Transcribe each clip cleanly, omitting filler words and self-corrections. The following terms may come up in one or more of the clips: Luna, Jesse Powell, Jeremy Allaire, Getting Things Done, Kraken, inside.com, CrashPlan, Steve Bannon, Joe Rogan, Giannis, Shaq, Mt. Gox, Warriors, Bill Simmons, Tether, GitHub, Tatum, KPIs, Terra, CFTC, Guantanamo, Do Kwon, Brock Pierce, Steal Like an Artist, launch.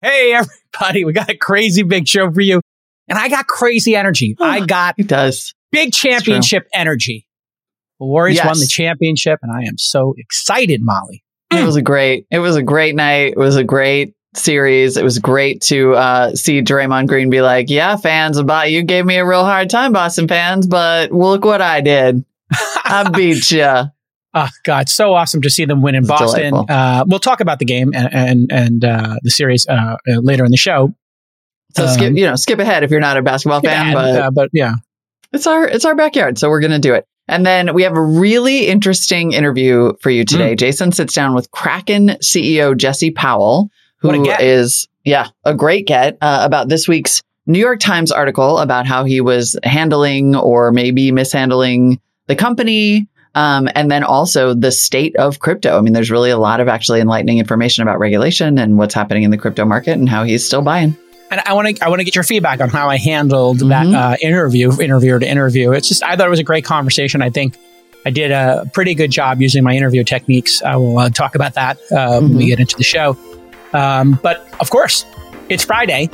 Hey, everybody, we got a crazy big show for you. And I got crazy energy. I got big championship energy. The Warriors won the championship, and I am so excited, Molly. It was a great night. It was a great series. It was great to see Draymond Green be like, yeah, fans, you gave me a real hard time, Boston fans, but look what I did. I beat ya. Oh, God, so awesome to see them win in Boston. We'll talk about the game and the series later in the show. So skip ahead if you're not a basketball fan. But yeah, it's our backyard, so we're going to do it. And then we have a really interesting interview for you today. Jason sits down with Kraken CEO Jesse Powell, who is a great get about this week's New York Times article about how he was handling or maybe mishandling the company. And then also the state of crypto. I mean, there's really a lot of actually enlightening information about regulation and what's happening in the crypto market and how he's still buying. And I want to get your feedback on how I handled that interviewer to interview. It's just, I thought it was a great conversation. I think I did a pretty good job using my interview techniques. I will talk about that when we get into the show. But of course, it's Friday.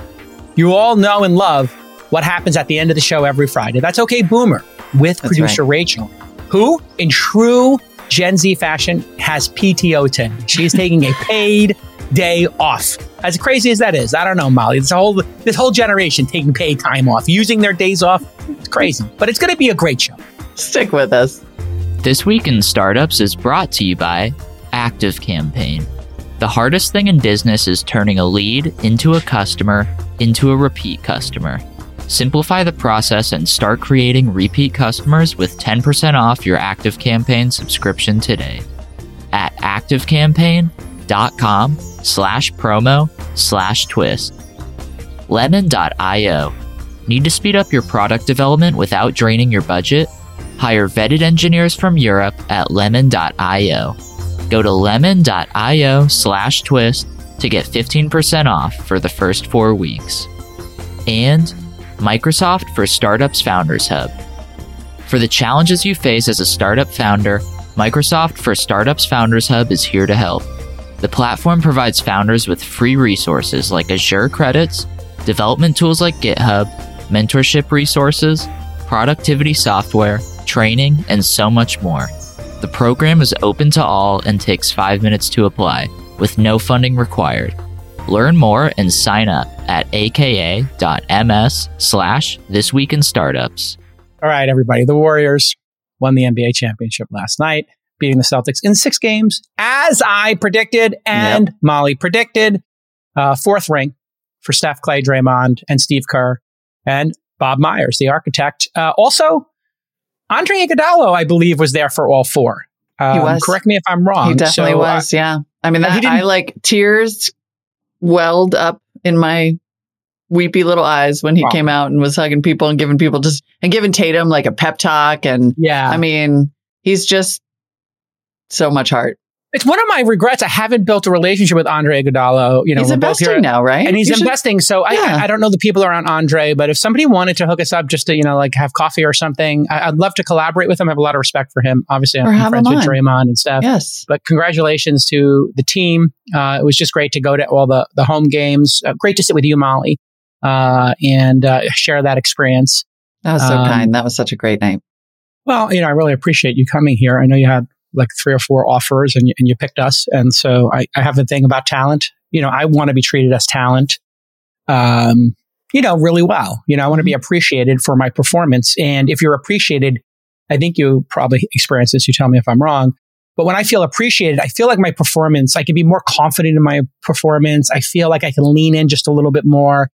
You all know and love what happens at the end of the show every Friday. That's Okay Boomer with That's producer right. Rachel, who, in true Gen Z fashion, has PTO today. She's taking a paid day off. As crazy as that is, I don't know, Molly. This whole generation taking paid time off, using their days off. It's crazy, but it's going to be a great show. Stick with us. This Week in Startups is brought to you by ActiveCampaign. The hardest thing in business is turning a lead into a customer, into a repeat customer. Simplify the process and start creating repeat customers with 10% off your ActiveCampaign subscription today at activecampaign.com/promo/twist. Lemon.io. Need to speed up your product development without draining your budget? Hire vetted engineers from Europe at Lemon.io. Go to Lemon.io/twist to get 15% off for the first 4 weeks. And Microsoft for Startups Founders Hub. For the challenges you face as a startup founder, Microsoft for Startups Founders Hub is here to help. The platform provides founders with free resources like Azure credits, development tools like GitHub, mentorship resources, productivity software, training, and so much more. The program is open to all and takes 5 minutes to apply, with no funding required. Learn more and sign up at aka.ms/thisweekinstartups. All right, everybody. The Warriors won the NBA championship last night, beating the Celtics in 6 games, as I predicted and Molly predicted. 4th ring for Steph, Clay, Draymond, and Steve Kerr, and Bob Myers, the architect. Also, Andre Iguodala, I believe, was there for all 4. He was. Correct me if I'm wrong. He definitely was, yeah. I mean, I like tears welled up in my weepy little eyes when he came out and was hugging people and giving people giving Tatum like a pep talk. And I mean, he's just so much heart. It's one of my regrets. I haven't built a relationship with Andre Iguodala. You know, he's investing now, right? And he's investing. So I don't know the people around Andre, but if somebody wanted to hook us up just to, you know, like have coffee or something, I'd love to collaborate with him. I have a lot of respect for him. Obviously, I'm friends with Draymond and stuff. Yes. But congratulations to the team. It was just great to go to all the home games. Great to sit with you, Molly, and share that experience. That was so kind. That was such a great night. Well, you know, I really appreciate you coming here. I know you had like 3 or 4 offers and you picked us. And so I have a thing about talent. You know, I want to be treated as talent, you know, really well. You know, I want to be appreciated for my performance. And if you're appreciated, I think you probably experience this. You tell me if I'm wrong. But when I feel appreciated, I feel like my performance, I can be more confident in my performance. I feel like I can lean in just a little bit more.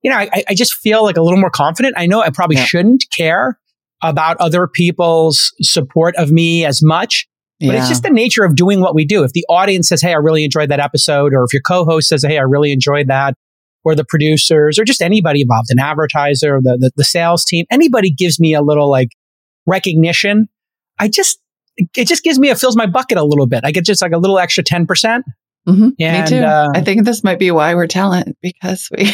You know, I just feel like a little more confident. I know I probably shouldn't care about other people's support of me as much. But it's just the nature of doing what we do. If the audience says, hey, I really enjoyed that episode, or if your co-host says, hey, I really enjoyed that, or the producers, or just anybody involved, an advertiser, the sales team, anybody gives me a little like recognition, it fills my bucket a little bit. I get just like a little extra 10%. And, me too. I think this might be why we're talent, because we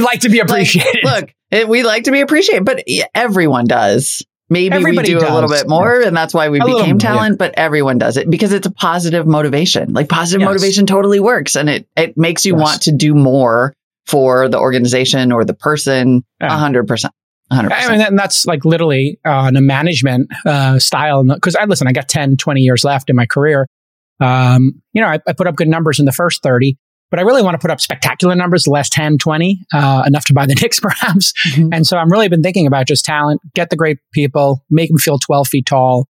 like to be appreciated. Like, look, we like to be appreciated, but everyone does. Maybe everybody we do a little bit more, and that's why we became talent, but everyone does it because it's a positive motivation. Like positive motivation totally works, and it makes you want to do more for the organization or the person 100%. 100%. I mean, and that's like literally on a management style. Because I got 10, 20 years left in my career. I put up good numbers in the first 30, but I really want to put up spectacular numbers the last 10, 20, enough to buy the Knicks perhaps. Mm-hmm. And so I'm really been thinking about just talent, get the great people, make them feel 12 feet tall,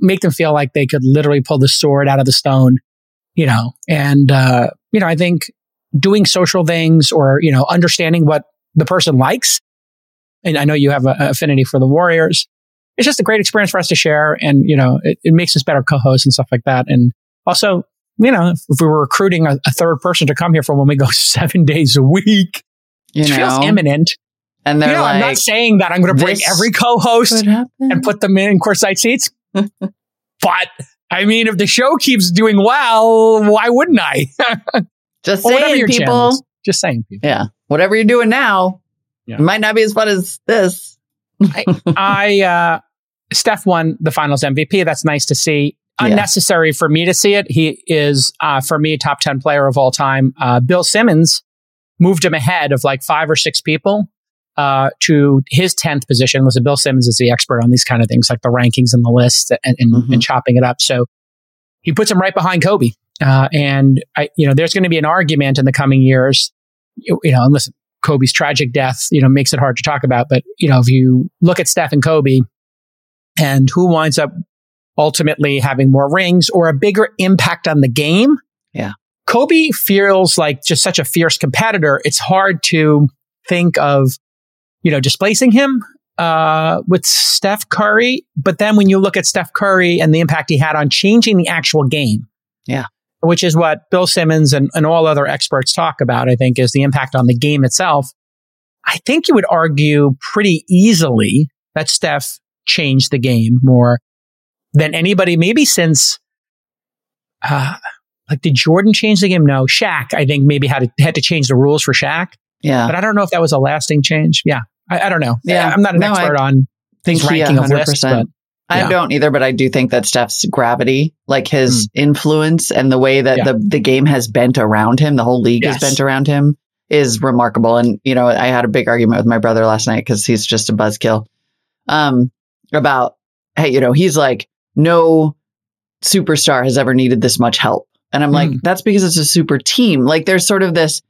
make them feel like they could literally pull the sword out of the stone, and, I think doing social things or, understanding what the person likes. And I know you have an affinity for the Warriors. It's just a great experience for us to share. And, it makes us better co-hosts and stuff like that. And also, if we were recruiting a third person to come here for when we go 7 days a week, it feels imminent. And they're I'm not saying that I'm going to bring every co-host and put them in courtside seats. But, I mean, if the show keeps doing well, why wouldn't I? Just saying, people. Channels. Just saying, people. Yeah. Whatever you're doing now. Yeah. It might not be as fun as this. Steph won the finals MVP. That's nice to see. Unnecessary for me to see it. He is, for me, top 10 player of all time. Bill Simmons moved him ahead of like 5 or 6 people to his 10th position. Listen, Bill Simmons is the expert on these kind of things, like the rankings and the lists and chopping it up. So he puts him right behind Kobe. And there's going to be an argument in the coming years, and listen, Kobe's tragic death, makes it hard to talk about. But, if you look at Steph and Kobe and who winds up ultimately having more rings or a bigger impact on the game. Yeah. Kobe feels like just such a fierce competitor. It's hard to think of, displacing him with Steph Curry. But then when you look at Steph Curry and the impact he had on changing the actual game. Yeah. Which is what Bill Simmons and all other experts talk about, I think, is the impact on the game itself. I think you would argue pretty easily that Steph changed the game more than anybody, maybe since, did Jordan change the game? No, Shaq, I think, maybe had to change the rules for Shaq. Yeah. But I don't know if that was a lasting change. Yeah. I don't know. Yeah. I'm not an expert on things ranking 100%. Of lists, but. Yeah. I don't either, but I do think that Steph's gravity, like his influence and the way that the game has bent around him, the whole league has bent around him is remarkable. And, I had a big argument with my brother last night because he's just a buzzkill about, hey, he's like, no superstar has ever needed this much help. And I'm like, that's because it's a super team. Like there's sort of this,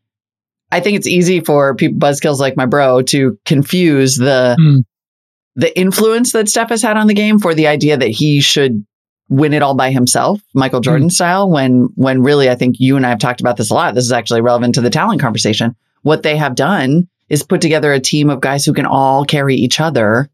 I think it's easy for people, buzzkills like my bro, to confuse the influence that Steph has had on the game for the idea that he should win it all by himself, Michael Jordan style, when really, I think you and I have talked about this a lot. This is actually relevant to the talent conversation. What they have done is put together a team of guys who can all carry each other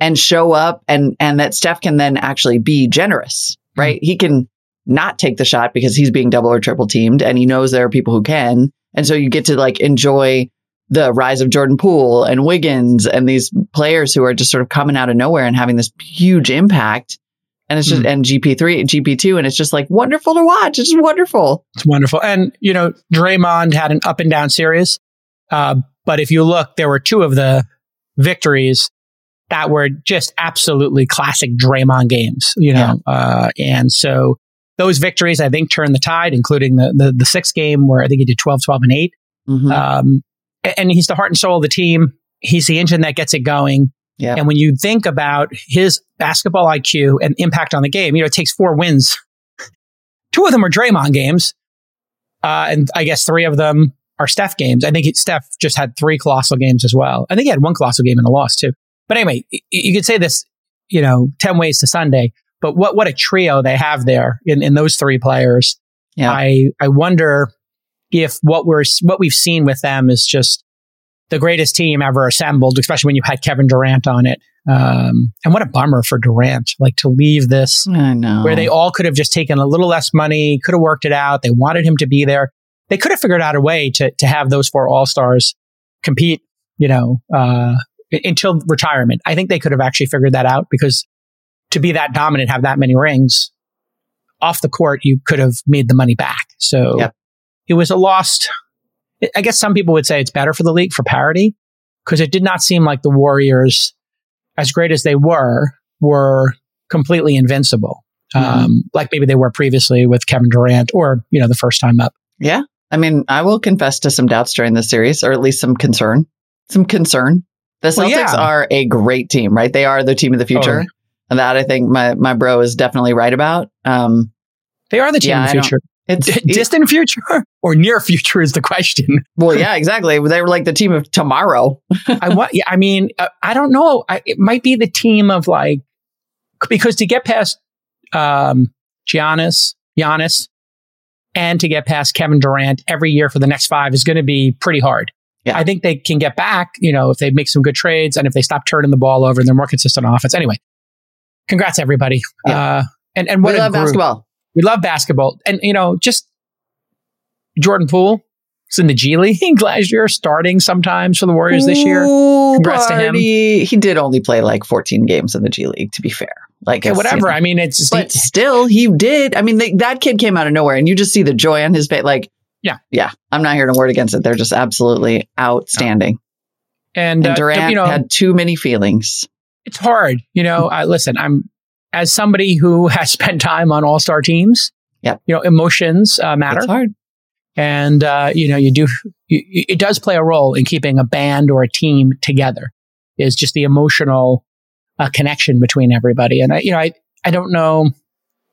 and show up and that Steph can then actually be generous, right? He can not take the shot because he's being double or triple teamed and he knows there are people who can. And so you get to like enjoy the rise of Jordan Poole and Wiggins and these players who are just sort of coming out of nowhere and having this huge impact. And it's just, and GP3, GP2, and it's just like wonderful to watch. It's just wonderful. It's wonderful. And, Draymond had an up and down series. But if you look, there were 2 of the victories that were just absolutely classic Draymond games, and so those victories, I think, turned the tide, including the 6th game where I think he did 12, 12 and 8. Mm-hmm. And he's the heart and soul of the team. He's the engine that gets it going. Yeah. And when you think about his basketball IQ and impact on the game, it takes 4 wins. 2 of them are Draymond games. And I guess 3 of them are Steph games. I think Steph just had 3 colossal games as well. I think he had 1 colossal game and a loss too. But anyway, you could say this, 10 ways to Sunday. But what a trio they have there in those 3 players. Yeah. I wonder if what we've seen with them is just the greatest team ever assembled, especially when you had Kevin Durant on it. And what a bummer for Durant, like to leave this, I know, where they all could have just taken a little less money, could have worked it out. They wanted him to be there. They could have figured out a way to have those 4 all-stars compete, until retirement. I think they could have actually figured that out because to be that dominant, have that many rings off the court, you could have made the money back. So. Yep. It was a lost, I guess some people would say it's better for the league for parity because it did not seem like the Warriors, as great as they were completely invincible. Like maybe they were previously with Kevin Durant or, you know, the first time up. Yeah. I mean, I will confess to some doubts during this series, or at least some concern. The Celtics are a great team, right? They are the team of the future. And that I think my bro is definitely right about. They are the team of the future. It's distant future or near future is the question. Well, yeah, exactly. They were like the team of tomorrow. I mean, I don't know. It might be the team of like, because to get past Giannis, and to get past Kevin Durant every year for the next 5 is going to be pretty hard. Yeah. I think they can get back, you know, if they make some good trades and if they stop turning the ball over and they're more consistent on offense. Anyway, congrats everybody. Yeah. And what we love basketball. We love basketball. And, you know, just Jordan Poole is in the G League last year, starting sometimes for the Warriors this year. Congrats to him. He did only play like 14 games in the G League, to be fair. Like, yeah, whatever. You know, I mean, it's... But still, he did. I mean, that kid came out of nowhere and you just see the joy on his face. Like, yeah. I'm not hearing a word against it. They're just absolutely outstanding. And Durant, you know, had too many feelings. It's hard. You know, listen, as somebody who has spent time on all-star teams, you know, emotions matter. It's hard. And, you know, it does play a role in keeping a band or a team together, is just the emotional connection between everybody. And, I don't know,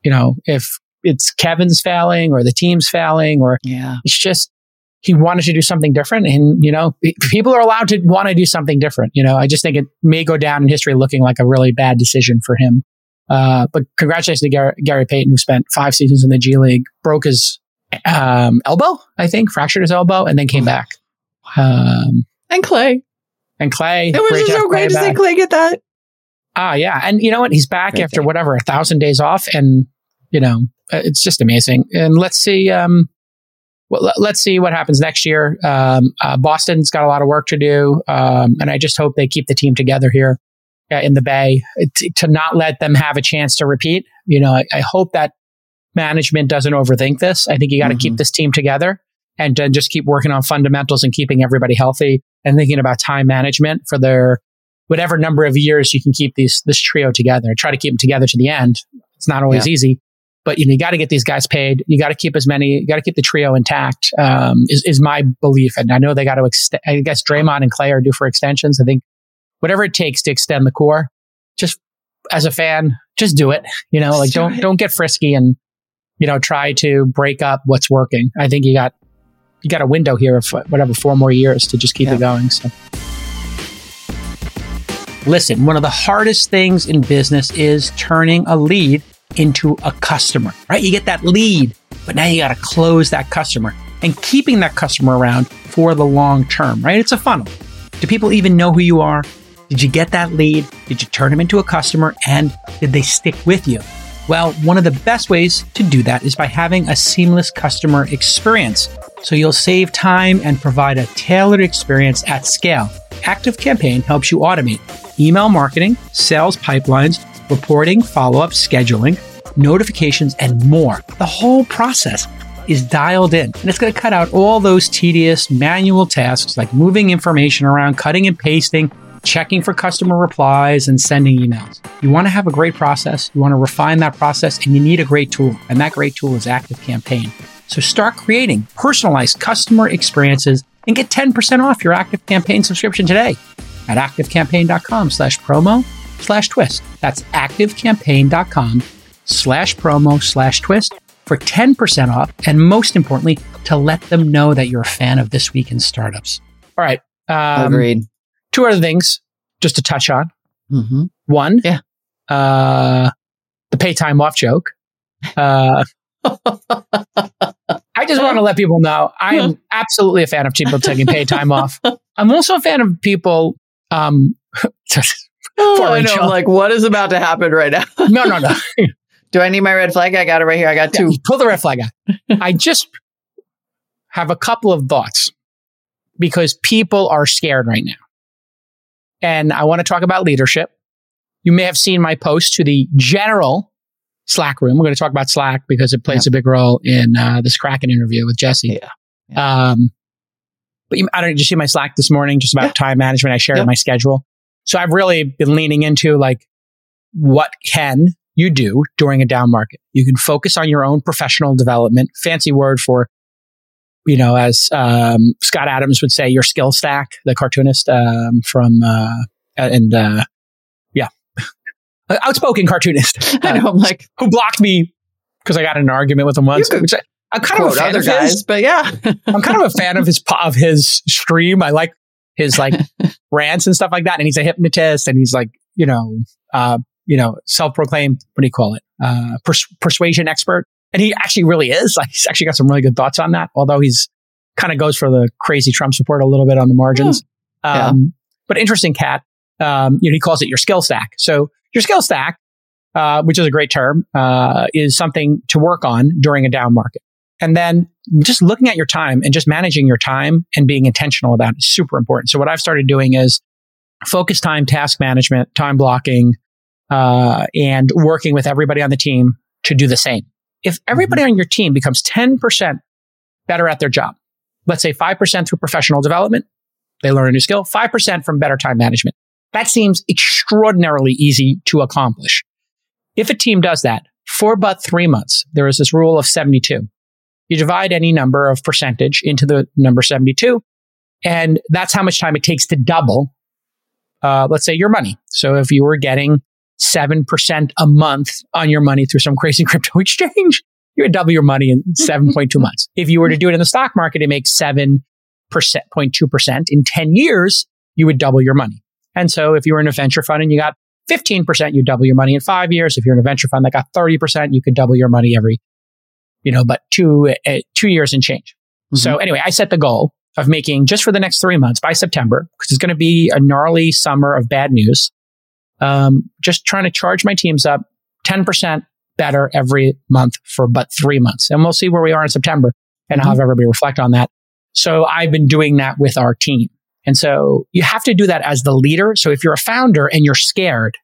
you know, if it's Kevin's failing or the team's failing or it's just he wanted to do something different. And, you know, people are allowed to want to do something different. You know, I just think it may go down in history looking like a really bad decision for him. But congratulations to Gary Payton, who spent 5 seasons in the G League, broke his elbow, I think, fractured his elbow, and then came back. And Clay. It was just so great to see Clay get that. Ah, yeah. And you know what? He's back after 1,000 days off. And, you know, it's just amazing. And let's see. Let's see what happens next year. Boston's got a lot of work to do. And I just hope they keep the team together here. In the Bay, to not let them have a chance to repeat. You know, I hope that management doesn't overthink this. I think you got to keep this team together and then just keep working on fundamentals and keeping everybody healthy and thinking about time management for their whatever number of years you can keep this trio together. Try to keep them together to the end. It's not always easy, but you know, you got to get these guys paid. You got to keep you got to keep the trio intact, is my belief. And I know they got to I guess Draymond and Clay are due for extensions. I think whatever it takes to extend the core, just as a fan, just do it. You know, like don't get frisky and, you know, try to break up what's working. I think you got a window here of whatever 4 more years to just keep it going. So, listen, one of the hardest things in business is turning a lead into a customer, right? You get that lead, but now you got to close that customer and keeping that customer around for the long term, right? It's a funnel. Do people even know who you are? Did you get that lead? Did you turn them into a customer? And did they stick with you? Well, one of the best ways to do that is by having a seamless customer experience. So you'll save time and provide a tailored experience at scale. ActiveCampaign helps you automate email marketing, sales pipelines, reporting, follow-up, scheduling, notifications, and more. The whole process is dialed in, and it's going to cut out all those tedious manual tasks like moving information around, cutting and pasting, checking for customer replies, and sending emails. You want to have a great process, you want to refine that process, and you need a great tool. And that great tool is ActiveCampaign. So start creating personalized customer experiences and get 10% off your ActiveCampaign subscription today at activecampaign.com/promo/twist. That's activecampaign.com/promo/twist for 10% off. And most importantly, to let them know that you're a fan of This Week in Startups. All right. Agreed. 2 other things just to touch on. Mm-hmm. One, the pay time off joke. I just want to let people know I am absolutely a fan of people taking pay time off. I'm also a fan of people. I know, like what is about to happen right now? No. Do I need my red flag? I got it right here. I got 2. Pull the red flag out. I just have a couple of thoughts because people are scared right now. And I want to talk about leadership. You may have seen my post to the general Slack room. We're going to talk about Slack because it plays a big role in this Kraken interview with Jesse. But I don't know, did you see my Slack this morning just about time management? I shared my schedule. So I've really been leaning into like, what can you do during a down market? You can focus on your own professional development. Fancy word for, you know, as Scott Adams would say, your skill stack, the cartoonist from, outspoken cartoonist. I know, I'm like, who blocked me because I got in an argument with him once. Which I'm kind of a fan of his, but yeah, I'm kind of a fan of his stream. I like his like rants and stuff like that. And he's a hypnotist, and he's like, self-proclaimed, what do you call it? Persuasion expert. And he actually really is. Like, he's actually got some really good thoughts on that. Although he's kind of goes for the crazy Trump support a little bit on the margins. Yeah. But interesting cat. He calls it your skill stack. So your skill stack, which is a great term, is something to work on during a down market. And then just looking at your time and just managing your time and being intentional about it is super important. So what I've started doing is focus time, task management, time blocking, and working with everybody on the team to do the same. If everybody on your team becomes 10% better at their job, let's say 5% through professional development, they learn a new skill, 5% from better time management. That seems extraordinarily easy to accomplish. If a team does that for but 3 months, there is this rule of 72. You divide any number of percentage into the number 72, and that's how much time it takes to double, let's say, your money. So if you were getting 7% a month on your money through some crazy crypto exchange, you would double your money in 7.2 months. If you were to do it in the stock market, it makes 7.2%. In 10 years, you would double your money. And so if you were in a venture fund and you got 15%, you double your money in 5 years. If you're in a venture fund that got 30%, you could double your money every, but 2 years and change. Mm-hmm. So anyway, I set the goal of making, just for the next 3 months, by September, because it's going to be a gnarly summer of bad news, just trying to charge my teams up 10% better every month for but 3 months. And we'll see where we are in September and how everybody reflect on that. So I've been doing that with our team. And so you have to do that as the leader. So if you're a founder and you're scared,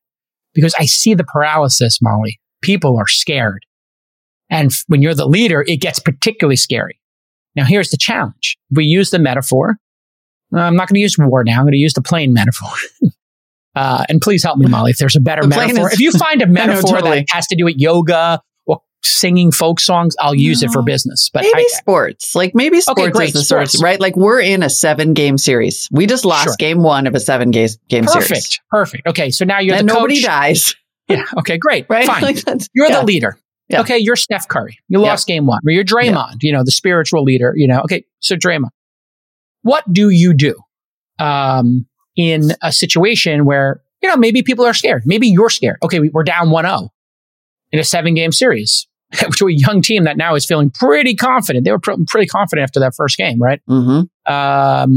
because I see the paralysis, Molly, people are scared. And when you're the leader, it gets particularly scary. Now, here's the challenge. We use the metaphor. I'm not going to use war now. I'm going to use the plane metaphor. And please help me, Molly, if there's a better metaphor. If you find a metaphor that has to do with yoga or singing folk songs, I'll use it for business. But maybe sports. Like maybe sports is the sports, right? Like we're in a 7-game series. We just lost game one of a 7-game series. Perfect. Okay. So now you're the coach. Nobody dies. Yeah. Okay, great. Right? Fine. Like you're the leader. Yeah. Okay, you're Steph Curry. You lost game one. Or you're Draymond, the spiritual leader, Okay, so Draymond. What do you do in a situation where, maybe people are scared. Maybe you're scared. Okay, we're down 1-0 in a 7-game series to a young team that now is feeling pretty confident. They were pretty confident after that first game, right? Mm-hmm.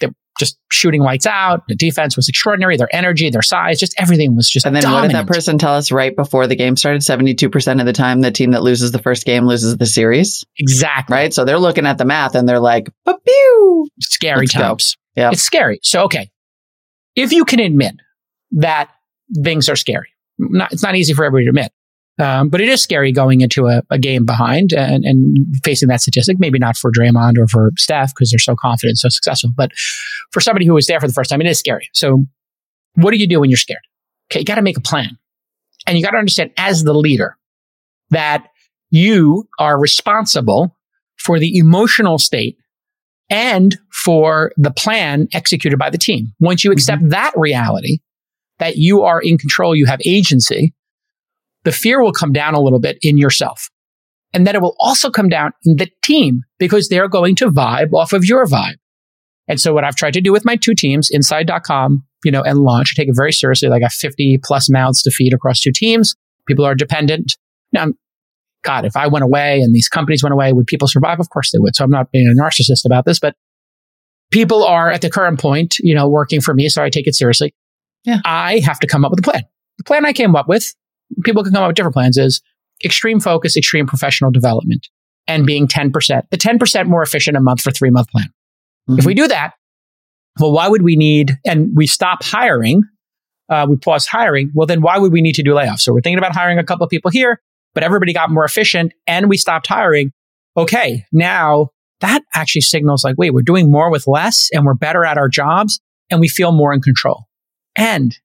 They're just shooting lights out. The defense was extraordinary. Their energy, their size, just everything was just dominant. What did that person tell us right before the game started? 72% of the time, the team that loses the first game loses the series. Exactly. Right? So they're looking at the math and they're like, pew. Scary times. Yeah. It's scary. So, okay. If you can admit that things are scary, it's not easy for everybody to admit, but it is scary going into a game behind and facing that statistic, maybe not for Draymond or for Steph because they're so confident and so successful, but for somebody who was there for the first time, it is scary. So what do you do when you're scared? Okay, you got to make a plan. And you got to understand as the leader that you are responsible for the emotional state and for the plan executed by the team. Once you accept that reality, that you are in control, you have agency, the fear will come down a little bit in yourself. And then it will also come down in the team because they're going to vibe off of your vibe. And so what I've tried to do with my 2 teams, inside.com, and launch, I take it very seriously. I got 50 plus mouths to feed across 2 teams. People are dependent. Now, God, if I went away and these companies went away, would people survive? Of course they would. So I'm not being a narcissist about this, but people are at the current point, working for me. So I take it seriously. Yeah. I have to come up with a plan. The plan I came up with, people can come up with different plans, is extreme focus, extreme professional development, and being 10%, the 10% more efficient a month for 3-month plan. Mm-hmm. If we do that, well, why would we need, and we stop hiring, we pause hiring. Well, then why would we need to do layoffs? So we're thinking about hiring a couple of people here, but everybody got more efficient and we stopped hiring. Okay, now that actually signals wait, we're doing more with less and we're better at our jobs and we feel more in control. And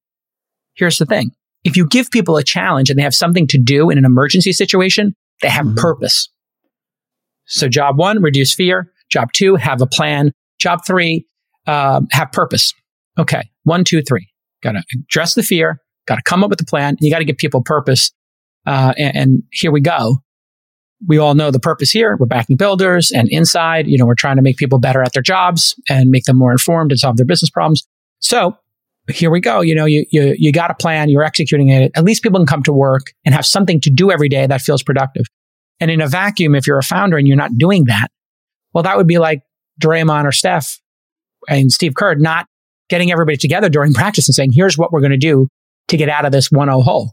here's the thing. If you give people a challenge and they have something to do in an emergency situation, they have purpose. So job one, reduce fear. Job two, have a plan. Job three, have purpose. Okay. 1, 2, 3. Got to address the fear. Got to come up with a plan. And you got to give people purpose. And here we go. We all know the purpose here. We're backing builders and inside, you know, we're trying to make people better at their jobs and make them more informed and solve their business problems. So here we go. You know, you got a plan. You're executing it. At least people can come to work and have something to do every day that feels productive. And in a vacuum, if you're a founder and you're not doing that, well, that would be like Draymond or Steph and Steve Kerr not getting everybody together during practice and saying, here's what we're going to do to get out of this 1-0 hole.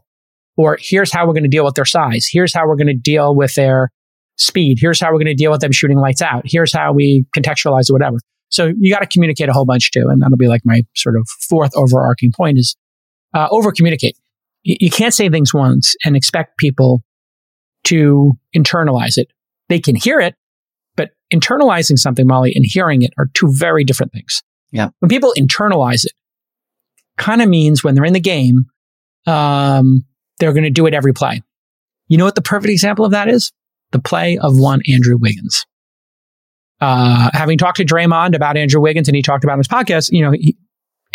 Or here's how we're going to deal with their size. Here's how we're going to deal with their speed. Here's how we're going to deal with them shooting lights out. Here's how we contextualize or whatever. So you got to communicate a whole bunch too. And that'll be like my sort of fourth overarching point is over-communicate. You can't say things once and expect people to internalize it. They can hear it, but internalizing something, Molly, and hearing it are two very different things. Yeah. When people internalize it, kind of means when they're in the game, they're going to do it every play. You know what the perfect example of that is? The play of one Andrew Wiggins. Having talked to Draymond about Andrew Wiggins, and he talked about his podcast, you know,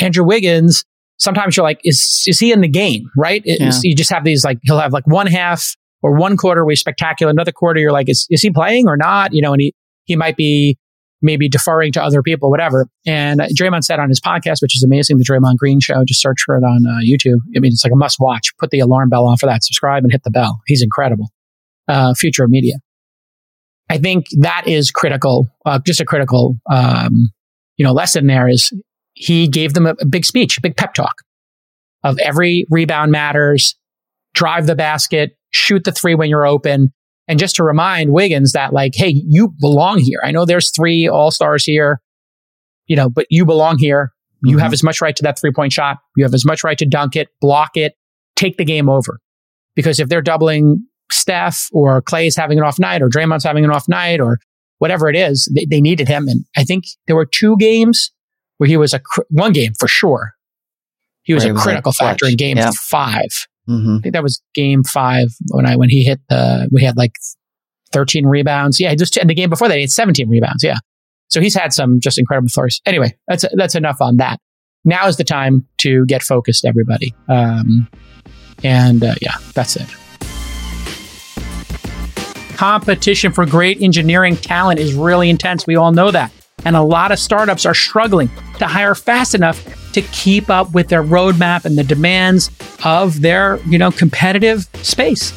Andrew Wiggins, sometimes you're like, is he in the game, right? You just have these like, he'll have like one half or one quarter where he's spectacular. Another quarter, you're like, is he playing or not? You know, and he might be maybe deferring to other people, whatever. And Draymond said on his podcast, which is amazing, the Draymond Green Show, just search for it on YouTube. I mean, it's like a must watch. Put the alarm bell on for that. Subscribe and hit the bell. He's incredible. Future of media. I think that is critical, just a critical, lesson there is he gave them a big speech, a big pep talk of every rebound matters, drive the basket, shoot the three when you're open. And just to remind Wiggins that like, hey, you belong here. I know there's 3 all-stars here, you know, but you belong here. You have as much right to that three-point shot. You have as much right to dunk it, block it, take the game over. Because if they're doubling Steph or Clay's having an off night or Draymond's having an off night or whatever it is, they needed him. And I think there were 2 games where he was one game for sure. He was a critical factor in game 5. I think that was game 5 when he hit we had like 13 rebounds. Yeah, just and the game before that he had 17 rebounds. Yeah, so he's had some just incredible stories. Anyway, that's enough on that. Now is the time to get focused, everybody. That's it. Competition for great engineering talent is really intense. We all know that, and a lot of startups are struggling to hire fast enough to keep up with their roadmap and the demands of their, competitive space.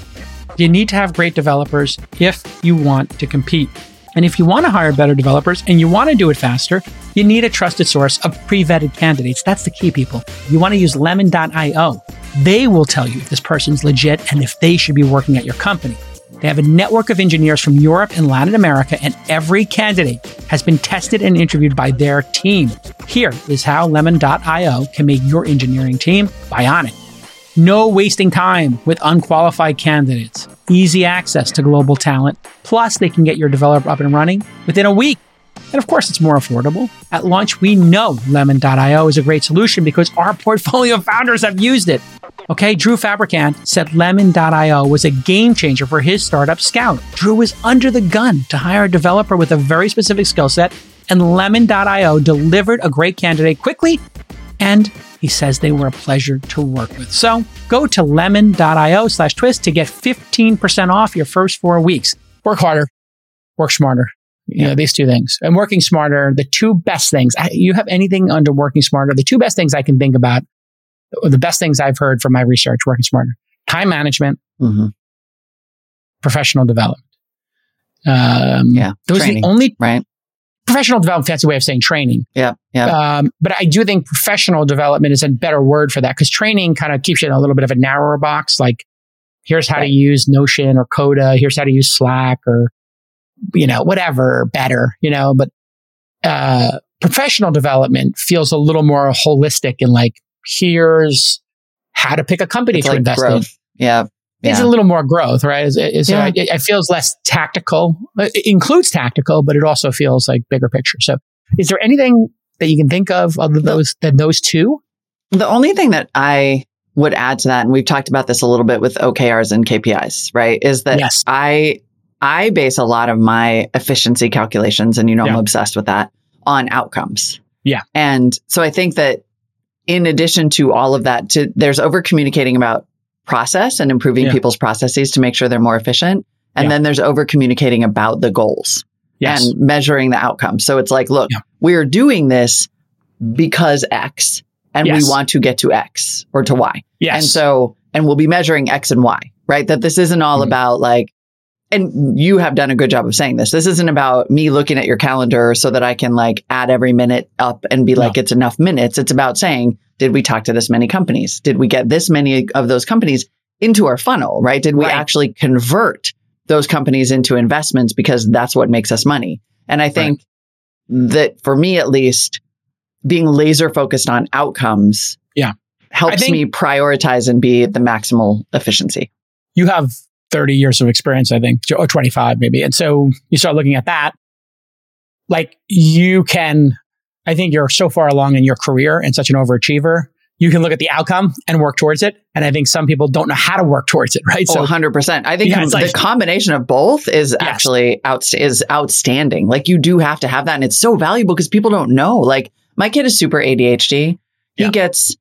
You need to have great developers if you want to compete. And if you want to hire better developers and you want to do it faster, you need a trusted source of pre-vetted candidates. That's the key, people. You want to use Lemon.io. They will tell you if this person's legit and if they should be working at your company. They have a network of engineers from Europe and Latin America, and every candidate has been tested and interviewed by their team. Here is how Lemon.io can make your engineering team bionic. No wasting time with unqualified candidates. Easy access to global talent. Plus, they can get your developer up and running within a week. And of course, it's more affordable. At launch, we know Lemon.io is a great solution because our portfolio of founders have used it. Okay, Drew Fabricant said Lemon.io was a game changer for his startup Scout. Drew was under the gun to hire a developer with a very specific skill set, and Lemon.io delivered a great candidate quickly, and he says they were a pleasure to work with. So go to Lemon.io/twist to get 15% off your first 4 weeks. Work harder, work smarter. You know, these 2 things. And working smarter, the 2 best things. You have anything under working smarter? The 2 best things I can think about, the best things I've heard from my research, working smarter. Time management, professional development. Those training, are the only... Right. Professional development, fancy way of saying training. But I do think professional development is a better word for that because training kind of keeps you in a little bit of a narrower box. Like, here's how to use Notion or Coda. Here's how to use Slack or... whatever, better, but professional development feels a little more holistic and like, here's how to pick a company to invest in. Yeah. It's a little more growth, right? It feels less tactical. It includes tactical, but it also feels like bigger picture. So is there anything that you can think of other than those 2? The only thing that I would add to that, and we've talked about this a little bit with OKRs and KPIs, right? Is that yes. I base a lot of my efficiency calculations, and you know, yeah. I'm obsessed with that, on outcomes. Yeah. And so I think that in addition to all of that, there's over communicating about process and improving yeah. people's processes to make sure they're more efficient. And yeah. then there's over communicating about the goals yes. and measuring the outcomes. So it's like, look, yeah. we're doing this because X, and yes. we want to get to X or to Y. Yes. And so, and we'll be measuring X and Y, right? That this isn't all mm-hmm. about like, and you have done a good job of saying this. This isn't about me looking at your calendar so that I can like add every minute up and be like, no. it's enough minutes. It's about saying, did we talk to this many companies? Did we get this many of those companies into our funnel, right? Did we right. actually convert those companies into investments, because that's what makes us money? And I think right. that for me, at least, being laser focused on outcomes yeah. helps me prioritize and be at the maximal efficiency. You have 30 years of experience, I think, or 25 maybe. And so you start looking at that, like you can, I think you're so far along in your career and such an overachiever. You can look at the outcome and work towards it. And I think some people don't know how to work towards it, right? Oh, so 100%. I think like, the combination of both is yes. actually is outstanding. Like you do have to have that. And it's so valuable because people don't know. Like my kid is super ADHD. He yeah. gets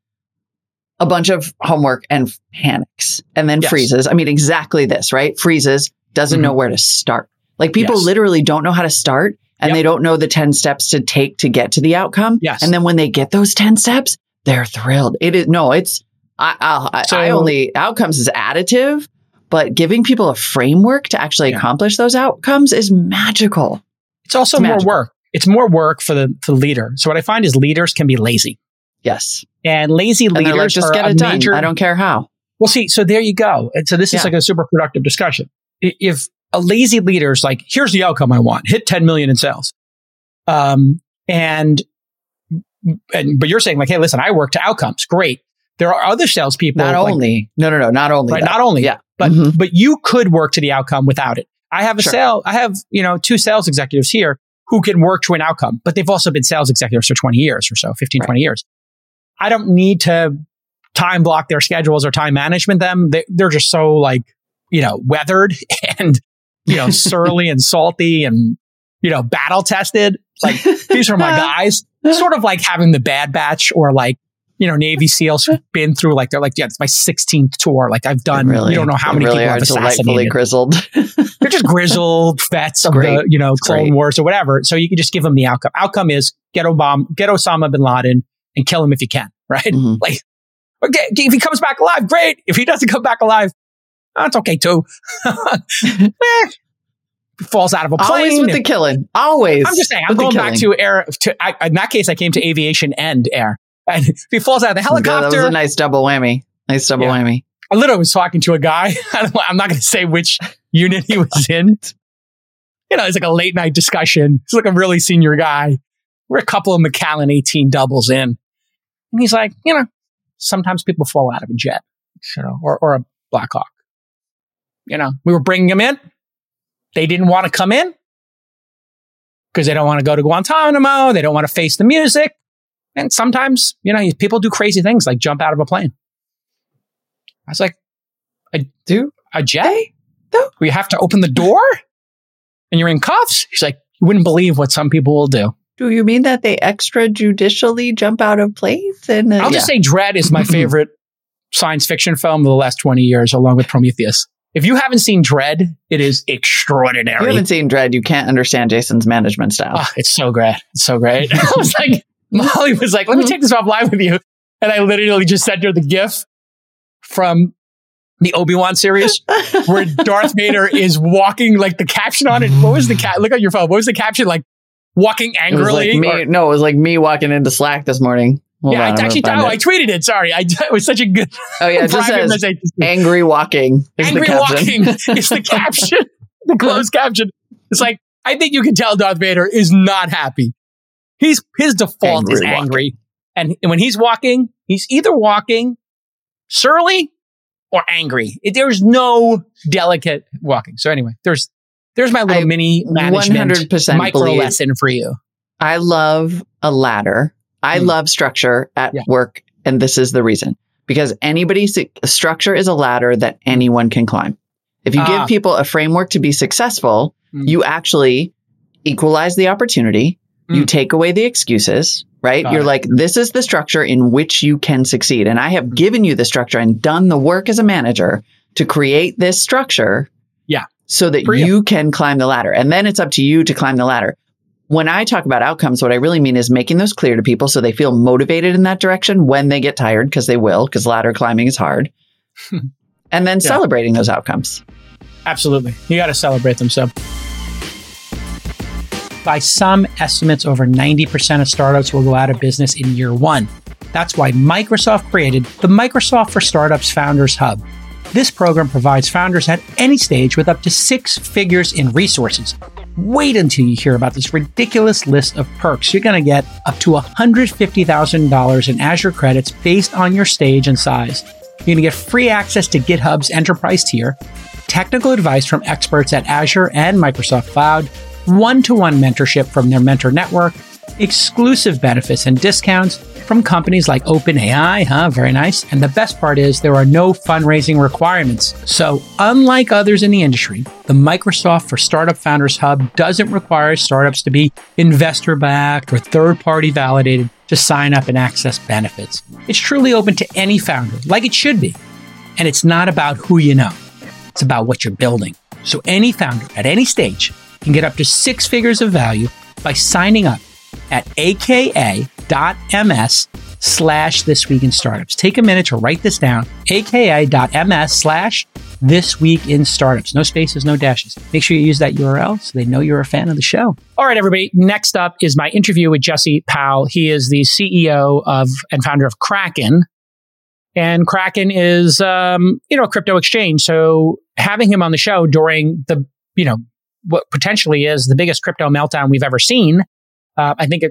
a bunch of homework and panics and then yes. freezes. I mean, exactly this, right? Freezes, doesn't mm-hmm. know where to start. Like people yes. literally don't know how to start and yep. they don't know the 10 steps to take to get to the outcome. Yes. And then when they get those 10 steps, they're thrilled. It is, no, it's, outcomes is additive, but giving people a framework to actually yeah. accomplish those outcomes is magical. It's also more work. It's more work for the leader. So what I find is leaders can be lazy. Yes. And lazy leaders like, just get it done. I don't care how. Well, see, so there you go. And so this yeah. is like a super productive discussion. If a lazy leader's like, here's the outcome I want, hit 10 million in sales. But you're saying like, hey, listen, I work to outcomes. Great. There are other salespeople. Not only. Yeah. But, mm-hmm. but you could work to the outcome without it. I have a sure. two sales executives here who can work to an outcome, but they've also been sales executives for 20 years or so, 15, right. 20 years. I don't need to time block their schedules or time management them. They're just so like, weathered and, surly and salty and, battle tested. Like these are my guys. Sort of like having the Bad Batch or like, Navy SEALs been through like, they're like, yeah, it's my 16th tour. Like I've done, you don't know how many people I've assassinated. Grizzled. They're just grizzled vets of the, Clone Wars or whatever. So you can just give them the outcome. Outcome is get Osama bin Laden and kill him if you can, right? Mm-hmm. Like, okay, if he comes back alive, great. If he doesn't come back alive, that's okay too. Falls out of a plane. Always with the killing. Always. I'm just saying, I'm going back to air. In that case, I came to aviation and air. And if he falls out of the helicopter. That was a nice double whammy. I literally was talking to a guy. I'm not going to say which unit he was in. It's like a late night discussion. He's like a really senior guy. We're a couple of Macallan 18 doubles in. And he's like, sometimes people fall out of a jet, or a Black Hawk. We were bringing them in. They didn't want to come in because they don't want to go to Guantanamo. They don't want to face the music. And sometimes, people do crazy things like jump out of a plane. I was like, a jet? We have to open the door and you're in cuffs? He's like, you wouldn't believe what some people will do. Do you mean that they extrajudicially jump out of planes? And I'll just say Dredd is my favorite science fiction film of the last 20 years, along with Prometheus. If you haven't seen Dredd, it is extraordinary. If you haven't seen Dredd, you can't understand Jason's management style. Oh, it's so great. I was like, Molly was like, let me take this offline with you. And I literally just sent her the GIF from the Obi-Wan series where Darth Vader is walking, like the caption on it. What was the look at your phone. What was the caption? Like walking angrily? It was like me walking into Slack this morning. I tweeted it. Sorry. It was such a good. Oh, yeah. It just says angry walking. It's the caption. The closed caption. It's like, I think you can tell Darth Vader is not happy. His default is angry. And when he's walking, he's either walking surly or angry. There's no delicate walking. So anyway, there's my little mini management 100% micro lesson for you. I love a ladder. I love structure at work And this is the reason. Because anybody's structure is a ladder that anyone can climb. If you give people a framework to be successful, you actually equalize the opportunity. You take away the excuses, right? You're like, this is the structure in which you can succeed. And I have given you the structure and done the work as a manager to create this structure so that you can climb the ladder. And then it's up to you to climb the ladder. When I talk about outcomes, what I really mean is making those clear to people so they feel motivated in that direction when they get tired, because they will, because ladder climbing is hard. And then celebrating those outcomes. Absolutely. You got to celebrate them. So by some estimates, over 90% of startups will go out of business in year one. That's why Microsoft created the Microsoft for Startups Founders Hub. This program provides founders at any stage with up to 6 figures in resources. Wait until you hear about this ridiculous list of perks. You're going to get up to $150,000 in Azure credits based on your stage and size. You're going to get free access to GitHub's enterprise tier, technical advice from experts at Azure and Microsoft Cloud, one-to-one mentorship from their mentor network, exclusive benefits and discounts from companies like OpenAI, very nice. And the best part is there are no fundraising requirements. So unlike others in the industry, the Microsoft for Startup Founders Hub doesn't require startups to be investor-backed or third-party validated to sign up and access benefits. It's truly open to any founder, like it should be. And it's not about who you know. It's about what you're building. So any founder at any stage can get up to 6 figures of value by signing up at aka.ms/thisweekinstartups. Take a minute to write this down, aka.ms/thisweekinstartups. No spaces, no dashes. Make sure you use that URL so they know you're a fan of the show. All right, everybody. Next up is my interview with Jesse Powell. He is the CEO of and founder of Kraken. And Kraken is, a crypto exchange. So having him on the show during the, what potentially is the biggest crypto meltdown we've ever seen. I think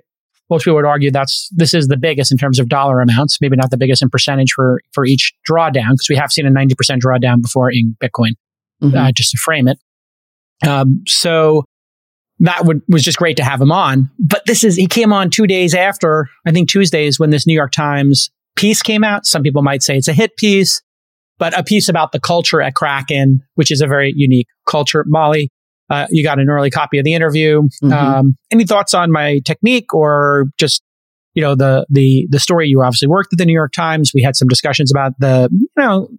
most people would argue this is the biggest in terms of dollar amounts, maybe not the biggest in percentage for each drawdown, because we have seen a 90% drawdown before in Bitcoin, just to frame it. So that was just great to have him on. But he came on 2 days after, I think Tuesday is when this New York Times piece came out. Some people might say it's a hit piece, but a piece about the culture at Kraken, which is a very unique culture. Molly, you got an early copy of the interview. Any thoughts on my technique or just, the story? You obviously worked at the New York Times. We had some discussions about the,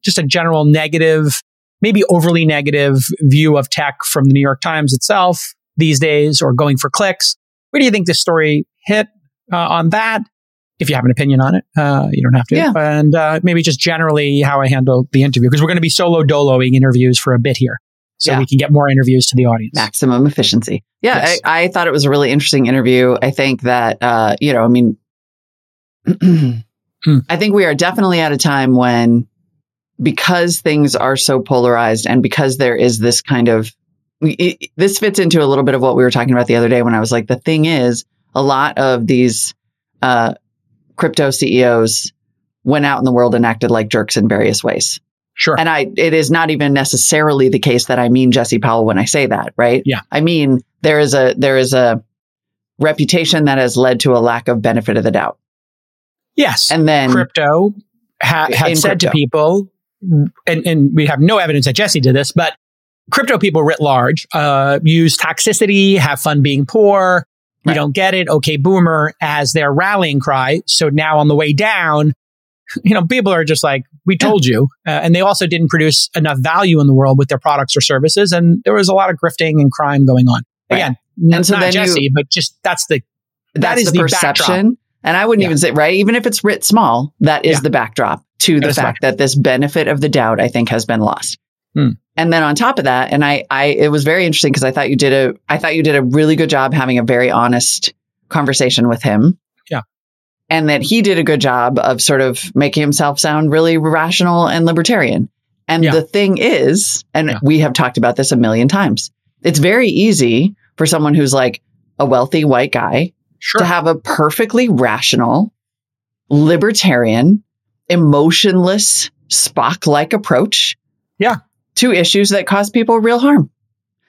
just a general negative, maybe overly negative view of tech from the New York Times itself these days, or going for clicks. Where do you think this story hit on that? If you have an opinion on it, you don't have to. Yeah. And maybe just generally how I handle the interview, because we're going to be solo doloing interviews for a bit here. So we can get more interviews to the audience. Maximum efficiency. Yeah, yes. I thought it was a really interesting interview. I think that, I think we are definitely at a time when, because things are so polarized and because there is this kind of, this fits into a little bit of what we were talking about the other day when I was like, the thing is, a lot of these crypto CEOs went out in the world and acted like jerks in various ways. Sure. And it is not even necessarily the case that I mean Jesse Powell when I say that, right? Yeah. I mean, there is a reputation that has led to a lack of benefit of the doubt. Yes. And then crypto had said to people, and we have no evidence that Jesse did this, but crypto people writ large use toxicity, have fun being poor, you don't get it, okay, boomer, as their rallying cry. So now on the way down, people are just like, we told you. And they also didn't produce enough value in the world with their products or services. And there was a lot of grifting and crime going on. Right. Again, and so not Jesse, but just that's the perception. Backdrop. And I wouldn't even say, right? Even if it's writ small, that is the backdrop to the fact that this benefit of the doubt, I think, has been lost. And then on top of that, and it was very interesting because I thought you did a really good job having a very honest conversation with him. And that he did a good job of sort of making himself sound really rational and libertarian. And the thing is, and we have talked about this a million times, it's very easy for someone who's like a wealthy white guy to have a perfectly rational, libertarian, emotionless, Spock-like approach to issues that cause people real harm.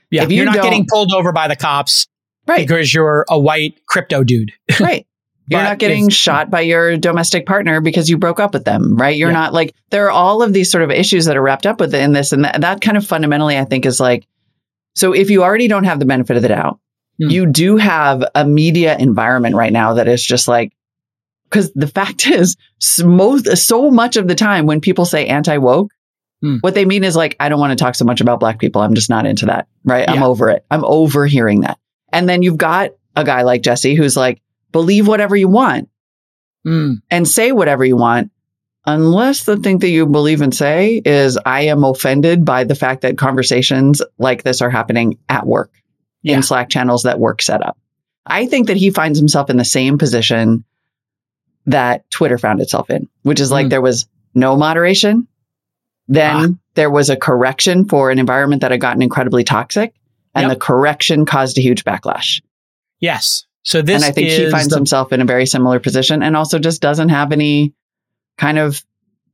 Yeah, if you're not getting pulled over by the cops because you're a white crypto dude. Right. You're not getting shot by your domestic partner because you broke up with them, right? You're not like, there are all of these sort of issues that are wrapped up within this. And that kind of fundamentally, I think, is like, so if you already don't have the benefit of the doubt, you do have a media environment right now that is just like, because the fact is, so much of the time when people say anti-woke, what they mean is like, I don't want to talk so much about Black people. I'm just not into that, right? Yeah. I'm over it. I'm over hearing that. And then you've got a guy like Jesse who's like, believe whatever you want and say whatever you want, unless the thing that you believe and say is, I am offended by the fact that conversations like this are happening at work in Slack channels that work set up. I think that he finds himself in the same position that Twitter found itself in, which is like there was no moderation. Then there was a correction for an environment that had gotten incredibly toxic, and the correction caused a huge backlash. Yes. So this, and I think he finds himself in a very similar position, and also just doesn't have any kind of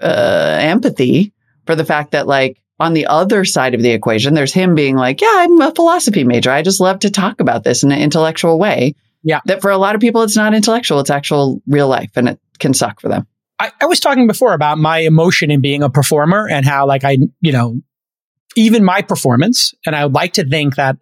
empathy for the fact that, like, on the other side of the equation, there's him being like, yeah, I'm a philosophy major. I just love to talk about this in an intellectual way. Yeah. That for a lot of people, it's not intellectual. It's actual real life, and it can suck for them. I was talking before about my emotion in being a performer and how, like, I, you know, even my performance, and I would like to think that,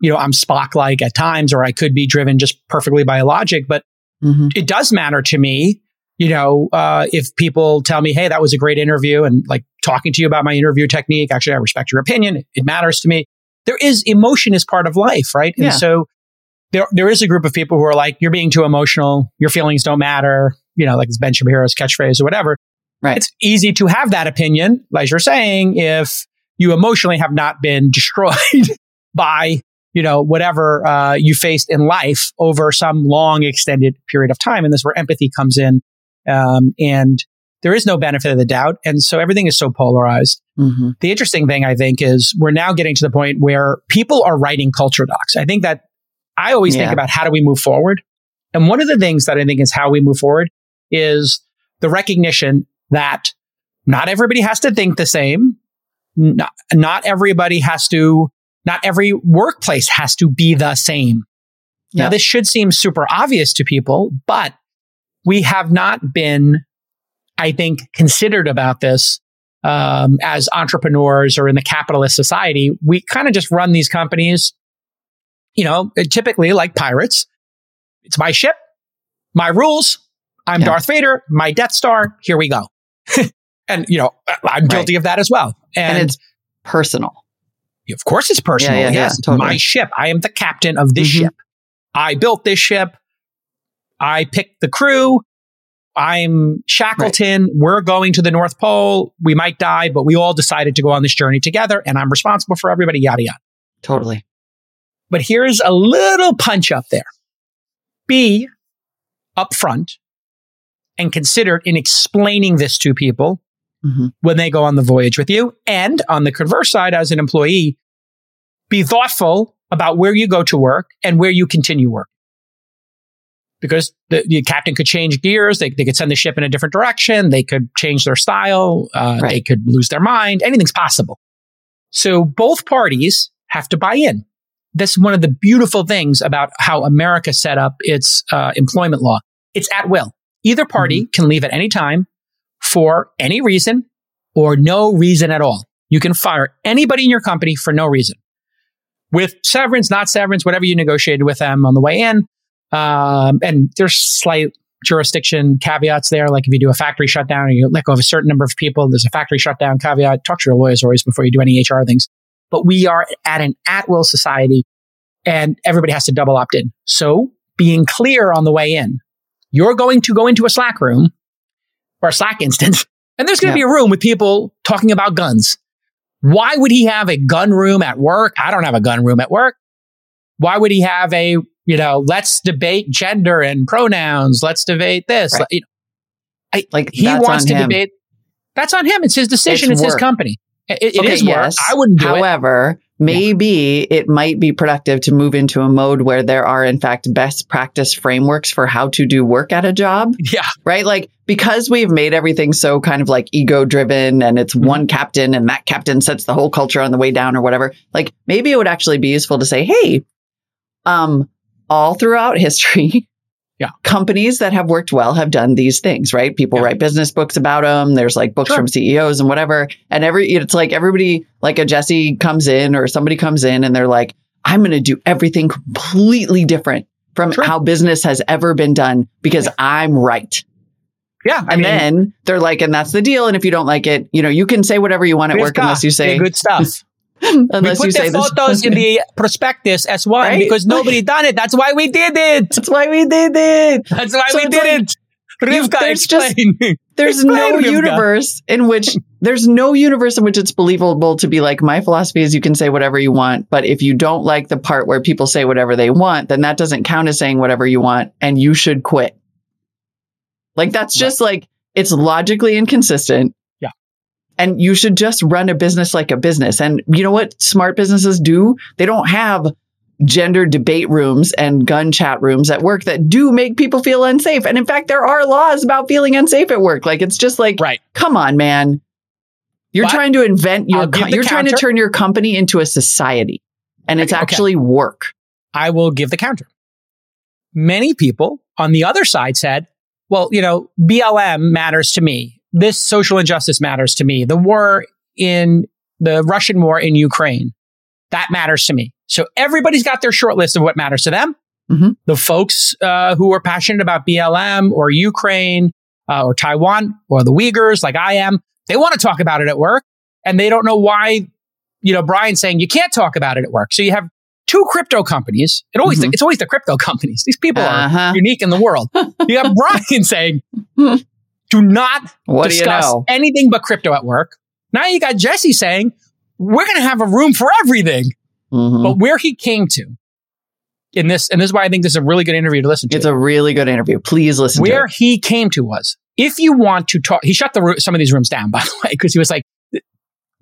you know, I'm Spock-like at times, or I could be driven just perfectly by logic, but it does matter to me, you know, if people tell me, hey, that was a great interview, and like talking to you about my interview technique, actually, I respect your opinion. It matters to me. There is emotion is part of life, right? Yeah. And so there is a group of people who are like, you're being too emotional. Your feelings don't matter. You know, like it's Ben Shapiro's catchphrase or whatever. Right. It's easy to have that opinion, like you're saying, if you emotionally have not been destroyed by, you know, whatever you faced in life over some long extended period of time. And this is where empathy comes in. And there is no benefit of the doubt. And so everything is so polarized. Mm-hmm. The interesting thing, I think, is we're now getting to the point where people are writing culture docs. I think that I always think about how do we move forward. And one of the things that I think is how we move forward is the recognition that not everybody has to think the same. Not everybody has to, not every workplace has to be the same. Yeah. Now, this should seem super obvious to people, but we have not been, I think, considered about this as entrepreneurs or in the capitalist society. We kind of just run these companies, you know, typically like pirates. It's my ship, my rules. I'm Darth Vader, my Death Star. Here we go. And, you know, I'm guilty of that as well. And it's personal. Of course it's personal. Yeah, yes, totally. My ship. I am the captain of this ship. I built this ship. I picked the crew. I'm Shackleton. Right. We're going to the North Pole. We might die, but we all decided to go on this journey together, and I'm responsible for everybody, yada, yada. Totally. But here's a little punch up there. Be upfront and considered in explaining this to people when they go on the voyage with you. And on the converse side, as an employee, be thoughtful about where you go to work and where you continue work. Because the captain could change gears. They could send the ship in a different direction. They could change their style. They could lose their mind. Anything's possible. So both parties have to buy in. That's one of the beautiful things about how America set up its employment law. It's at will. Either party can leave at any time for any reason or no reason at all. You can fire anybody in your company for no reason. With severance, not severance, whatever you negotiated with them on the way in. And there's slight jurisdiction caveats there. Like if you do a factory shutdown and you let go of a certain number of people, there's a factory shutdown caveat. Talk to your lawyers always before you do any HR things. But we are at an at-will society, and everybody has to double opt in. So being clear on the way in, you're going to go into a Slack room or a Slack instance, and there's going to be a room with people talking about guns. Why would he have a gun room at work? I don't have a gun room at work. Why would he have a, you know, let's debate gender and pronouns. Let's debate this. Right. He wants to debate. That's on him. It's his decision. It's his company. It is work. I wouldn't do However, maybe it might be productive to move into a mode where there are, in fact, best practice frameworks for how to do work at a job. Yeah. Right? Like, because we've made everything so kind of like ego-driven, and it's one captain, and that captain sets the whole culture on the way down or whatever. Like, maybe it would actually be useful to say, hey, all throughout history, Yeah. Companies that have worked well have done these things, right? People write business books about them. There's like books from CEOs and whatever. And it's like everybody, like a Jesse comes in or somebody comes in and they're like, I'm going to do everything completely different from how business has ever been done because I'm right. Yeah. I mean, then they're like, and that's the deal. And if you don't like it, you know, you can say whatever you want at work unless you say good stuff. Unless we put the photos in the prospectus as well, right? Because nobody done it. That's why we did it. That's why we did it. Rivka, there's no universe in which it's believable to be like, my philosophy is you can say whatever you want, but if you don't like the part where people say whatever they want, then that doesn't count as saying whatever you want and you should quit. Like, that's just like, it's logically inconsistent. Yeah. And you should just run a business like a business. And you know what smart businesses do? They don't have gender debate rooms and gun chat rooms at work that do make people feel unsafe. And in fact, there are laws about feeling unsafe at work. Like, it's just like, come on, man. You're trying to turn your company into a society. And it's actually work. I will give the counter. Many people on the other side said, well, you know, BLM matters to me. This social injustice matters to me. The Russian war in Ukraine, that matters to me. So everybody's got their short list of what matters to them. Mm-hmm. The folks who are passionate about BLM or Ukraine or Taiwan or the Uyghurs, like I am, they want to talk about it at work. And they don't know why, you know, Brian's saying you can't talk about it at work. So you have two crypto companies. It's always the crypto companies. These people are unique in the world. You have Brian saying, do not discuss anything but crypto at work. Now you got Jesse saying, we're going to have a room for everything. Mm-hmm. But where he came to in this, and this is why I think this is a really good interview to listen to. It's a really good interview. Please listen to it. Where he came to was, if you want to talk, he shut some of these rooms down, by the way, because he was like,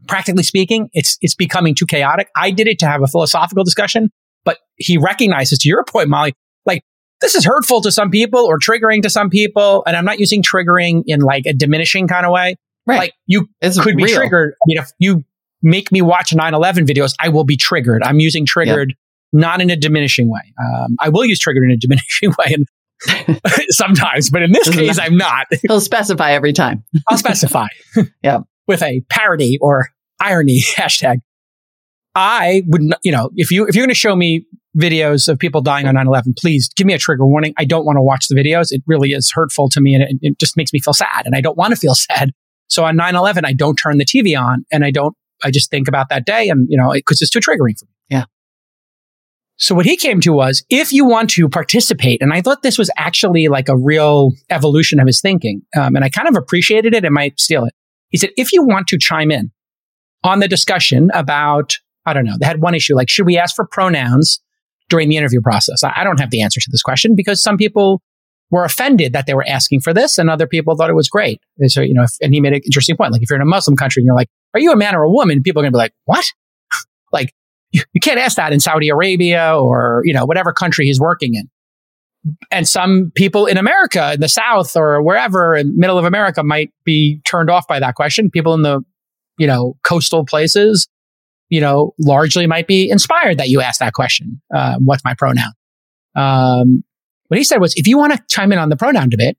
practically speaking, it's becoming too chaotic. I did it to have a philosophical discussion, but he recognizes, to your point, Molly, like, this is hurtful to some people or triggering to some people. And I'm not using triggering in like a diminishing kind of way. Right. Like, you could be triggered. I mean, if you make me watch 9/11 videos, I will be triggered. I'm using triggered not in a diminishing way. I will use triggered in a diminishing way and sometimes, but in this case, I'm not. He'll specify every time. I'll specify. Yeah. With a parody or irony hashtag. I wouldn't, you know, if you're going to show me videos of people dying on 9/11, please give me a trigger warning. I don't want to watch the videos. It really is hurtful to me and it just makes me feel sad and I don't want to feel sad. So on 9/11, I don't turn the TV on and I just think about that day and, you know, because it's too triggering for me. Yeah. So what he came to was, if you want to participate, and I thought this was actually like a real evolution of his thinking, and I kind of appreciated it and might steal it. He said, if you want to chime in on the discussion about, I don't know, they had one issue, like, should we ask for pronouns during the interview process? I don't have the answer to this question because some people were offended that they were asking for this and other people thought it was great. And so, you know, and he made an interesting point. Like, if you're in a Muslim country and you're like, are you a man or a woman? People are going to be like, what? Like, you can't ask that in Saudi Arabia or, you know, whatever country he's working in. And some people in America, in the South or wherever, in the middle of America, might be turned off by that question. People in the, you know, coastal places, you know, largely might be inspired that you ask that question. What's my pronoun? What he said was, if you want to chime in on the pronoun debate,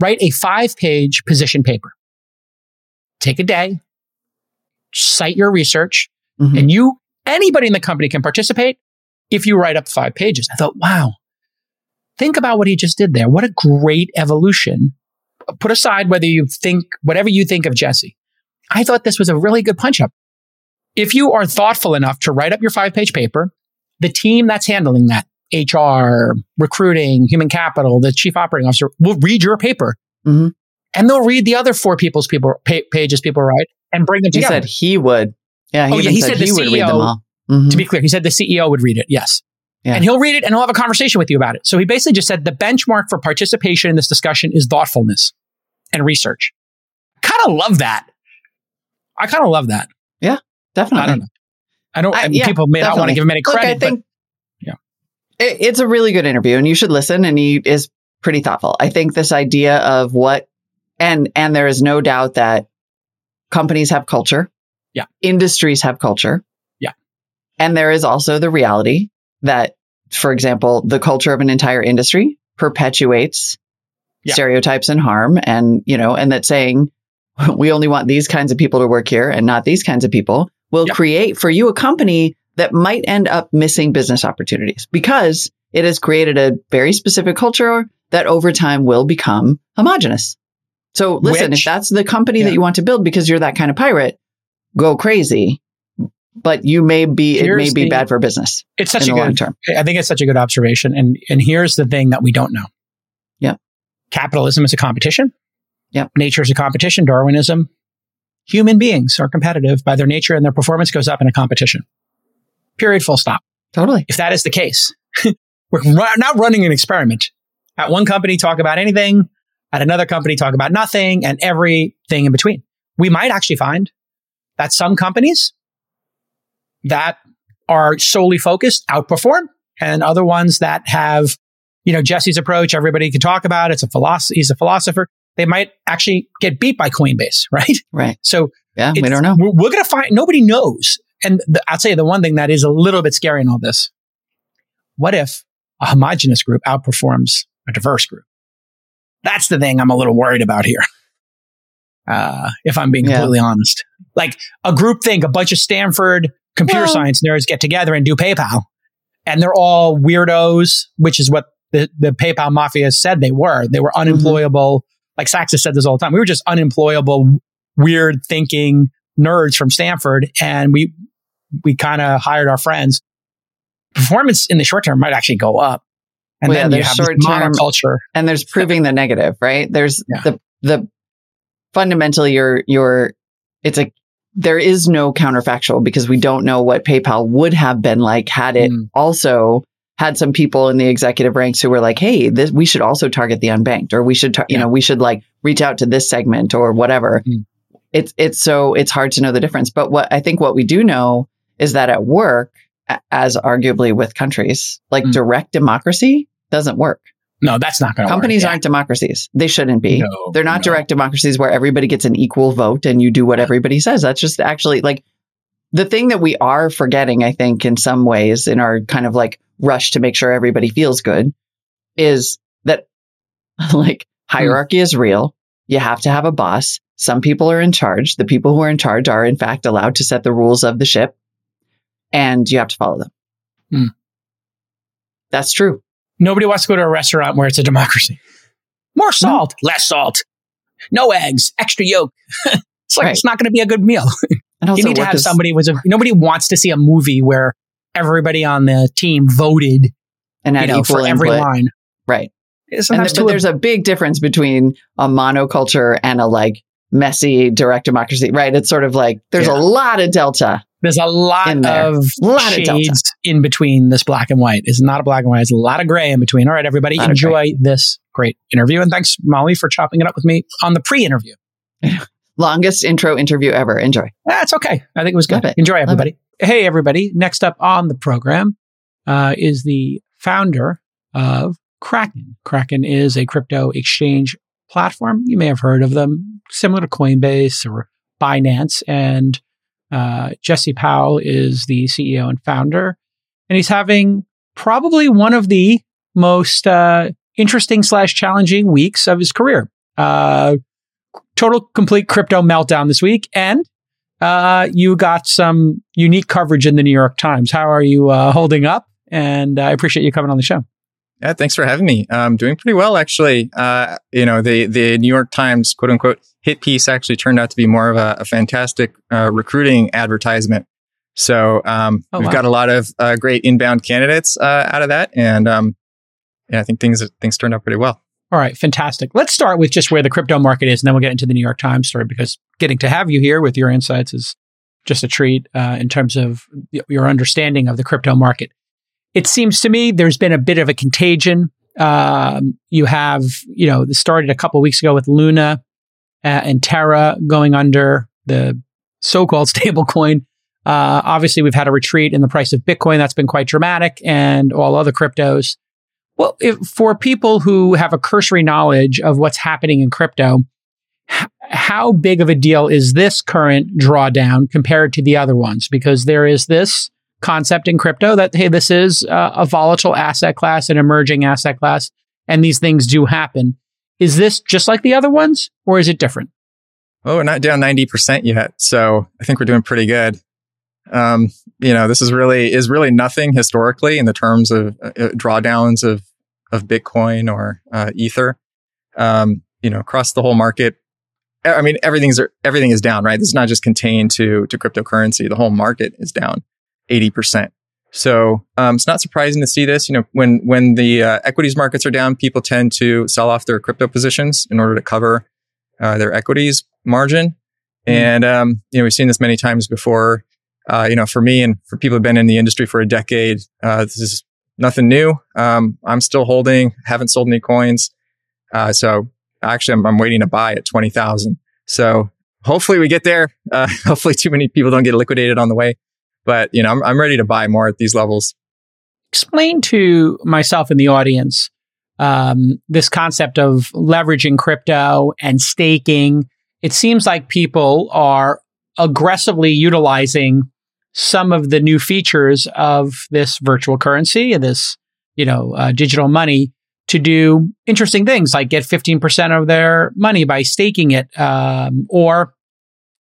write a 5-page position paper. Take a day, cite your research, and anybody in the company can participate if you write up 5 pages. I thought, wow. Think about what he just did there. What a great evolution. Put aside whatever you think of Jesse. I thought this was a really good punch up. If you are thoughtful enough to write up your 5-page paper, the team that's handling that, HR, recruiting, human capital, the chief operating officer, will read your paper. Mm-hmm. And they'll read the other 4 people's pages people write and bring them together. He said he would. Yeah, he said the CEO would read them all. Mm-hmm. To be clear, he said the CEO would read it. Yes. Yeah. And he'll read it and he'll have a conversation with you about it. So he basically just said the benchmark for participation in this discussion is thoughtfulness and research. I kind of love that. Yeah, definitely. I don't know. People may not want to give him any credit. Look, I think it's a really good interview and you should listen, and he is pretty thoughtful. I think this idea of and there is no doubt that companies have culture. Yeah. Industries have culture. Yeah. And there is also the reality that, for example, the culture of an entire industry perpetuates stereotypes and harm. And, you know, and that saying, we only want these kinds of people to work here and not these kinds of people will create for you a company that might end up missing business opportunities because it has created a very specific culture that over time will become homogenous. So listen, if that's the company that you want to build because you're that kind of pirate, go crazy. But you may be, it may be bad for business. It's such a good long term. I think it's such a good observation. And here's the thing that we don't know. Yeah. Capitalism is a competition. Yeah. Nature is a competition. Darwinism. Human beings are competitive by their nature and their performance goes up in a competition. Period. Full stop. Totally. If that is the case, we're not running an experiment. At one company, talk about anything. At another company, talk about nothing and everything in between. We might actually find that some companies that are solely focused outperform and other ones that have, you know, Jesse's approach, everybody can talk about. It's a philosophy. He's a philosopher. They might actually get beat by Coinbase, right? Right. So we don't know. We're going to find, nobody knows. And I'll tell you the one thing that is a little bit scary in all this. What if a homogenous group outperforms a diverse group? That's the thing I'm a little worried about here. If I'm being completely honest, like a group think, a bunch of Stanford computer science nerds get together and do PayPal. And they're all weirdos, which is what the PayPal mafia said they were. They were unemployable. Mm-hmm. Like Sachs has said this all the time. We were just unemployable, weird thinking nerds from Stanford. And we kind of hired our friends. Performance in the short term might actually go up. And well, then you have short term culture. And there's proving the negative, right? There's the fundamentally there is no counterfactual because we don't know what PayPal would have been like had it also had some people in the executive ranks who were like, hey, we should also target the unbanked, or we should, we should like reach out to this segment or whatever. Mm. It's hard to know the difference. But what we do know is that at work, as arguably with countries, like direct democracy doesn't work. No, that's not going to work. Companies aren't democracies. They shouldn't be. No, they're not direct democracies where everybody gets an equal vote and you do what everybody says. That's just actually like the thing that we are forgetting, I think, in some ways in our kind of like rush to make sure everybody feels good is that like hierarchy is real. You have to have a boss. Some people are in charge. The people who are in charge are, in fact, allowed to set the rules of the ship and you have to follow them. Mm. That's true. Nobody wants to go to a restaurant where it's a democracy. More salt, less salt, no eggs, extra yolk. It's like, it's not going to be a good meal. And also you need to have somebody nobody wants to see a movie where everybody on the team voted and for every line. Right. But there's a big difference between a monoculture and a like messy direct democracy, right? It's sort of like, there's a lot of delta. There's a lot of shades in between this black and white. It's not a black and white. It's a lot of gray in between. All right, everybody, enjoy this great interview. And thanks, Molly, for chopping it up with me on the pre-interview. Longest intro interview ever. Enjoy. That's okay. I think it was good. Enjoy, everybody. Hey, everybody. Next up on the program is the founder of Kraken. Kraken is a crypto exchange platform. You may have heard of them, similar to Coinbase or Binance. And Jesse Powell is the CEO and founder, and he's having probably one of the most interesting /challenging weeks of his career. Total complete crypto meltdown this week, and you got some unique coverage in the New York Times. How are you holding up? And I appreciate you coming on the show. Yeah, thanks for having me. I'm doing pretty well, actually. The New York Times, quote unquote, hit piece actually turned out to be more of a fantastic recruiting advertisement. So we've got a lot of great inbound candidates out of that. And I think things turned out pretty well. All right. Fantastic. Let's start with just where the crypto market is, and then we'll get into the New York Times story, because getting to have you here with your insights is just a treat in terms of your understanding of the crypto market. It seems to me there's been a bit of a contagion. You have, this started a couple of weeks ago with Luna and Terra going under, the so-called stablecoin. Obviously, we've had a retreat in the price of Bitcoin. That's been quite dramatic, and all other cryptos. Well, for people who have a cursory knowledge of what's happening in crypto, how big of a deal is this current drawdown compared to the other ones? Because there is this concept in crypto that, hey, this is a volatile asset class, an emerging asset class. and these things do happen. Is this just like the other ones, or is it different? Well, we're not down 90% yet, so I think we're doing pretty good. This is really nothing historically in the terms of drawdowns of Bitcoin or Ether. Across the whole market, I mean, everything is down, right? This is not just contained to cryptocurrency. The whole market is down 80%. So it's not surprising to see this. You know, when the equities markets are down, people tend to sell off their crypto positions in order to cover their equities margin. Mm-hmm. And we've seen this many times before. For me and for people who've been in the industry for a decade, this is nothing new. I'm still holding, haven't sold any coins. So actually, I'm waiting to buy at 20,000. So hopefully we get there. Hopefully too many people don't get liquidated on the way. But, I'm ready to buy more at these levels. Explain to myself and the audience this concept of leveraging crypto and staking. It seems like people are aggressively utilizing some of the new features of this virtual currency and this, digital money to do interesting things like get 15% of their money by staking it or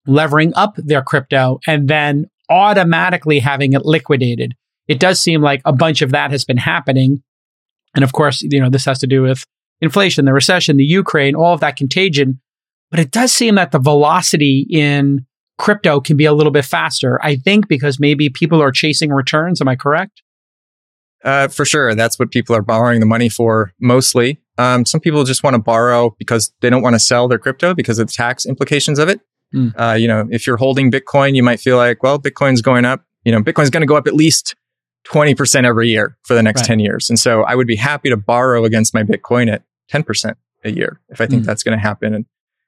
levering up their crypto and then automatically having it liquidated. It does seem like a bunch of that has been happening. And of course, this has to do with inflation, the recession, the Ukraine, all of that contagion. But it does seem that the velocity in crypto can be a little bit faster, I think, because maybe people are chasing returns. Am I correct? For sure. That's what people are borrowing the money for mostly. Some people just want to borrow because they don't want to sell their crypto because of the tax implications of it. Mm. If you're holding Bitcoin, you might feel like, well, Bitcoin's going up. Bitcoin's going to go up at least 20% every year for the next 10 years. And so I would be happy to borrow against my Bitcoin at 10% a year if I think that's going to happen and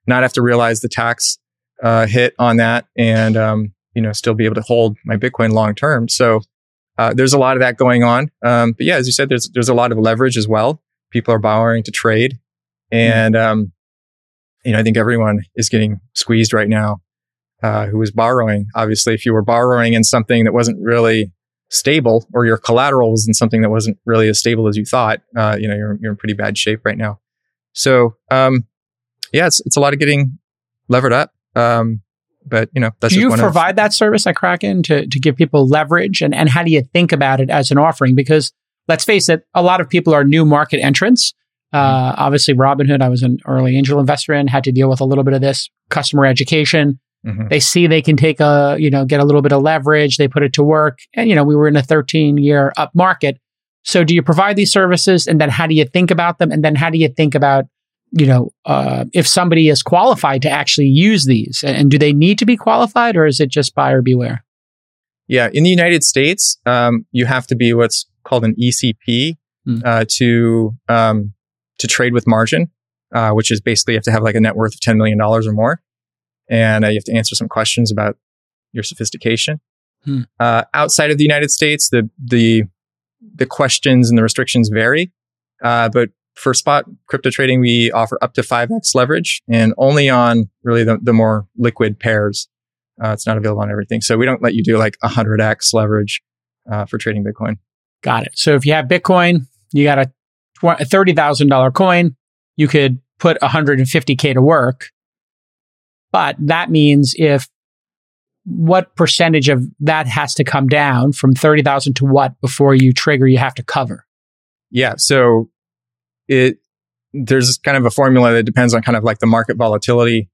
not have to realize the tax hit on that and, still be able to hold my Bitcoin long term. So there's a lot of that going on. But yeah, as you said, there's a lot of leverage as well. People are borrowing to trade. And, I think everyone is getting squeezed right now who is borrowing. Obviously, if you were borrowing in something that wasn't really stable or your collateral was in something that wasn't really as stable as you thought, you're in pretty bad shape right now. So it's a lot of getting levered up. That's just one. Do you provide that service at Kraken to give people leverage? And how do you think about it as an offering? Because let's face it, a lot of people are new market entrants. Obviously, Robinhood, I was an early angel investor in, had to deal with a little bit of this customer education. Mm-hmm. They see they can take get a little bit of leverage. They put it to work. And, we were in a 13-year up market. So do you provide these services? And then how do you think about them? And then how do you think about if somebody is qualified to actually use these? And do they need to be qualified, or is it just buyer beware? Yeah. In the United States, you have to be what's called an ECP to trade with margin, which is basically you have to have like a net worth of $10 million or more. And you have to answer some questions about your sophistication. Outside of the United States, the questions and the restrictions vary. But for spot crypto trading, we offer up to 5x leverage and only on really the more liquid pairs. It's not available on everything. So we don't let you do like 100x leverage for trading Bitcoin. Got it. So if you have Bitcoin, you got a $30,000 coin, you could put $150K to work. But that means what percentage of that has to come down from 30,000 to what before you trigger, you have to cover? Yeah. So there's kind of a formula that depends on kind of like the market volatility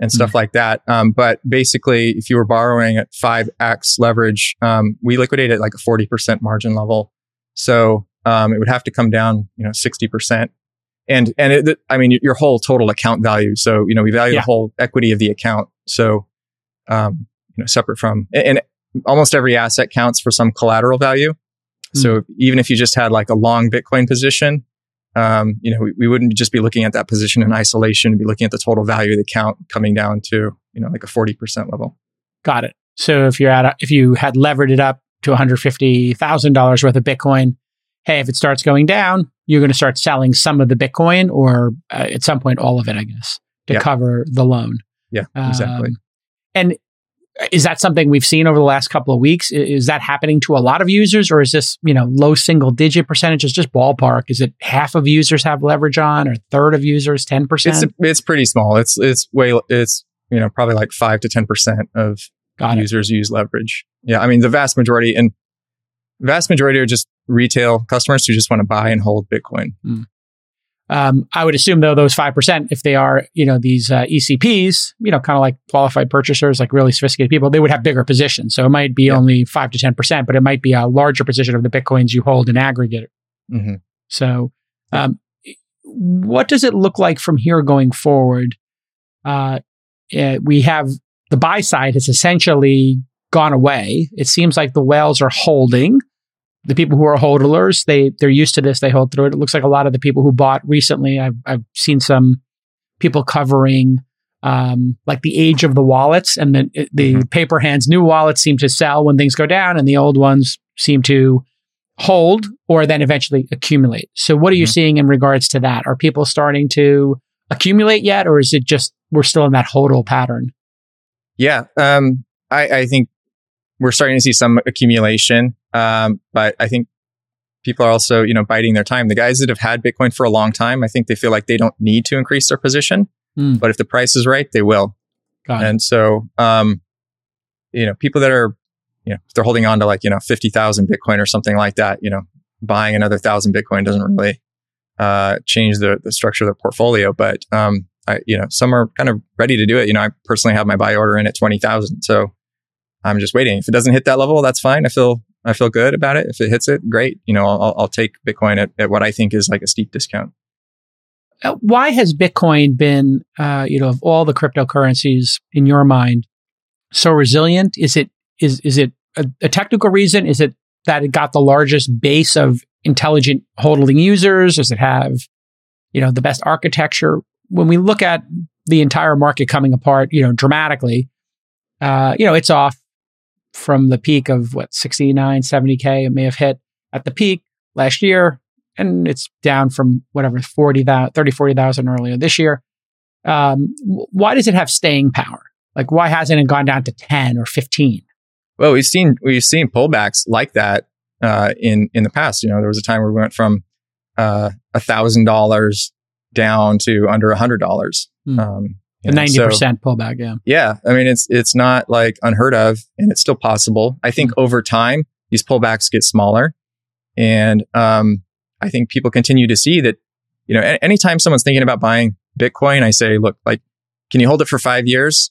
and stuff like that. But basically, if you were borrowing at 5x leverage, we liquidate at like a 40% margin level. So it would have to come down, 60%. And your whole total account value. So, we value the whole equity of the account. So, separate from, and almost every asset counts for some collateral value. So even if you just had like a long Bitcoin position, we wouldn't just be looking at that position in isolation, we'd be looking at the total value of the account coming down to, like a 40% level. Got it. So if you had levered it up to $150,000 worth of Bitcoin, hey, if it starts going down, you're going to start selling some of the Bitcoin or at some point, all of it, I guess, to cover the loan. Yeah, exactly. And Is that something we've seen over the last couple of weeks? Is that happening to a lot of users, or is this, you know, low single digit percentages, just ballpark? Is it half of users have leverage on, or a third of users, 10%? It's pretty small. It's you know, probably like 5 to 10% of users use leverage. Yeah. I mean, the vast majority are just retail customers who just want to buy and hold Bitcoin. Mm. I would assume, though, those 5%, if they are, you know, these ECPs, you know, kind of like qualified purchasers, like really sophisticated people, they would have bigger positions. So it might be only 5 to 10%, but it might be a larger position of the Bitcoins you hold in aggregate. Mm-hmm. So what does it look like from here going forward? We have the buy side has essentially gone away. It seems like the whales are holding. The people who are hodlers, they're used to this. They hold through it. It looks like a lot of the people who bought recently, I've seen some people covering like the age of the wallets, and the paper hands. New wallets seem to sell when things go down, and the old ones seem to hold or then eventually accumulate. So what are you seeing in regards to that? Are people starting to accumulate yet, or is it just we're still in that hodl pattern? Yeah, I think we're starting to see some accumulation. But I think people are also, you know, biding their time. The guys that have had Bitcoin for a long time, I think they feel like they don't need to increase their position, but if the price is right, they will. And so, you know, people that are, you know, if they're holding on to like, you know, 50,000 Bitcoin or something like that, you know, buying another 1,000 Bitcoin doesn't really, change the structure of their portfolio. But, you know, some are kind of ready to do it. You know, I personally have my buy order in at 20,000. So I'm just waiting. If it doesn't hit that level, that's fine. I feel good about it. If it hits it, great. You know, I'll take Bitcoin at what I think is like a steep discount. Why has Bitcoin been, you know, of all the cryptocurrencies in your mind, so resilient? Is it a technical reason? Is it that it got the largest base of intelligent hodling users? Does it have, you know, the best architecture? When we look at the entire market coming apart, you know, dramatically, you know, it's off from the peak of what, 69, 70K. It may have hit at the peak last year, and it's down from whatever, 40,000 earlier this year. Why does it have staying power? Like, why hasn't it gone down to 10 or 15? Well, we've seen pullbacks like that in the past. You know, there was a time where we went from $1,000 down to under $100. The 90% pullback, yeah. Yeah. I mean, it's not like unheard of, and it's still possible. I think over time, these pullbacks get smaller. And I think people continue to see that, you know, anytime someone's thinking about buying Bitcoin, I say, look, like, can you hold it for 5 years?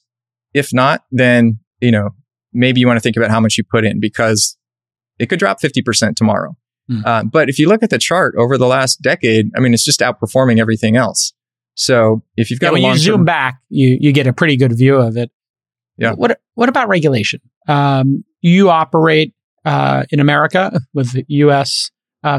If not, then, you know, maybe you want to think about how much you put in, because it could drop 50% tomorrow. But if you look at the chart over the last decade, I mean, it's just outperforming everything else. So if you've got when you zoom back, you get a pretty good view of it. Yeah. What about regulation? You operate in America with U.S.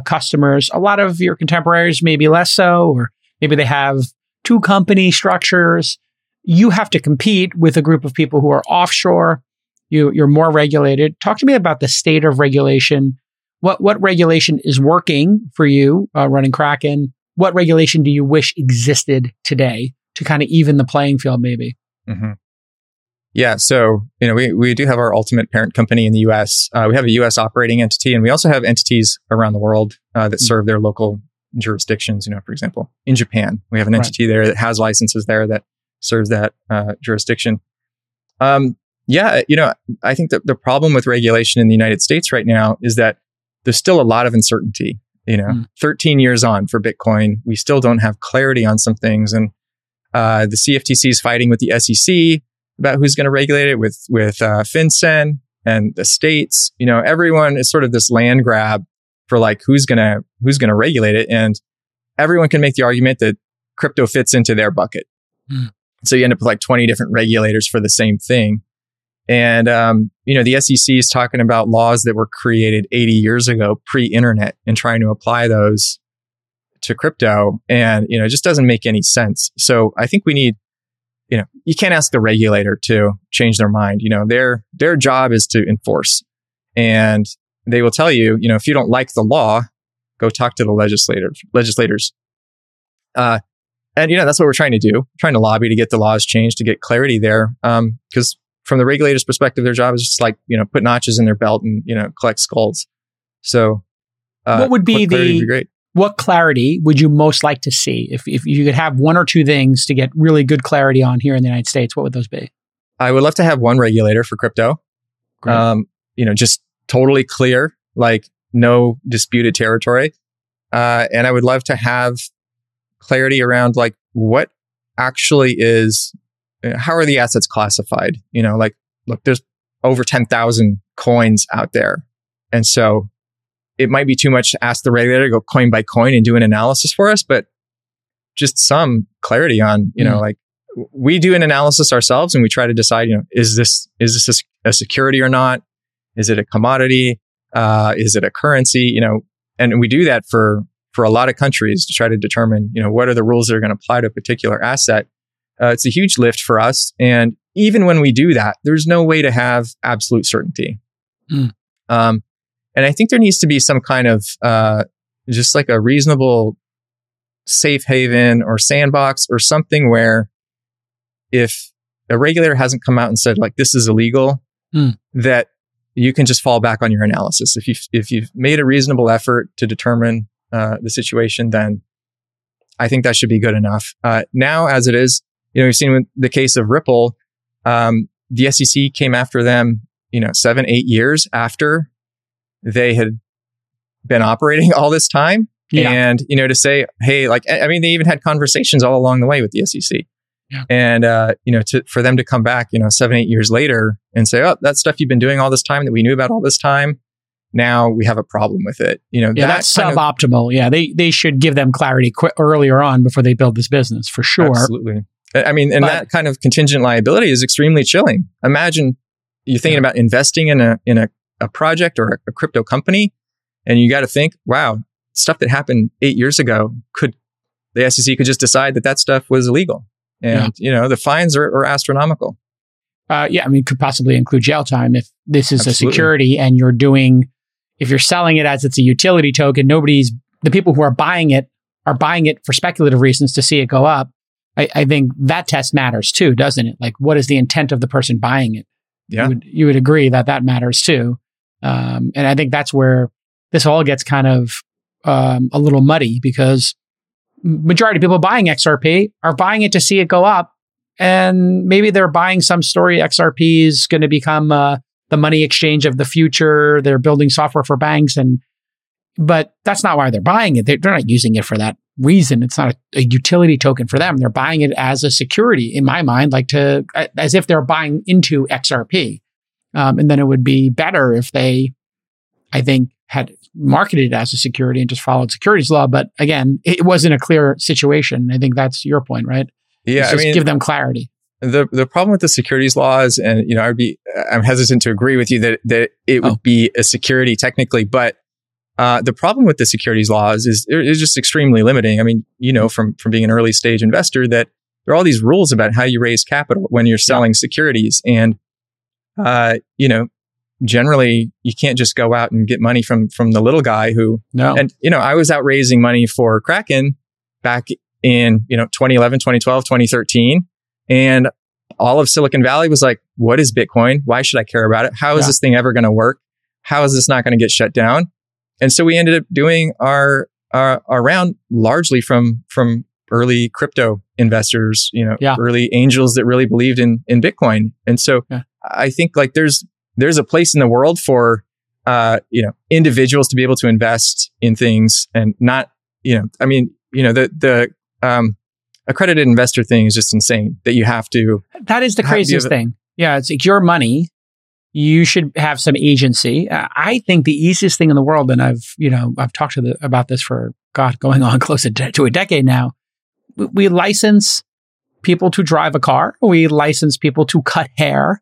Customers. A lot of your contemporaries maybe less so, or maybe they have two company structures. You have to compete with a group of people who are offshore. You're more regulated. Talk to me about the state of regulation. What regulation is working for you running Kraken? What regulation do you wish existed today to kind of even the playing field, maybe? Mm-hmm. Yeah. So, you know, we do have our ultimate parent company in the U.S. We have a U.S. operating entity, and we also have entities around the world that serve their local jurisdictions. You know, for example, in Japan, we have an entity there that has licenses there that serves that jurisdiction. Yeah. You know, I think that the problem with regulation in the United States right now is that there's still a lot of uncertainty. You know, 13 years on for Bitcoin, we still don't have clarity on some things. And the CFTC is fighting with the SEC about who's going to regulate it with FinCEN and the states. You know, everyone is sort of this land grab for like who's going to regulate it. And everyone can make the argument that crypto fits into their bucket. So you end up with like 20 different regulators for the same thing. And, you know, the SEC is talking about laws that were created 80 years ago, pre-internet, and trying to apply those to crypto. And, you know, it just doesn't make any sense. So I think we need, you know, you can't ask the regulator to change their mind. You know, their job is to enforce. And they will tell you, you know, if you don't like the law, go talk to the legislators. And, you know, that's what we're trying to do, trying to lobby to get the laws changed, to get clarity there. Because from the regulator's perspective, their job is just like, you know, put notches in their belt and, you know, collect skulls. So what would be the great? What clarity would you most like to see? If you could have one or two things to get really good clarity on here in the United States, what would those be? I would love to have one regulator for crypto. Great. You know, just totally clear, like no disputed territory. And I would love to have clarity around like what actually is, how are the assets classified? You know, like, look, there's over 10,000 coins out there. And so it might be too much to ask the regulator to go coin by coin and do an analysis for us, but just some clarity on, you know, like we do an analysis ourselves and we try to decide, you know, is this a security or not? Is it a commodity? Is it a currency? You know, and we do that for a lot of countries to try to determine, you know, what are the rules that are going to apply to a particular asset. It's a huge lift for us. And even when we do that, there's no way to have absolute certainty. And I think there needs to be some kind of just like a reasonable safe haven or sandbox or something where if a regulator hasn't come out and said like this is illegal, that you can just fall back on your analysis. If you've made a reasonable effort to determine the situation, then I think that should be good enough. Now, as it is, you know, we've seen with the case of Ripple, the SEC came after them, you know, 7-8 years after they had been operating all this time. Yeah. And, you know, to say, hey, like, I mean, they even had conversations all along the way with the SEC. Yeah. And, you know, for them to come back, you know, 7-8 years later and say, oh, that stuff you've been doing all this time that we knew about all this time, now we have a problem with it. You know, yeah, that's suboptimal. Yeah. They should give them clarity earlier on before they build this business for sure. Absolutely. I mean, and that kind of contingent liability is extremely chilling. Imagine you're thinking about investing in a project or a crypto company, and you got to think, wow, stuff that happened 8 years ago could, the SEC could just decide that stuff was illegal. And, you know, the fines are astronomical. Yeah, I mean, could possibly include jail time if this is a security and you're doing, if you're selling it as it's a utility token, the people who are buying it for speculative reasons to see it go up. I think that test matters too, doesn't it? Like, what is the intent of the person buying it? Yeah. You would agree that matters too. And I think that's where this all gets kind of a little muddy, because majority of people buying XRP are buying it to see it go up, and maybe they're buying some story. XRP is going to become the money exchange of the future. They're building software for banks, but that's not why they're buying it. They're not using it for that reason. It's not a utility token for them. They're buying it as a security, in my mind, like as if they're buying into XRP. And then it would be better if they, I think, had marketed it as a security and just followed securities law. But again, it wasn't a clear situation. I think that's your point, right? Yeah. It's just, I mean, give them clarity. The problem with the securities laws, and, you know, I'm hesitant to agree with you that it would be a security technically, but the problem with the securities laws is it's just extremely limiting. I mean, you know, from being an early stage investor, that there are all these rules about how you raise capital when you're selling securities. And you know, generally you can't just go out and get money from the little guy and, you know, I was out raising money for Kraken back in, you know, 2011, 2012, 2013. And all of Silicon Valley was like, what is Bitcoin? Why should I care about it? How is this thing ever going to work? How is this not going to get shut down? And so we ended up doing our round largely from early crypto investors, you know, early angels that really believed in Bitcoin. And so I think like there's a place in the world for, you know, individuals to be able to invest in things and not, you know, I mean, you know, the accredited investor thing is just insane that you have to. That is the craziest thing. Yeah. It's like your money. You should have some agency. I think the easiest thing in the world, and I've talked about this for, going on close to a decade now. We license people to drive a car. We license people to cut hair.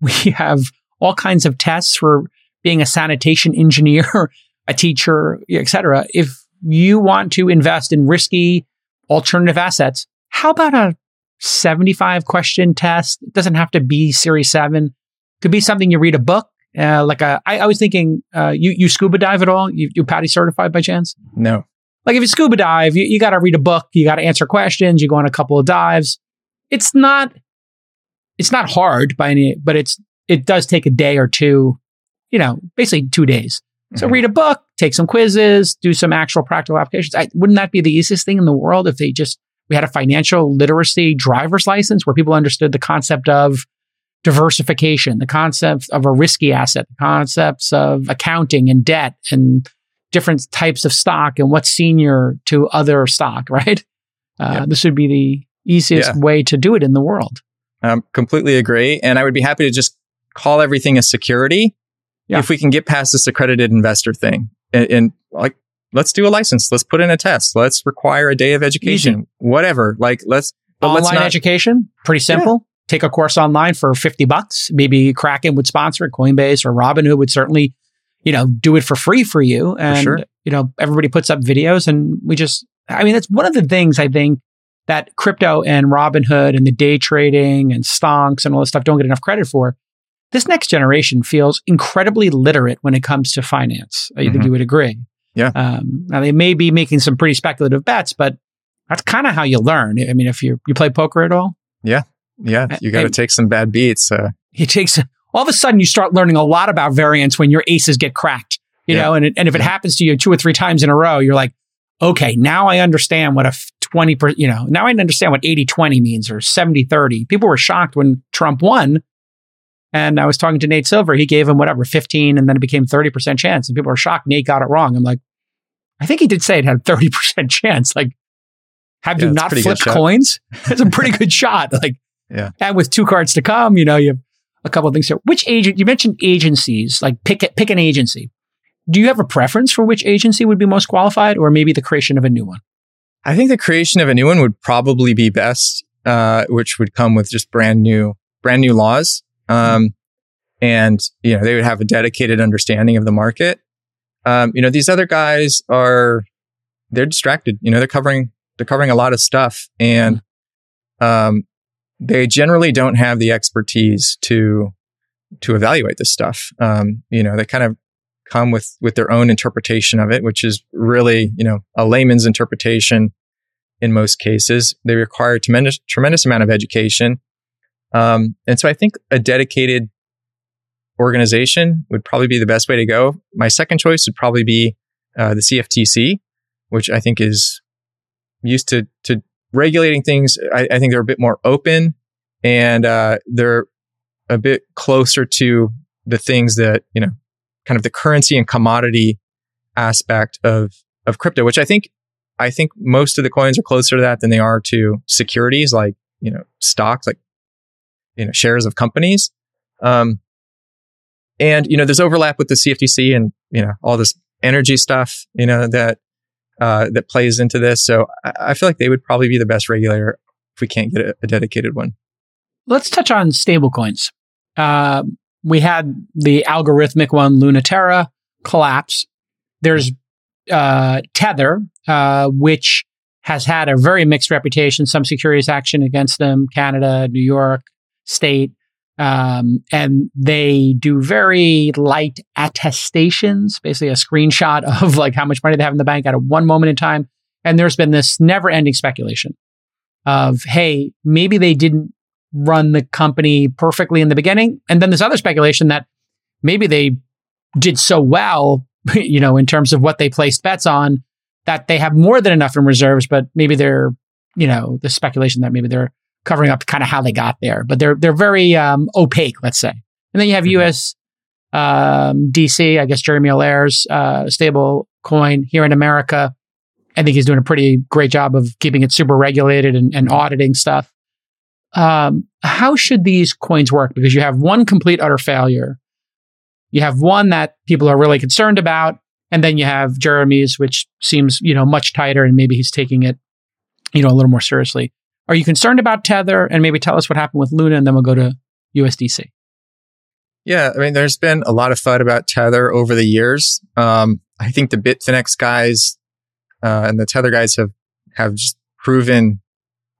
We have all kinds of tests for being a sanitation engineer, a teacher, et cetera. If you want to invest in risky alternative assets, how about a 75-question test? It doesn't have to be Series 7. Could be something you read a book. I was thinking, you scuba dive at all? You PADI certified by chance? No. Like if you scuba dive, you got to read a book. You got to answer questions. You go on a couple of dives. It's not it's not hard by any, but it does take a day or two, basically 2 days. So read a book, take some quizzes, do some actual practical applications. Wouldn't that be the easiest thing in the world if we had a financial literacy driver's license where people understood the concept of diversification, the concept of a risky asset, the concepts of accounting and debt and different types of stock and what's senior to other stock, right? This would be the easiest way to do it in the world. Completely agree. And I would be happy to just call everything a security if we can get past this accredited investor thing. And like, let's do a license. Let's put in a test. Let's require a day of education, whatever. Like, education, pretty simple. Yeah. Take a course online for $50. Maybe Kraken would sponsor it, Coinbase or Robinhood would certainly, do it for free for you. And, everybody puts up videos and that's one of the things I think that crypto and Robinhood and the day trading and stonks and all this stuff don't get enough credit for. This next generation feels incredibly literate when it comes to finance. I think you would agree. Yeah. Now they may be making some pretty speculative bets, but that's kind of how you learn. I mean, if you play poker at all. Yeah. Yeah, you got to take some bad beats. All of a sudden, you start learning a lot about variance when your aces get cracked, you know. And if it happens to you 2 or 3 times in a row, you're like, okay, now I understand what a 20%. Now I understand what 80-20 means or 70-30. People were shocked when Trump won, and I was talking to Nate Silver. He gave him 15, and then it became 30% chance, and people were shocked. Nate got it wrong. I'm like, I think he did say it had 30% chance. Like, have you not flipped coins? That's a pretty good shot. Like. Yeah. And with 2 cards to come, you have a couple of things here. Which agent, you mentioned agencies, like pick an agency. Do you have a preference for which agency would be most qualified or maybe the creation of a new one? I think the creation of a new one would probably be best, which would come with just brand new laws. And, they would have a dedicated understanding of the market. These other guys they're distracted, they're covering a lot of stuff and, they generally don't have the expertise to evaluate this stuff. They kind of come with their own interpretation of it, which is really, a layman's interpretation in most cases. They require a tremendous amount of education. And so I think a dedicated organization would probably be the best way to go. My second choice would probably be the CFTC, which I think is used to regulating things. I think they're a bit more open and they're a bit closer to the things that, kind of the currency and commodity aspect of crypto, which I think most of the coins are closer to that than they are to securities like, stocks, like, shares of companies. And, there's overlap with the CFTC and, all this energy stuff, that plays into this. So I feel like they would probably be the best regulator if we can't get a dedicated one. Let's touch on stablecoins. We had the algorithmic one, Luna collapse. There's Tether, which has had a very mixed reputation, some securities action against them, Canada, New York State. And they do very light attestations, basically a screenshot of like how much money they have in the bank at one moment in time. And there's been this never ending speculation of, hey, maybe they didn't run the company perfectly in the beginning. And then there's other speculation that maybe they did so well, in terms of what they placed bets on that they have more than enough in reserves, but maybe they're, the speculation that maybe they're covering up kind of how they got there, but they're very opaque, let's say. And then you have US DC, I guess Jeremy Allaire's stable coin here in America. I think he's doing a pretty great job of keeping it super regulated and auditing stuff. How should these coins work? Because you have one complete utter failure. You have one that people are really concerned about, and then you have Jeremy's, which seems, much tighter and maybe he's taking it, a little more seriously. Are you concerned about Tether? And maybe tell us what happened with Luna, and then we'll go to USDC. Yeah, I mean, there's been a lot of FUD about Tether over the years. I think the Bitfinex guys and the Tether guys have just proven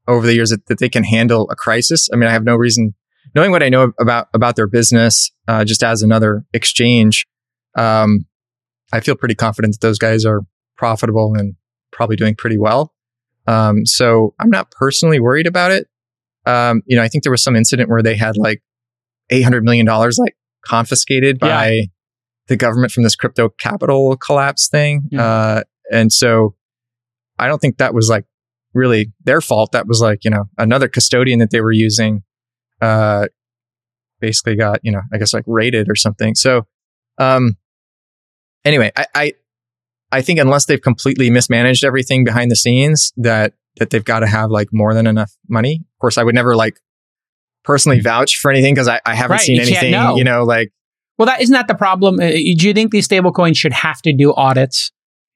over the years that they can handle a crisis. I mean, I have no reason, knowing what I know about their business, just as another exchange, I feel pretty confident that those guys are profitable and probably doing pretty well. So I'm not personally worried about it. You know, I think there was some incident where they had like $800 million like confiscated by the government from this crypto capital collapse thing. Yeah. And so I don't think that was like really their fault. That was like, you know, another custodian that they were using basically got, you know, I guess like raided or something. So anyway, I think unless they've completely mismanaged everything behind the scenes, that they've got to have like more than enough money. Of course, I would never like personally vouch for anything because I haven't seen you anything, know. You know, like. Well, that isn't that the problem. Do you think these stablecoins should have to do audits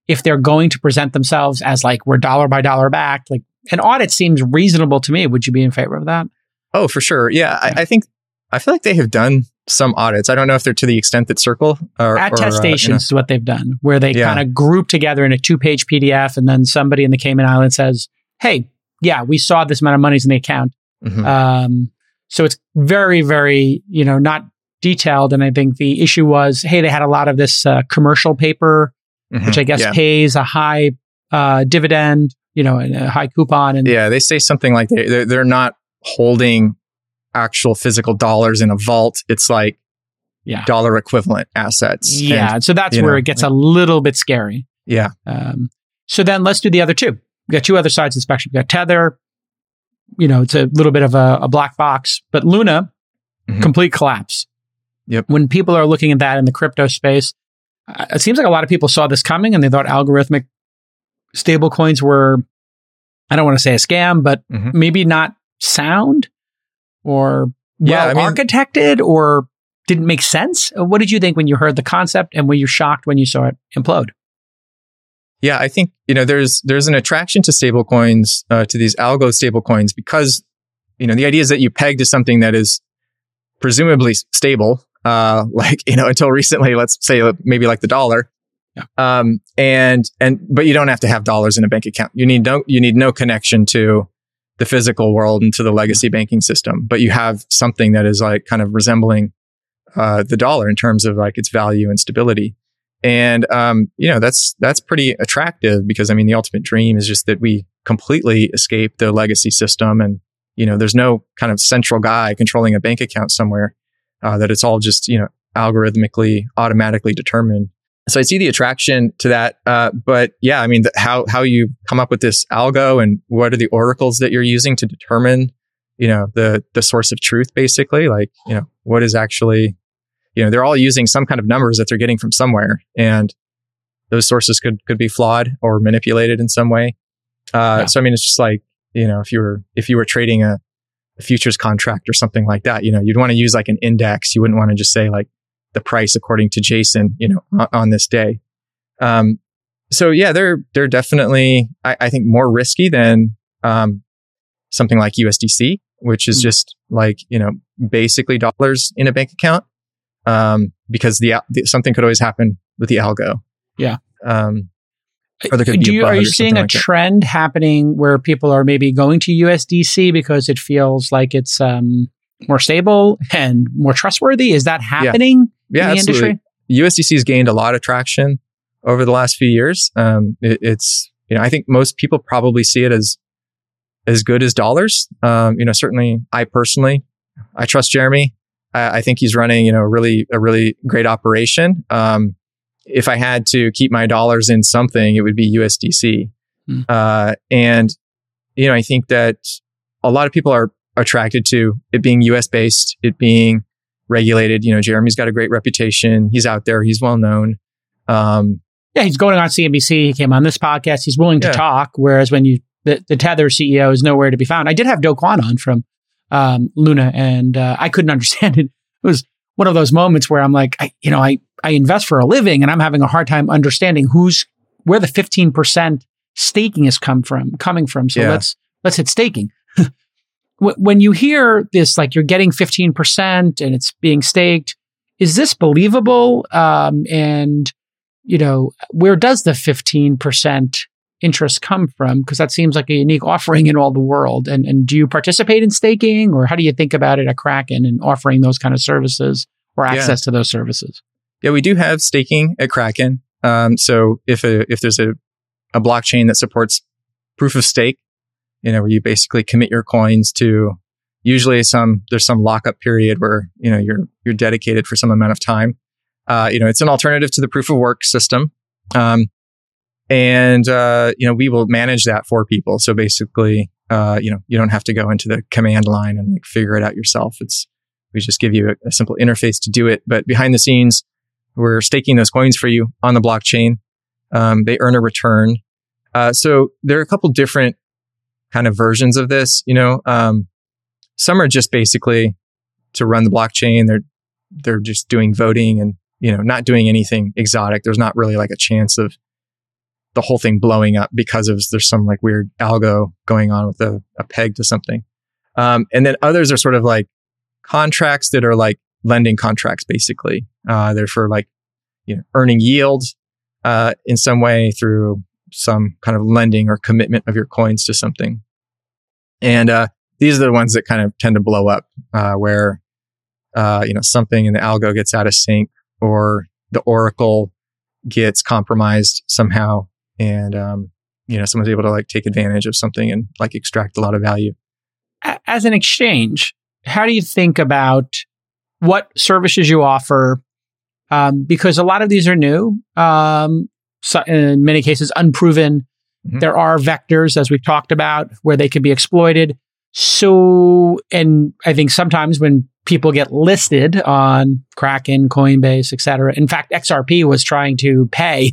if they're going to present themselves as like, we're dollar by dollar backed? Like an audit seems reasonable to me. Would you be in favor of that? Oh, for sure. Yeah. Okay. I think, I feel like they have done some audits. I don't know if they're to the extent that Circle or attestations you know. Is what they've done, where they kind of group together in a 2-page PDF, and then somebody in the Cayman Islands says, "Hey, yeah, we saw this amount of money's in the account." Mm-hmm. So it's very, very not detailed. And I think the issue was, hey, they had a lot of this commercial paper, which I guess pays a high dividend, and a high coupon. And yeah, they say something like they're not holding actual physical dollars in a vault. It's like dollar equivalent assets. Yeah. And so that's where it gets a little bit scary. Yeah. So then let's do the other two. We've got two other sides of the spectrum. We've got Tether, it's a little bit of a black box, but Luna, complete collapse. Yep. When people are looking at that in the crypto space, it seems like a lot of people saw this coming and they thought algorithmic stable coins were, I don't want to say a scam, but maybe not sound. Or architected, or didn't make sense? What did you think when you heard the concept, and were you shocked when you saw it implode? Yeah, I think there's an attraction to stablecoins, to these algo stablecoins, because the idea is that you peg to something that is presumably stable, until recently, let's say maybe like the dollar, but you don't have to have dollars in a bank account. You need no connection to the physical world and to the legacy banking system, but you have something that is like kind of resembling the dollar in terms of like its value and stability. And that's pretty attractive, because I mean the ultimate dream is just that we completely escape the legacy system, and there's no kind of central guy controlling a bank account somewhere, that it's all just algorithmically automatically determined. So I see the attraction to that, but yeah, I mean, how you come up with this algo and what are the oracles that you're using to determine, the source of truth, basically, like what is actually, they're all using some kind of numbers that they're getting from somewhere, and those sources could be flawed or manipulated in some way. So I mean, it's just like if you were trading a futures contract or something like that, you'd want to use like an index. You wouldn't want to just say like, the price according to Jason, on this day. So yeah, they're definitely, I think, more risky than something like USDC, which is just like, basically dollars in a bank account, because something could always happen with the algo. Yeah. Or there could be are you seeing a trend happening where people are maybe going to USDC because it feels like it's more stable and more trustworthy? Is that happening? Yeah. Yeah, in the absolutely. Industry? USDC has gained a lot of traction over the last few years. It's, I think most people probably see it as good as dollars. Certainly I trust Jeremy. I think he's running, a really great operation. If I had to keep my dollars in something, it would be USDC. I think that a lot of people are attracted to it being US based, it being regulated. Jeremy's got a great reputation. He's out there. He's well known. He's going on CNBC. He came on this podcast. He's willing to talk. Whereas when the Tether CEO is nowhere to be found. I did have Do Kwon on from Luna, and I couldn't understand it. It was one of those moments where I'm like, I invest for a living, and I'm having a hard time understanding where the 15% staking is coming from. So let's hit staking. When you hear this, like you're getting 15% and it's being staked, is this believable? Where does the 15% interest come from? Because that seems like a unique offering in all the world. And do you participate in staking, or how do you think about it at Kraken and offering those kind of services or access to those services? Yeah, we do have staking at Kraken. So if there's a blockchain that supports proof of stake, where you basically commit your coins to Usually there's some lockup period where, you know, you're dedicated for some amount of time. You know, it's an alternative to the proof of work system. You know, we will manage that for people. So basically, you know, you don't have to go into the command line and like figure it out yourself. We just give you a simple interface to do it. But behind the scenes, we're staking those coins for you on the blockchain. They earn a return. So there are a couple different kind of versions of this, you know. Some are just basically to run the blockchain. They're just doing voting and, you know, not doing anything exotic. There's not really like a chance of the whole thing blowing up because of there's some like weird algo going on with a peg to something. And then others are sort of like contracts that are like lending contracts, basically. They're for like, you know, earning yield in some way through some kind of lending or commitment of your coins to something. And these are the ones that kind of tend to blow up where, you know, something in the algo gets out of sync or the oracle gets compromised somehow. And, you know, someone's able to like take advantage of something and like extract a lot of value. As an exchange, how do you think about what services you offer? Because a lot of these are new, so in many cases unproven. Mm-hmm. There are vectors, as we've talked about, where they can be exploited. So, and I think sometimes when people get listed on Kraken, Coinbase, et cetera. In fact, XRP was trying to pay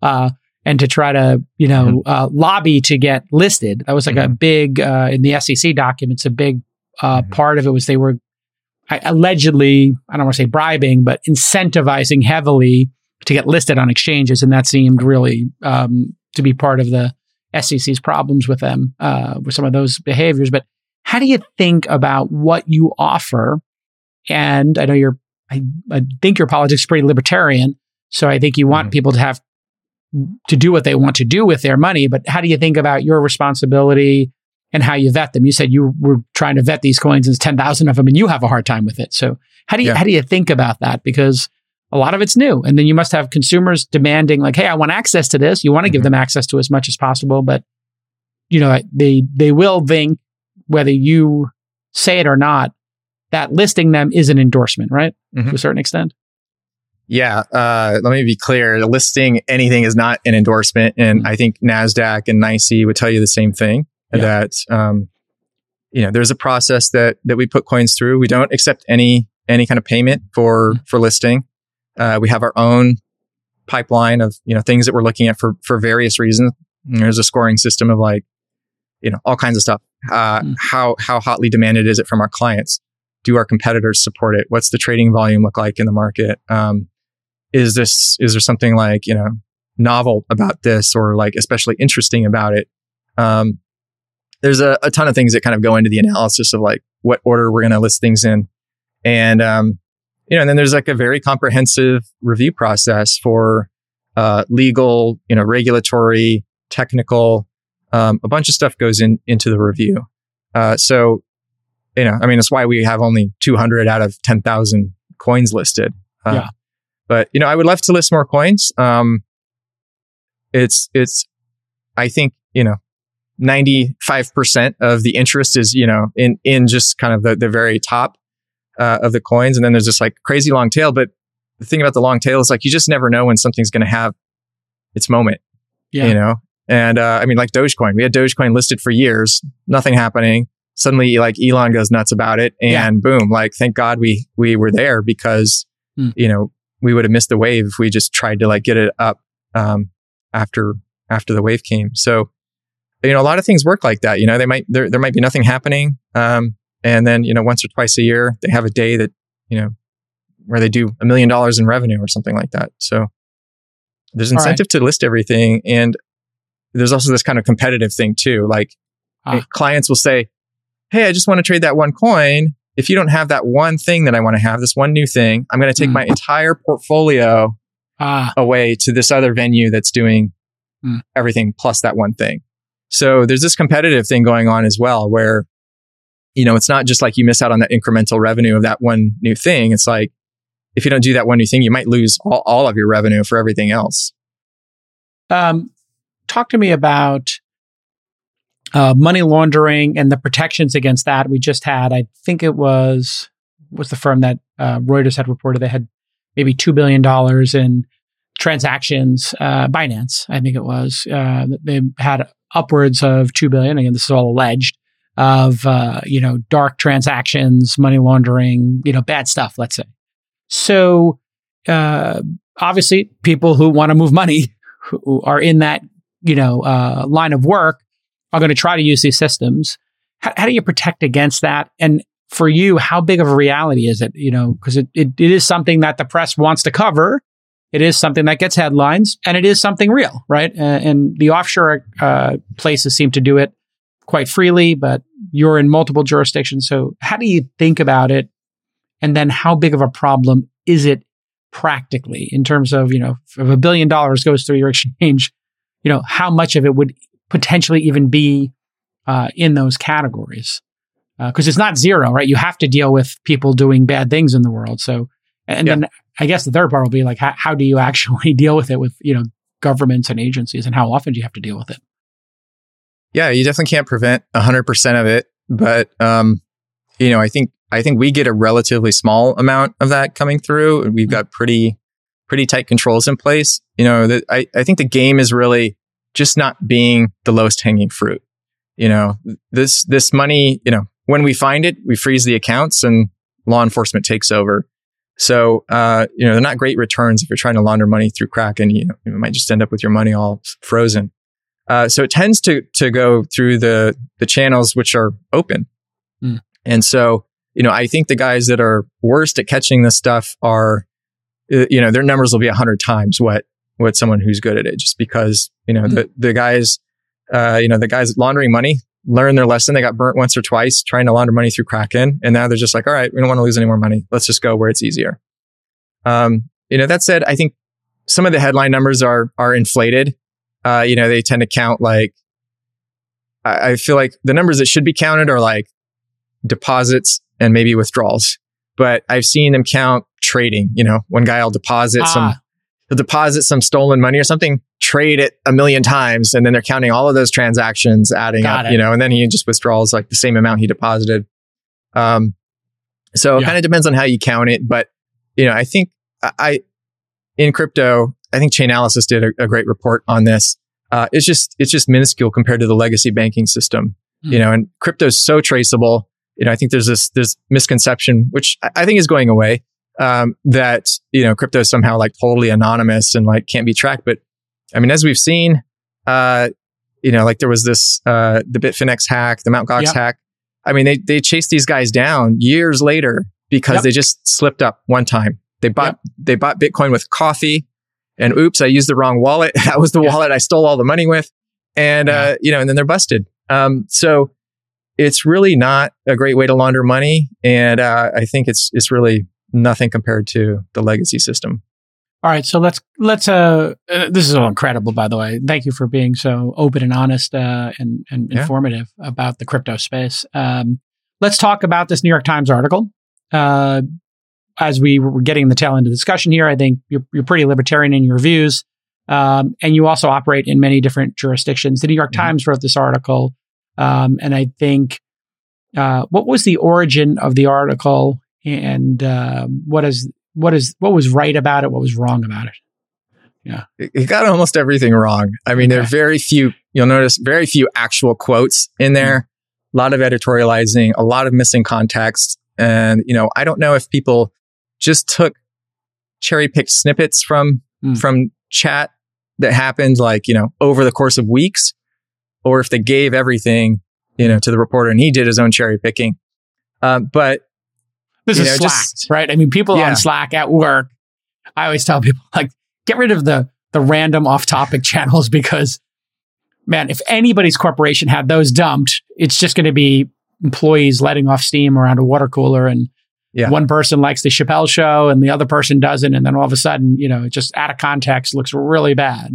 and to try to, you know, lobby to get listed. That was like a big, in the SEC documents, a big part of it was they were allegedly, I don't want to say bribing, but incentivizing heavily to get listed on exchanges. And that seemed really to be part of the SEC's problems with them, with some of those behaviors. But how do you think about what you offer? And I know I think your politics is pretty libertarian. So I think you want people to have to do what they want to do with their money. But how do you think about your responsibility and how you vet them? You said you were trying to vet these coins, and there's 10,000 of them, and you have a hard time with it. So how do you think about that? Because a lot of it's new, and then you must have consumers demanding, like, "Hey, I want access to this." You want to give them access to as much as possible, but you know they will think, whether you say it or not, that listing them is an endorsement, right? Mm-hmm. To a certain extent. Yeah. Let me be clear: listing anything is not an endorsement, and I think NASDAQ and NYSE would tell you the same thing. Yeah. That, you know, there's a process that we put coins through. We don't accept any kind of payment for listing. We have our own pipeline of, you know, things that we're looking at for various reasons. And there's a scoring system of like, you know, all kinds of stuff. How hotly demanded is it from our clients? Do our competitors support it? What's the trading volume look like in the market? Is there something like, you know, novel about this or like especially interesting about it? There's a ton of things that kind of go into the analysis of like what order we're going to list things in. And, you know, and then there's like a very comprehensive review process for legal, you know, regulatory, technical, a bunch of stuff goes into the review. So, you know, I mean, that's why we have only 200 out of 10,000 coins listed. Yeah. But, you know, I would love to list more coins. I think, you know, 95% of the interest is, you know, in just kind of the very top of the coins. And then there's this like crazy long tail. But the thing about the long tail is like, you just never know when something's going to have its moment, you know? And I mean, like Dogecoin, we had Dogecoin listed for years, nothing happening. Suddenly, like Elon goes nuts about it, and boom! Like, thank God we were there, because you know, we would have missed the wave if we just tried to like get it up after the wave came. So, you know, a lot of things work like that. You know, there might be nothing happening, and then, you know, once or twice a year they have a day that, you know, where they do $1 million in revenue or something like that. So there's incentive to list everything. And there's also this kind of competitive thing too. Like clients will say, "Hey, I just want to trade that one coin. If you don't have that one thing that I want to have, this one new thing, I'm going to take my entire portfolio away to this other venue that's doing everything plus that one thing." So there's this competitive thing going on as well, where, you know, it's not just like you miss out on that incremental revenue of that one new thing. It's like, if you don't do that one new thing, you might lose all of your revenue for everything else. Talk to me about money laundering and the protections against that. We just had, I think it was the firm that Reuters had reported they had maybe $2 billion in transactions, Binance, I think it was. They had upwards of $2 billion. Again, this is all alleged of, dark transactions, money laundering, bad stuff, let's say. So obviously people who want to move money who are in that, line of work are going to try to use these systems. How do you protect against that? And for you, how big of a reality is it? Because it is something that the press wants to cover. It is something that gets headlines, and it is something real, right? And the offshore places seem to do it quite freely, but you're in multiple jurisdictions. So how do you think about it? And then how big of a problem is it practically in terms of, if $1 billion goes through your exchange, how much of it would potentially even be in those categories? Because it's not zero, right? You have to deal with people doing bad things in the world. So, then I guess the third part will be like, how do you actually deal with it with, governments and agencies, and how often do you have to deal with it? Yeah, you definitely can't prevent 100% of it. But, I think we get a relatively small amount of that coming through, and we've got pretty tight controls in place. I think the game is really just not being the lowest hanging fruit. This money, when we find it, we freeze the accounts and law enforcement takes over. So, they're not great returns if you're trying to launder money through Kraken. You might just end up with your money all frozen. So it tends to go through the channels which are open. Mm. And so, I think the guys that are worst at catching this stuff are, their numbers will be 100 times what someone who's good at it, just because, the guys laundering money learned their lesson. They got burnt once or twice trying to launder money through Kraken. And now they're just like, all right, we don't want to lose any more money. Let's just go where it's easier. That said, I think some of the headline numbers are inflated. They tend to count like, I feel like the numbers that should be counted are like deposits and maybe withdrawals. But I've seen them count trading. One guy will deposit some stolen money or something, trade it 1,000,000 times, and then they're counting all of those transactions adding up, and then he just withdraws like the same amount he deposited. So it kind of depends on how you count it. But, I think in crypto, I think Chainalysis did a great report on this. It's just minuscule compared to the legacy banking system, and crypto is so traceable. I think there's this misconception, which I think is going away, that, crypto is somehow like totally anonymous and like can't be tracked. But I mean, as we've seen, like there was this, the Bitfinex hack, the Mt. Gox hack. I mean, they chased these guys down years later because they just slipped up one time. They bought Bitcoin with coffee, and oops, I used the wrong wallet. That was the wallet I stole all the money with. And, and then they're busted. So it's really not a great way to launder money. And, I think it's really nothing compared to the legacy system. All right. So let's this is all incredible, by the way. Thank you for being so open and honest, and informative about the crypto space. Let's talk about this New York Times article. As we were getting the tail end of the discussion here, I think you're pretty libertarian in your views. And you also operate in many different jurisdictions. The New York Times wrote this article. And I think, what was the origin of the article, and what was right about it? What was wrong about it? Yeah. It got almost everything wrong. I mean, there are very few actual quotes in there, a lot of editorializing, a lot of missing context. And, I don't know if people just took cherry-picked snippets from chat that happened like, over the course of weeks, or if they gave everything, to the reporter and he did his own cherry-picking. But this is Slack, right? I mean, people on Slack at work, I always tell people, like, get rid of the random off-topic channels, because, man, if anybody's corporation had those dumped, it's just going to be employees letting off steam around a water cooler, and one person likes the Chappelle Show and the other person doesn't, and then all of a sudden, just out of context looks really bad,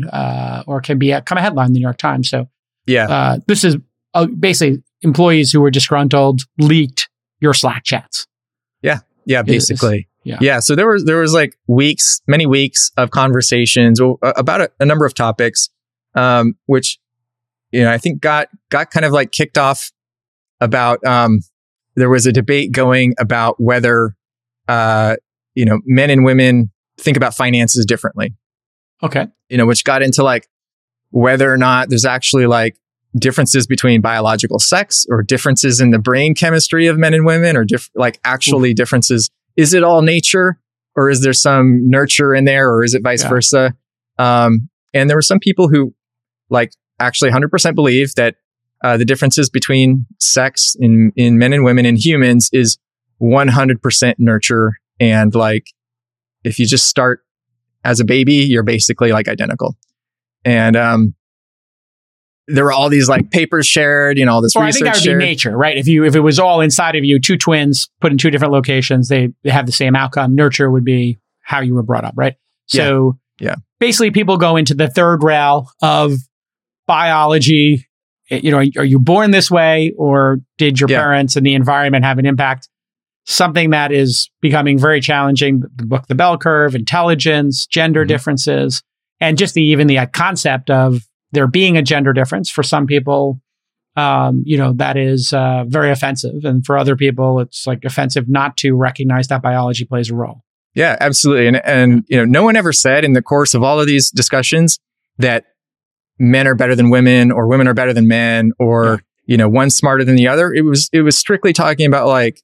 or can be a headline in the New York Times. So, this is basically employees who were disgruntled leaked your Slack chats. Yeah, basically. So there was like many weeks of conversations about a number of topics, which you know, I think got kind of like kicked off about, there was a debate going about whether, you know, men and women think about finances differently. Okay. You know, which got into like whether or not there's actually like differences between biological sex or differences in the brain chemistry of men and women or actually differences. Is it all nature or is there some nurture in there or is it vice versa? And there were some people who like actually 100% believe that the differences between sex in men and women and humans is 100% nurture. And like, if you just start as a baby, you're basically like identical. And there were all these like papers shared, you know, all this research shared. I think that would be nature, right? If it was all inside of you, two twins put in two different locations, they have the same outcome. Nurture would be how you were brought up, right? So yeah. Basically people go into the third rail of biology. You know, are you born this way or did your parents and the environment have an impact? Something that is becoming very challenging, the book, The Bell Curve, intelligence, gender differences, and just the concept of there being a gender difference for some people, you know, that is very offensive. And for other people, it's like offensive not to recognize that biology plays a role. Yeah, absolutely. And you know, no one ever said in the course of all of these discussions that men are better than women or women are better than men or, you know, one's smarter than the other. It was strictly talking about like,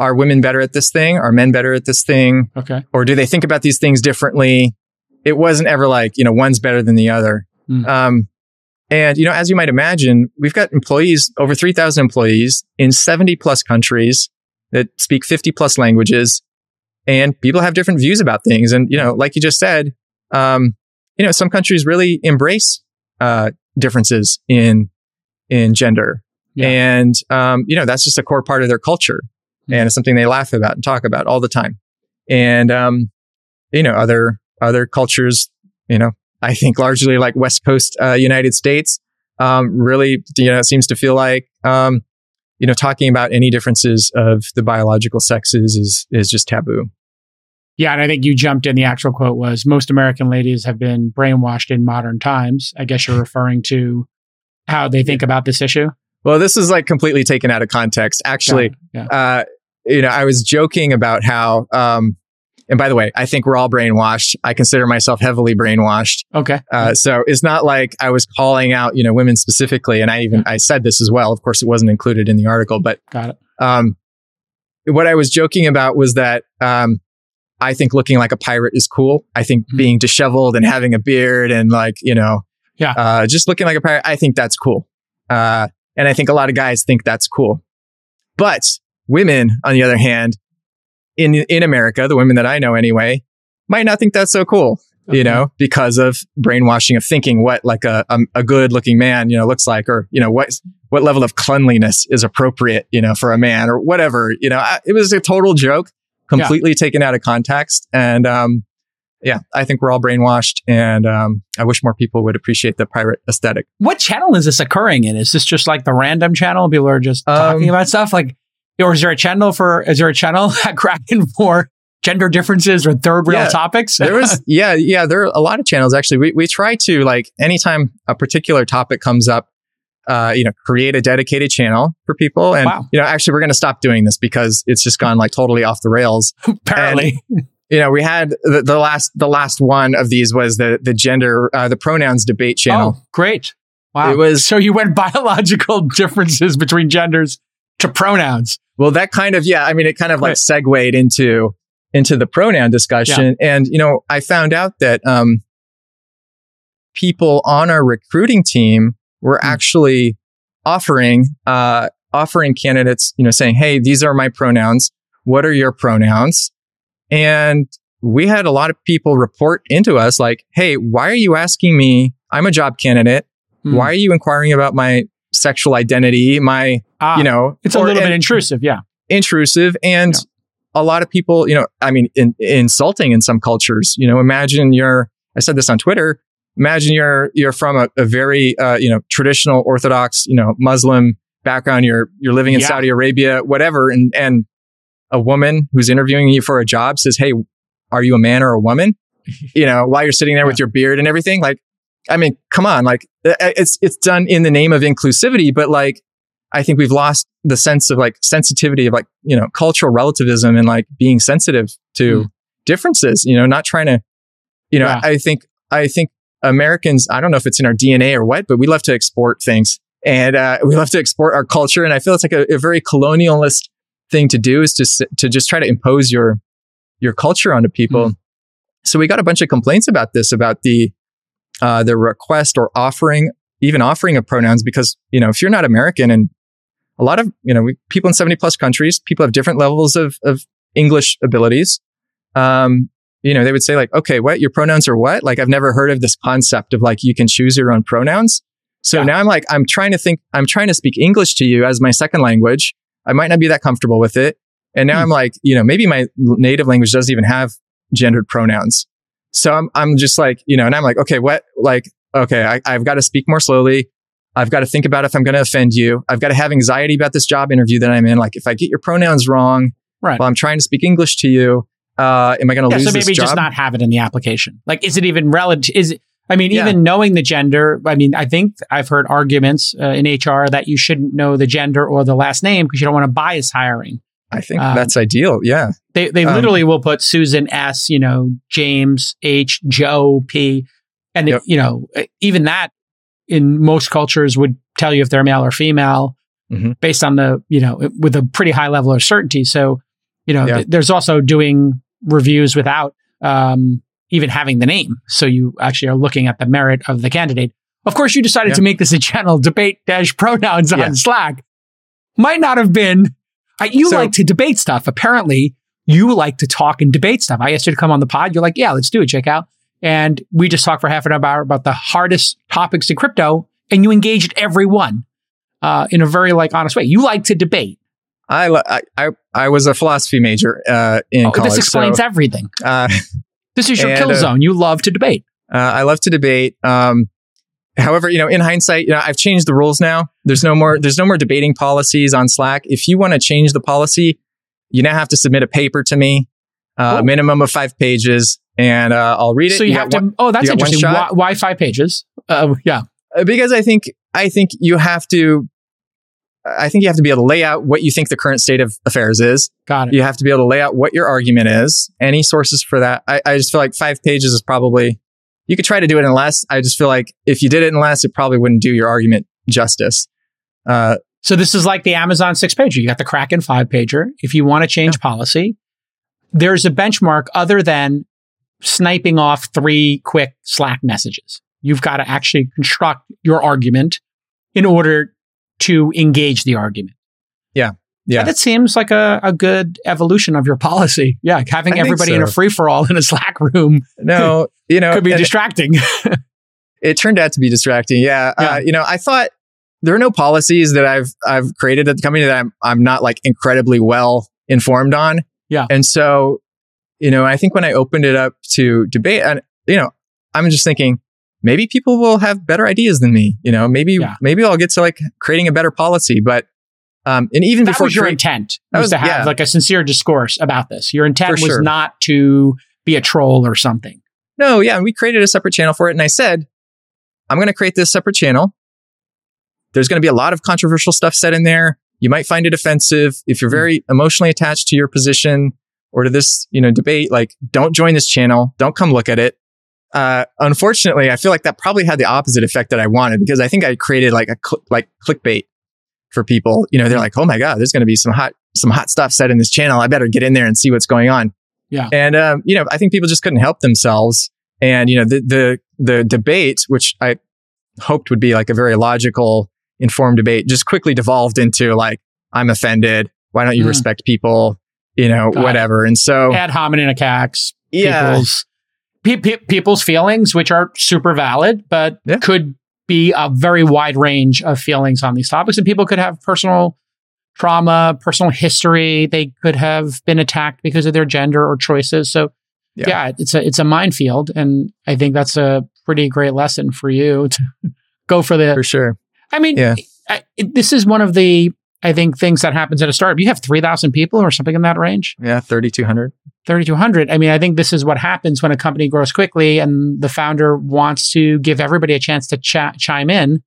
are women better at this thing? Are men better at this thing? Okay. Or do they think about these things differently? It wasn't ever like, you know, one's better than the other. Mm. And, you know, as you might imagine, we've got employees, over 3,000 employees in 70 plus countries that speak 50 plus languages. And people have different views about things. And, you know, like you just said, you know, some countries really embrace differences in gender. Yeah. And, you know, that's just a core part of their culture. And it's something they laugh about and talk about all the time. And, you know, other cultures, you know, I think largely like West Coast United States, really, you know, seems to feel like, you know, talking about any differences of the biological sexes is just taboo. Yeah. And I think you jumped in. The actual quote was, most American ladies have been brainwashed in modern times. I guess you're referring to how they think about this issue. Well, this is like completely taken out of context. Actually, you know, I was joking about how, and by the way, I think we're all brainwashed. I consider myself heavily brainwashed. Okay. So it's not like I was calling out, you know, women specifically. And I said this as well. Of course, it wasn't included in the article, but got it. What I was joking about was that, I think looking like a pirate is cool. I think being disheveled and having a beard and like, you know, just looking like a pirate, I think that's cool. And I think a lot of guys think that's cool. But women, on the other hand, in America, the women that I know anyway, might not think that's so cool, you know, because of brainwashing of thinking what like a good looking man, you know, looks like, or, you know, what level of cleanliness is appropriate, you know, for a man or whatever. You know, it was a total joke, completely taken out of context. And, yeah, I think we're all brainwashed, and I wish more people would appreciate the pirate aesthetic. What channel is this occurring in? Is this just like the random channel? People are just talking about stuff, like, or is there a channel at Kraken for gender differences or third rail topics? There are a lot of channels actually. We try to like anytime a particular topic comes up, you know, create a dedicated channel for people, and you know, actually, we're going to stop doing this because it's just gone like totally off the rails. Apparently. And, you know, we had the last one of these was the gender, the pronouns debate channel. Oh, great. Wow. So you went biological differences between genders to pronouns. Well, that kind of, I mean, it kind of like segued into the pronoun discussion. Yeah. And, you know, I found out that people on our recruiting team were actually offering candidates, you know, saying, hey, these are my pronouns. What are your pronouns? And we had a lot of people report into us like, hey, why are you asking me? I'm a job candidate. Mm. Why are you inquiring about my sexual identity? My, you know, it's a little bit intrusive. Yeah. Intrusive. And a lot of people, you know, I mean, insulting in some cultures, you know, imagine I said this on Twitter, imagine you're from a very, you know, traditional Orthodox, you know, Muslim background. You're living in Saudi Arabia, whatever. And a woman who's interviewing you for a job says, hey, are you a man or a woman? You know, while you're sitting there with your beard and everything, like I mean, come on, like it's done in the name of inclusivity, but like, I think we've lost the sense of like sensitivity of like, you know, cultural relativism and like being sensitive to differences, you know, not trying to, you know, I think Americans, I don't know if it's in our DNA or what, but we love to export things and we love to export our culture. And I feel it's like a very colonialist thing to do is to just try to impose your culture onto people. Mm. So we got a bunch of complaints about this, about the request or offering of pronouns, because, you know, if you're not American, and a lot of, you know, people in 70 plus countries, people have different levels of English abilities. You know, they would say like, okay, what? Your pronouns are what? Like, I've never heard of this concept of like, you can choose your own pronouns. So now I'm like, I'm trying to speak English to you as my second language. I might not be that comfortable with it. And now I'm like, you know, maybe my native language doesn't even have gendered pronouns. So I'm just like, you know, and I'm like, okay, what? Like, okay, I've got to speak more slowly. I've got to think about if I'm going to offend you. I've got to have anxiety about this job interview that I'm in. Like, if I get your pronouns wrong while I'm trying to speak English to you, am I going to lose this job? So maybe just not have it in the application. Like, is it even relative? Even knowing the gender, I mean, I think I've heard arguments in HR that you shouldn't know the gender or the last name because you don't want to bias hiring. I think that's ideal. Yeah. They literally will put Susan S, you know, James H, Joe P. And, it, you know, even that in most cultures would tell you if they're male or female based on the, you know, with a pretty high level of certainty. So, you know, there's also doing reviews without even having the name. So you actually are looking at the merit of the candidate. Of course, you decided to make this a channel, debate-pronouns on Slack. Might not have been... You like to debate stuff. Apparently, you like to talk and debate stuff. I asked you to come on the pod. You're like, yeah, let's do it. Check out. And we just talked for half an hour about the hardest topics in crypto, and you engaged everyone in a very like honest way. You like to debate. I was a philosophy major in college. This explains everything. This is your kill zone. You love to debate. I love to debate. However, you know, in hindsight, you know, I've changed the rules now. There's no more debating policies on Slack. If you want to change the policy, you now have to submit a paper to me, a minimum of 5 pages, and I'll read it. So you have to. That's interesting. Why 5 pages? Because I think you have to. I think you have to be able to lay out what you think the current state of affairs is. Got it. You have to be able to lay out what your argument is. Any sources for that? I just feel like 5 pages is probably. You could try to do it in less. I just feel like if you did it in less, it probably wouldn't do your argument justice. So this is like the Amazon 6-pager. You got the Kraken 5-pager. If you want to change policy, there's a benchmark other than sniping off 3 quick Slack messages. You've got to actually construct your argument in order to engage the argument. Yeah. Yeah. That seems like a good evolution of your policy. Yeah. Having everybody in a free for all in a Slack room. No, you know, could be distracting. It turned out to be distracting. Yeah. You know, I thought there are no policies that I've created at the company that I'm not like incredibly well informed on. Yeah. And so, you know, I think when I opened it up to debate, and you know, I'm just thinking maybe people will have better ideas than me, you know, maybe I'll get to like creating a better policy, but and even that before was your intent was to have like a sincere discourse about this. Your intent was not to be a troll or something. No, yeah. And we created a separate channel for it. And I said, I'm going to create this separate channel. There's going to be a lot of controversial stuff said in there. You might find it offensive. If you're very emotionally attached to your position or to this, you know, debate, like don't join this channel. Don't come look at it. Unfortunately, I feel like that probably had the opposite effect that I wanted, because I think I created like a clickbait. For people, you know, they're like, "Oh my God, there's going to be some hot stuff said in this channel. I better get in there and see what's going on." Yeah, and you know, I think people just couldn't help themselves. And you know, the debate, which I hoped would be like a very logical, informed debate, just quickly devolved into like, "I'm offended. Why don't you respect people? You know, whatever." And so, ad hominem attacks. Yeah, people's feelings, which are super valid, but could be a very wide range of feelings on these topics, and people could have personal trauma, personal history. They could have been attacked because of their gender or choices. So, it's a minefield, and I think that's a pretty great lesson for you to go for the. For sure. I mean, this is one of the things that happens at a startup. You have 3,000 people or something in that range. Yeah, 3,200. 3,200. I mean, I think this is what happens when a company grows quickly and the founder wants to give everybody a chance to chime in.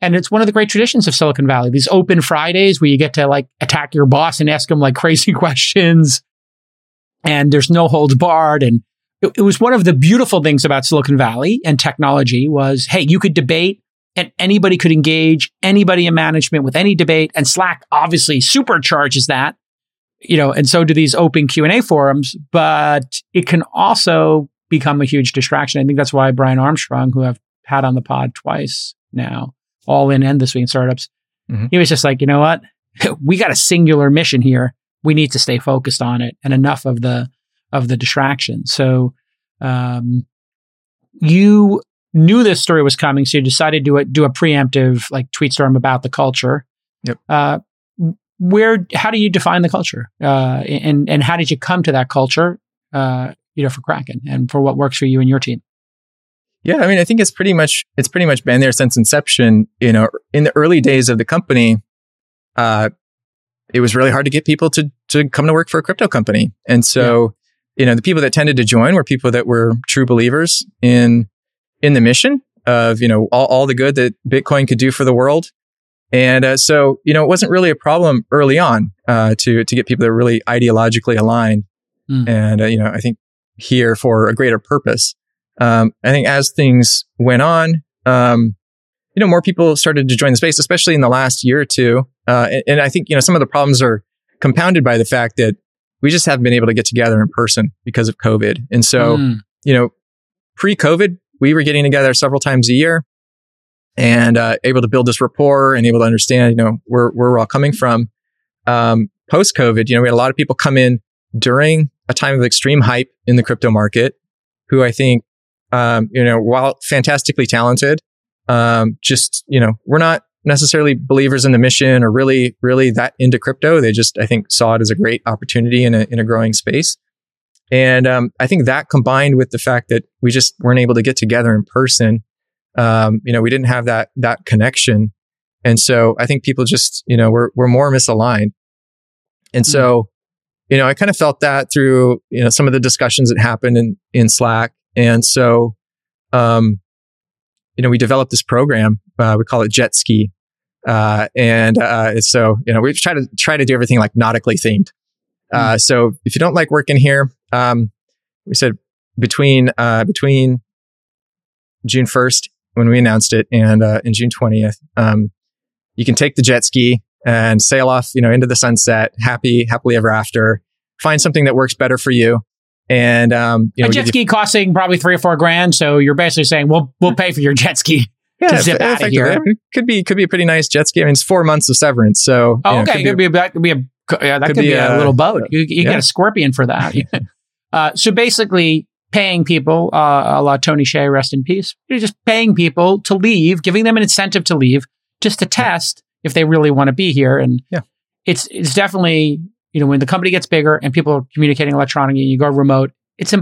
And it's one of the great traditions of Silicon Valley, these open Fridays where you get to like attack your boss and ask him like crazy questions and there's no holds barred. And it was one of the beautiful things about Silicon Valley and technology was, hey, you could debate and anybody could engage anybody in management with any debate. And Slack obviously supercharges that, you know, and so do these open Q&A forums, but it can also become a huge distraction. I think that's why Brian Armstrong, who I've had on the pod twice now, All In and This Week in Startups, he was just like, you know what? We got a singular mission here. We need to stay focused on it and enough of the distraction. So you knew this story was coming, so you decided to do a preemptive like tweet storm about the culture. Yep. How do you define the culture? And how did you come to that culture, for Kraken and for what works for you and your team? Yeah, I mean, I think it's pretty much been there since inception. You know, in the early days of the company, it was really hard to get people to come to work for a crypto company. And so, you know, the people that tended to join were people that were true believers in the mission of, you know, all the good that Bitcoin could do for the world. And so, you know, it wasn't really a problem early on to get people that were really ideologically aligned. And, you know, I think here for a greater purpose. I think as things went on, you know, more people started to join the space, especially in the last year or two. And I think, you know, some of the problems are compounded by the fact that we just haven't been able to get together in person because of COVID. And so, you know, pre-COVID, we were getting together several times a year and, able to build this rapport and able to understand, you know, where we're all coming from. Post-COVID, you know, we had a lot of people come in during a time of extreme hype in the crypto market who I think, you know, while fantastically talented, just, you know, we're not necessarily believers in the mission or really, really that into crypto. They just, I think, saw it as a great opportunity in a growing space. And, I think that combined with the fact that we just weren't able to get together in person, you know, we didn't have that connection. And so I think people just, you know, we're more misaligned. And so, you know, I kind of felt that through, you know, some of the discussions that happened in Slack. And so, you know, we developed this program, we call it Jet Ski. So, you know, we try to do everything like nautically themed. So if you don't like working here, we said between June 1st when we announced it and, in June 20th, you can take the jet ski and sail off, you know, into the sunset, happily ever after, find something that works better for you. And, you know, a jet ski costing probably $3,000 or $4,000. So you're basically saying, we'll pay for your jet ski to zip out of here. It could be a pretty nice jet ski. I mean, it's 4 months of severance. So, that could be a little boat. You get a Scorpion for that. So basically paying people, a la Tony Hsieh, rest in peace, you're just paying people to leave, giving them an incentive to leave just to test if they really want to be here. And it's definitely, you know, when the company gets bigger and people are communicating electronically and you go remote, it's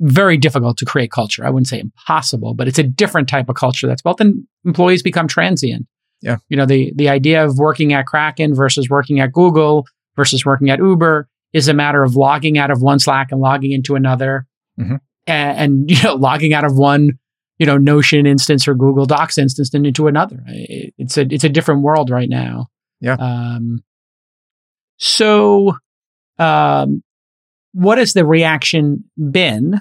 very difficult to create culture. I wouldn't say impossible, but it's a different type of culture that's built, and employees become transient. Yeah. You know, the idea of working at Kraken versus working at Google versus working at Uber is a matter of logging out of one Slack and logging into another and, you know, logging out of one, you know, Notion instance or Google Docs instance and into another. It's a different world right now. Yeah. So, what has the reaction been?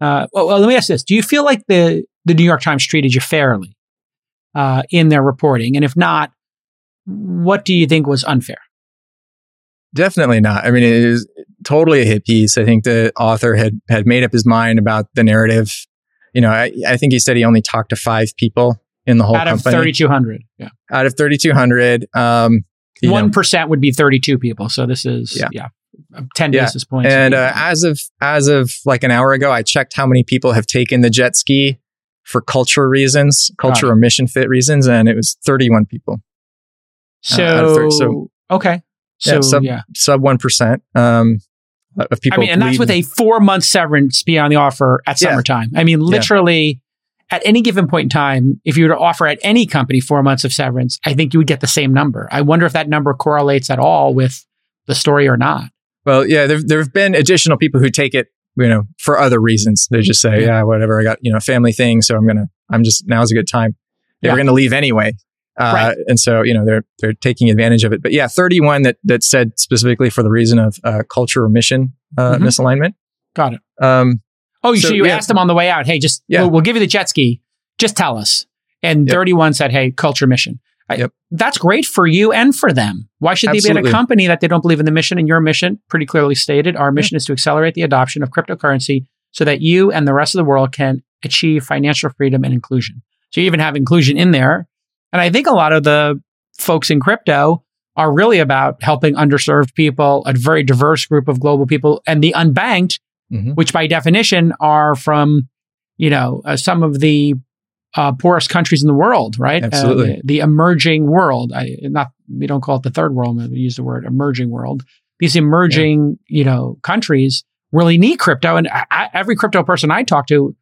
Let me ask this. Do you feel like the New York Times treated you fairly in their reporting? And if not, what do you think was unfair? Definitely not. I mean, it is totally a hit piece. I think the author had made up his mind about the narrative. You know, I think he said he only talked to 5 people in the whole company. Out of 3,200. Yeah. Out of 3,200. 1% would be 32 people. So this is 10 basis points. And as of like an hour ago, I checked how many people have taken the jet ski for culture or mission fit reasons, and it was 31 people. Sub 1% of people. I mean, and that's with a 4-month severance beyond the offer at summertime. I mean, literally. Yeah. At any given point in time, if you were to offer at any company 4 months of severance, I think you would get the same number. I wonder if that number correlates at all with the story or not. Well, yeah, there have been additional people who take it, you know, for other reasons. They just say, yeah, whatever, I got, you know, family thing, so I'm just now's a good time. They were going to leave anyway. Right. And so, you know, they're taking advantage of it. But yeah, 31 that said specifically for the reason of culture or mission misalignment. Got it. So you asked them on the way out, hey, just we'll give you the jet ski, just tell us. And 31 said, hey, culture, mission. That's great for you and for them. Why should they be at a company that they don't believe in the mission? And your mission, pretty clearly stated, our mission is to accelerate the adoption of cryptocurrency so that you and the rest of the world can achieve financial freedom and inclusion. So you even have inclusion in there. And I think a lot of the folks in crypto are really about helping underserved people, a very diverse group of global people, and the unbanked, which by definition are from, you know, some of the poorest countries in the world, right? Absolutely. The emerging world. We don't call it the third world, we use the word emerging world. These emerging, you know, countries really need crypto. And every crypto person I talk to,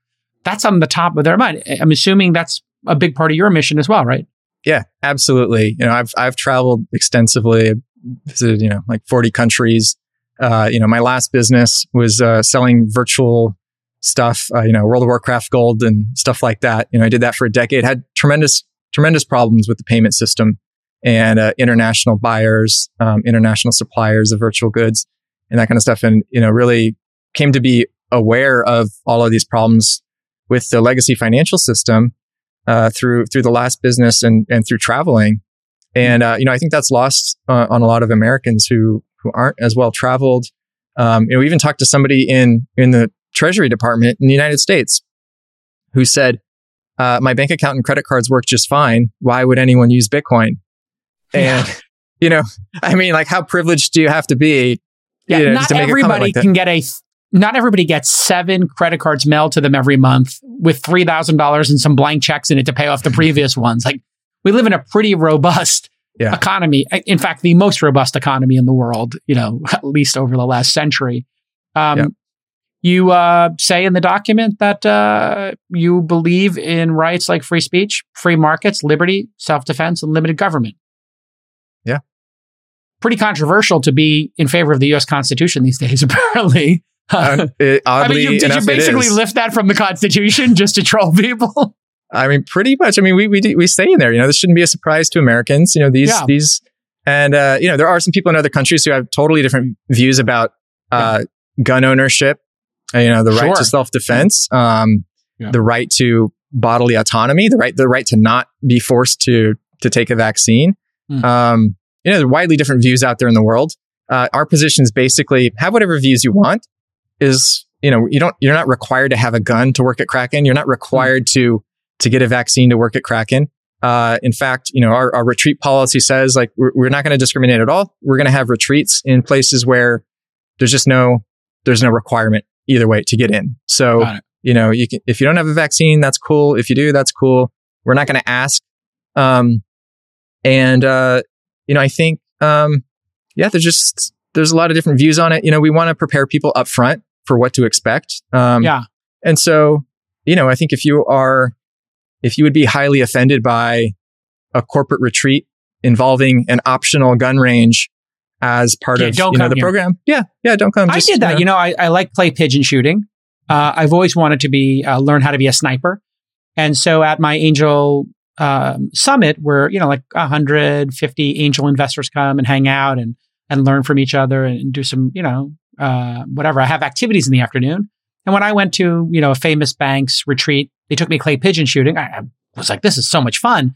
that's on the top of their mind. I'm assuming that's a big part of your mission as well, right? Yeah, absolutely. You know, I've traveled extensively, visited, you know, like 40 countries. You know, my last business was selling virtual stuff, you know, World of Warcraft gold and stuff like that. You know, I did that for a decade, had tremendous problems with the payment system and international buyers, international suppliers of virtual goods and that kind of stuff. And, you know, really came to be aware of all of these problems with the legacy financial system through the last business and through traveling. And, you know, I think that's lost on a lot of Americans who aren't as well traveled. You know, we even talked to somebody in the Treasury Department in the United States who said, my bank account and credit cards work just fine. Why would anyone use Bitcoin? And, you know, I mean, like, how privileged do you have to be? Yeah, you know, not everybody like can get not everybody gets 7 credit cards mailed to them every month with $3,000 and some blank checks in it to pay off the previous ones. Like, we live in a pretty robust economy. In fact, the most robust economy in the world, you know, at least over the last century. You say in the document that you believe in rights like free speech, free markets, liberty, self-defense, and limited government. Yeah. Pretty controversial to be in favor of the U.S. Constitution these days, apparently. Did you basically lift that from the Constitution just to troll people? I mean, pretty much. I mean, we stay in there. You know, this shouldn't be a surprise to Americans. You know, these, and you know, there are some people in other countries who have totally different views about gun ownership. You know, the right to self-defense, the right to bodily autonomy, the right to not be forced to take a vaccine. You know, there are widely different views out there in the world. Our position is basically have whatever views you want. Is, you know, you're not required to have a gun to work at Kraken. You're not required to get a vaccine to work at Kraken. In fact, you know, our retreat policy says, like, we're not going to discriminate at all. We're going to have retreats in places where there's just no requirement either way to get in. So, you know, you can, if you don't have a vaccine, that's cool. If you do, that's cool. We're not going to ask. You know, I think, there's a lot of different views on it. You know, we want to prepare people up front for what to expect. And so, you know, I think if you would be highly offended by a corporate retreat involving an optional gun range as part of, you know, the program. Yeah, don't come. I did that. You know, I like clay pigeon shooting. I've always wanted to learn how to be a sniper. And so at my angel summit, where, you know, like 150 angel investors come and hang out and learn from each other and do some, you know, whatever. I have activities in the afternoon. And when I went to, you know, a famous bank's retreat, they took me clay pigeon shooting. I was like, this is so much fun.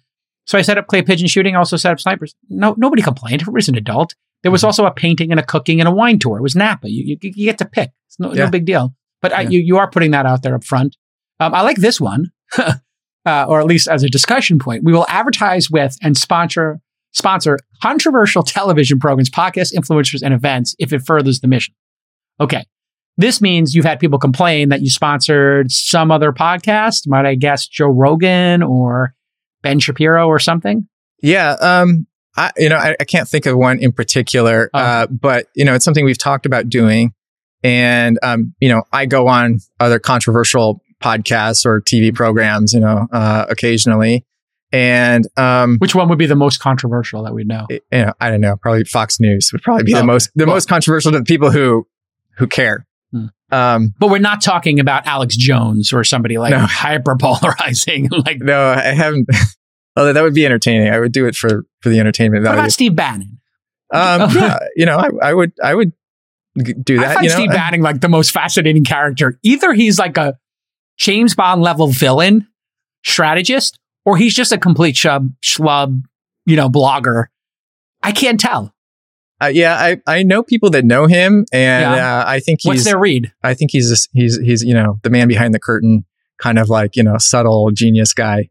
So I set up clay pigeon shooting. I also set up snipers. No, nobody complained. Everybody's an adult. There was also a painting and a cooking and a wine tour. It was Napa. You get to pick. It's no big deal. But you are putting that out there up front. I like this one, or at least as a discussion point. We will advertise with and sponsor controversial television programs, podcasts, influencers, and events if it furthers the mission. Okay. This means you've had people complain that you sponsored some other podcast. Might I guess Joe Rogan or Ben Shapiro or something? Yeah. I can't think of one in particular, but, you know, it's something we've talked about doing. And, you know, I go on other controversial podcasts or TV programs, you know, occasionally. And which one would be the most controversial that we know? I don't know. Probably Fox News would probably be the most controversial to the people who care. But we're not talking about Alex Jones or somebody like hyper-polarizing. No, I haven't. Although that would be entertaining. I would do it for the entertainment value. What about Steve Bannon? I would do that. I find Steve Bannon like the most fascinating character. Either he's like a James Bond level villain strategist, or he's just a complete schlub, blogger. I can't tell. I know people that know him, and I think what's their read? I think he's the man behind the curtain, kind of like subtle genius guy.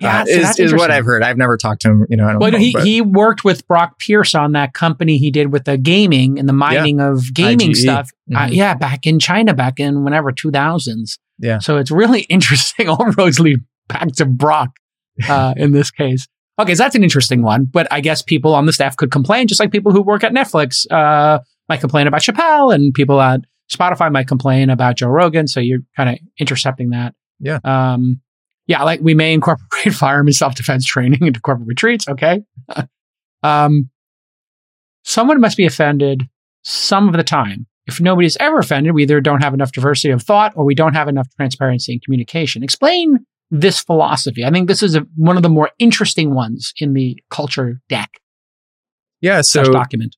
Yeah, is what I've heard. I've never talked to him. He worked with Brock Pierce on that company he did with the gaming and the mining of gaming IGE stuff. Mm-hmm. Back in China, back in whenever 2000s. Yeah, so it's really interesting. All roads lead back to Brock in this case. Okay, so that's an interesting one, but I guess people on the staff could complain, just like people who work at Netflix might complain about Chappelle, and people at Spotify might complain about Joe Rogan, so you're kind of intercepting that. Yeah. Like we may incorporate fireman self-defense training into corporate retreats, okay? Someone must be offended some of the time. If nobody's ever offended, we either don't have enough diversity of thought or we don't have enough transparency and communication. Explain this philosophy. I think this is one of the more interesting ones in the culture deck. Yeah. So document,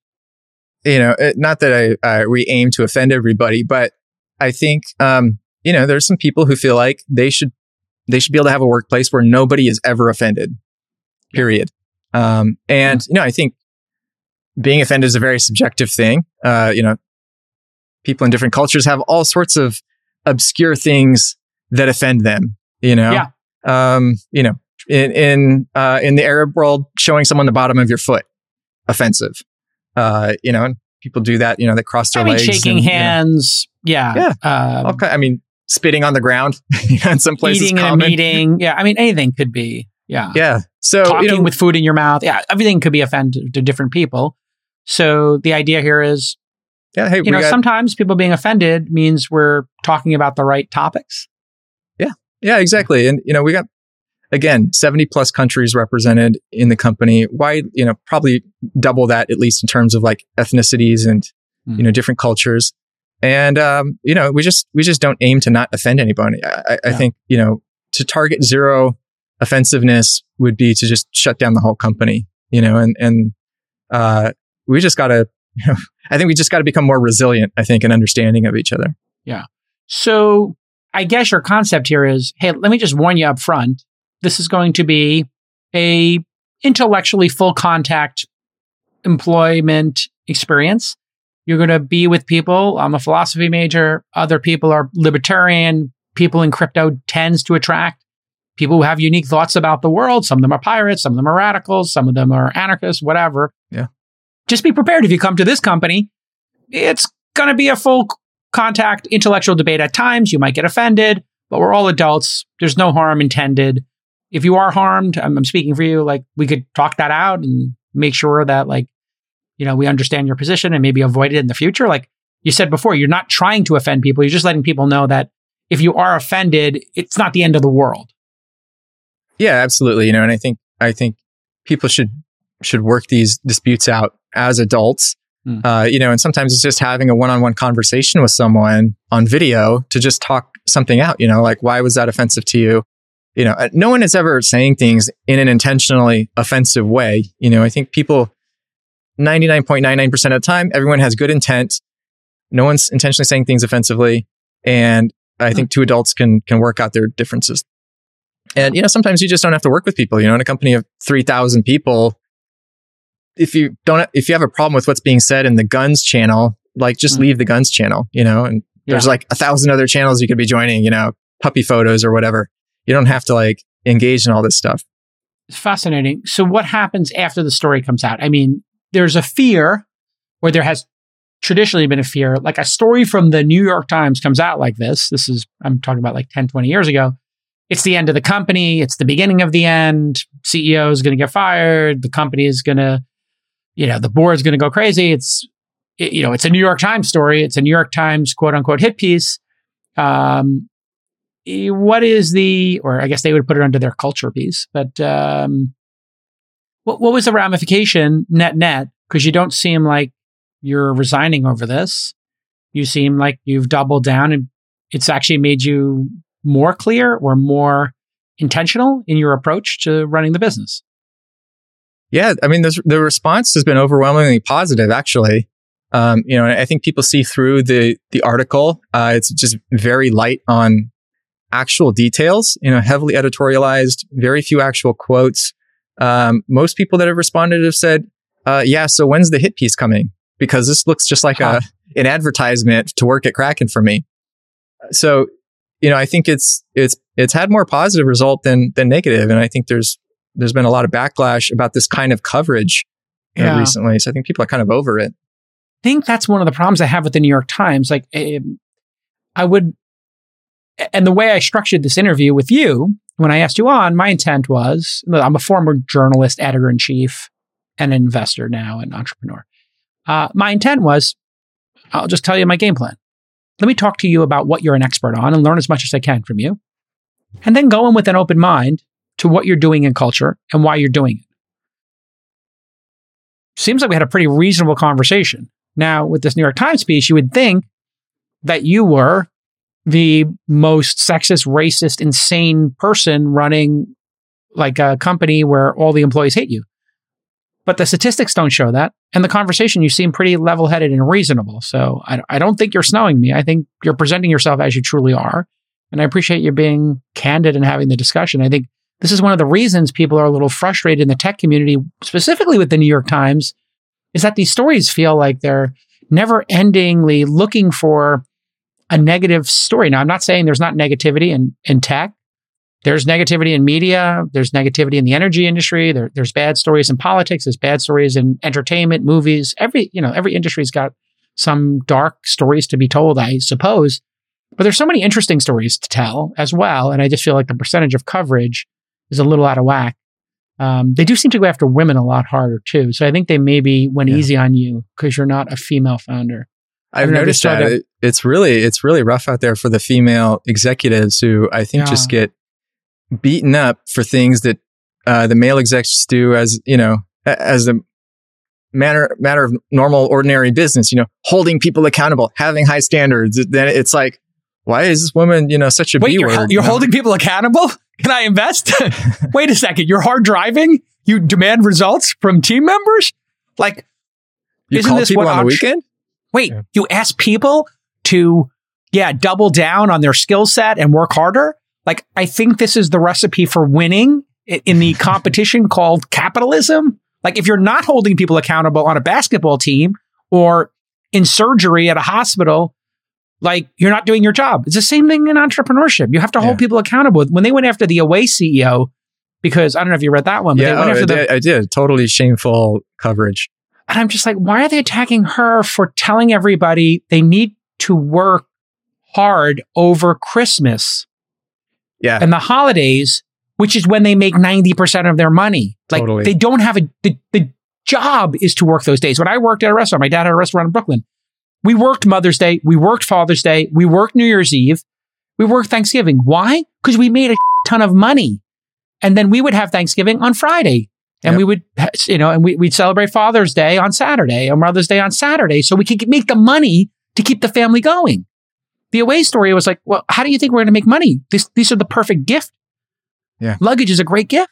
not that we aim to offend everybody, but I think, there's some people who feel like they should be able to have a workplace where nobody is ever offended, period. I think being offended is a very subjective thing. People in different cultures have all sorts of obscure things that offend them. In the Arab world, showing someone the bottom of your foot, offensive. And people do that. They cross their legs, shaking hands. Spitting on the ground. In some places, eating in a meeting. Yeah, anything could be. Yeah, yeah. So talking with food in your mouth. Yeah, everything could be offensive to different people. So the idea here is, sometimes people being offended means we're talking about the right topics. Yeah, exactly. And, we got, again, 70 plus countries represented in the company. Why, probably double that, at least in terms of like ethnicities and, different cultures. And, we just don't aim to not offend anybody. I think, to target zero offensiveness would be to just shut down the whole company, and we just got to, I think we just got to become more resilient, I think, in understanding of each other. Yeah. So I guess your concept here is, hey, let me just warn you up front. This is going to be a intellectually full contact employment experience. You're going to be with people. I'm a philosophy major. Other people are libertarian. People in crypto tends to attract people who have unique thoughts about the world. Some of them are pirates. Some of them are radicals. Some of them are anarchists, whatever. Yeah. Just be prepared if you come to this company. It's going to be a full contact intellectual debate at times. You might get offended, but we're all adults. There's no harm intended. If you are harmed, I'm speaking for you, like we could talk that out and make sure that we understand your position and maybe avoid it in the future. Like you said before, you're not trying to offend people. You're just letting people know that if you are offended, it's not the end of the world. Yeah, absolutely. And I think people should work these disputes out as adults. And sometimes it's just having a one-on-one conversation with someone on video to just talk something out, like, why was that offensive to you? No one is ever saying things in an intentionally offensive way. I think people, 99.99% of the time, everyone has good intent. No one's intentionally saying things offensively. And I think two adults can work out their differences. And, sometimes you just don't have to work with people, in a company of 3,000 people. If you have a problem with what's being said in the guns channel, like just leave the guns channel, and there's like 1,000 other channels you could be joining, puppy photos or whatever. You don't have to like engage in all this stuff. It's fascinating. So what happens after the story comes out? There's a fear, or there has traditionally been a fear, like a story from the New York Times comes out like this. This is, I'm talking about like 10, 20 years ago. It's the end of the company. It's the beginning of the end. CEO is going to get fired. The company is going to, the board's going to go crazy. It's a New York Times story. It's a New York Times quote unquote hit piece. what is the, or I guess they would put it under their culture piece, but what was the ramification net? Because you don't seem like you're resigning over this. You seem like you've doubled down and it's actually made you more clear or more intentional in your approach to running the business. Yeah, I mean, the response has been overwhelmingly positive, actually. And I think people see through the article. It's just very light on actual details, heavily editorialized, very few actual quotes. Most people that have responded have said, so when's the hit piece coming? Because this looks just like an advertisement to work at Kraken for me. So, I think it's had more positive result than negative. And I think there's been a lot of backlash about this kind of coverage recently. So I think people are kind of over it. I think that's one of the problems I have with the New York Times. Like and the way I structured this interview with you, when I asked you on, my intent was, I'm a former journalist, editor-in-chief, and an investor now, an entrepreneur. My intent was, I'll just tell you my game plan. Let me talk to you about what you're an expert on and learn as much as I can from you. And then go in with an open mind to what you're doing in culture and why you're doing it. Seems like we had a pretty reasonable conversation. Now, with this New York Times piece, you would think that you were the most sexist, racist, insane person running like a company where all the employees hate you. But the statistics don't show that. And the conversation, you seem pretty level-headed and reasonable. So I don't think you're snowing me. I think you're presenting yourself as you truly are. And I appreciate you being candid and having the discussion. I think this is one of the reasons people are a little frustrated in the tech community, specifically with the New York Times, is that these stories feel like they're never-endingly looking for a negative story. Now, I'm not saying there's not negativity in tech. There's negativity in media. There's negativity in the energy industry. There's bad stories in politics. There's bad stories in entertainment, movies. Every industry's got some dark stories to be told, I suppose. But there's so many interesting stories to tell as well. And I just feel like the percentage of coverage is a little out of whack. They do seem to go after women a lot harder too. So I think they maybe went easy on you because you're not a female founder. I've noticed that it's really rough out there for the female executives who I think just get beaten up for things that the male execs do as a matter of normal, ordinary business, holding people accountable, having high standards. Then it's like, why is this woman, such a B-word? You're holding people accountable? Can I invest? Wait a second. You're hard driving? You demand results from team members? Like, you isn't call this people on the weekend? Wait, you ask people to, double down on their skill set and work harder? Like, I think this is the recipe for winning in the competition called capitalism. Like, if you're not holding people accountable on a basketball team or in surgery at a hospital, like, you're not doing your job. It's the same thing in entrepreneurship. You have to hold people accountable. When they went after the Away CEO, because I don't know if you read that one, but they went after I did. Totally shameful coverage. And I'm just like, why are they attacking her for telling everybody they need to work hard over Christmas? Yeah. And the holidays, which is when they make 90% of their money. Like they don't have the job is to work those days. When I worked at a restaurant, my dad had a restaurant in Brooklyn. We worked Mother's Day. We worked Father's Day. We worked New Year's Eve. We worked Thanksgiving. Why? Because we made a ton of money. And then we would have Thanksgiving on Friday. And we would, and we'd celebrate Father's Day on Saturday and Mother's Day on Saturday. So we could make the money to keep the family going. The Away story was like, well, how do you think we're going to make money? These are the perfect gift. Yeah. Luggage is a great gift.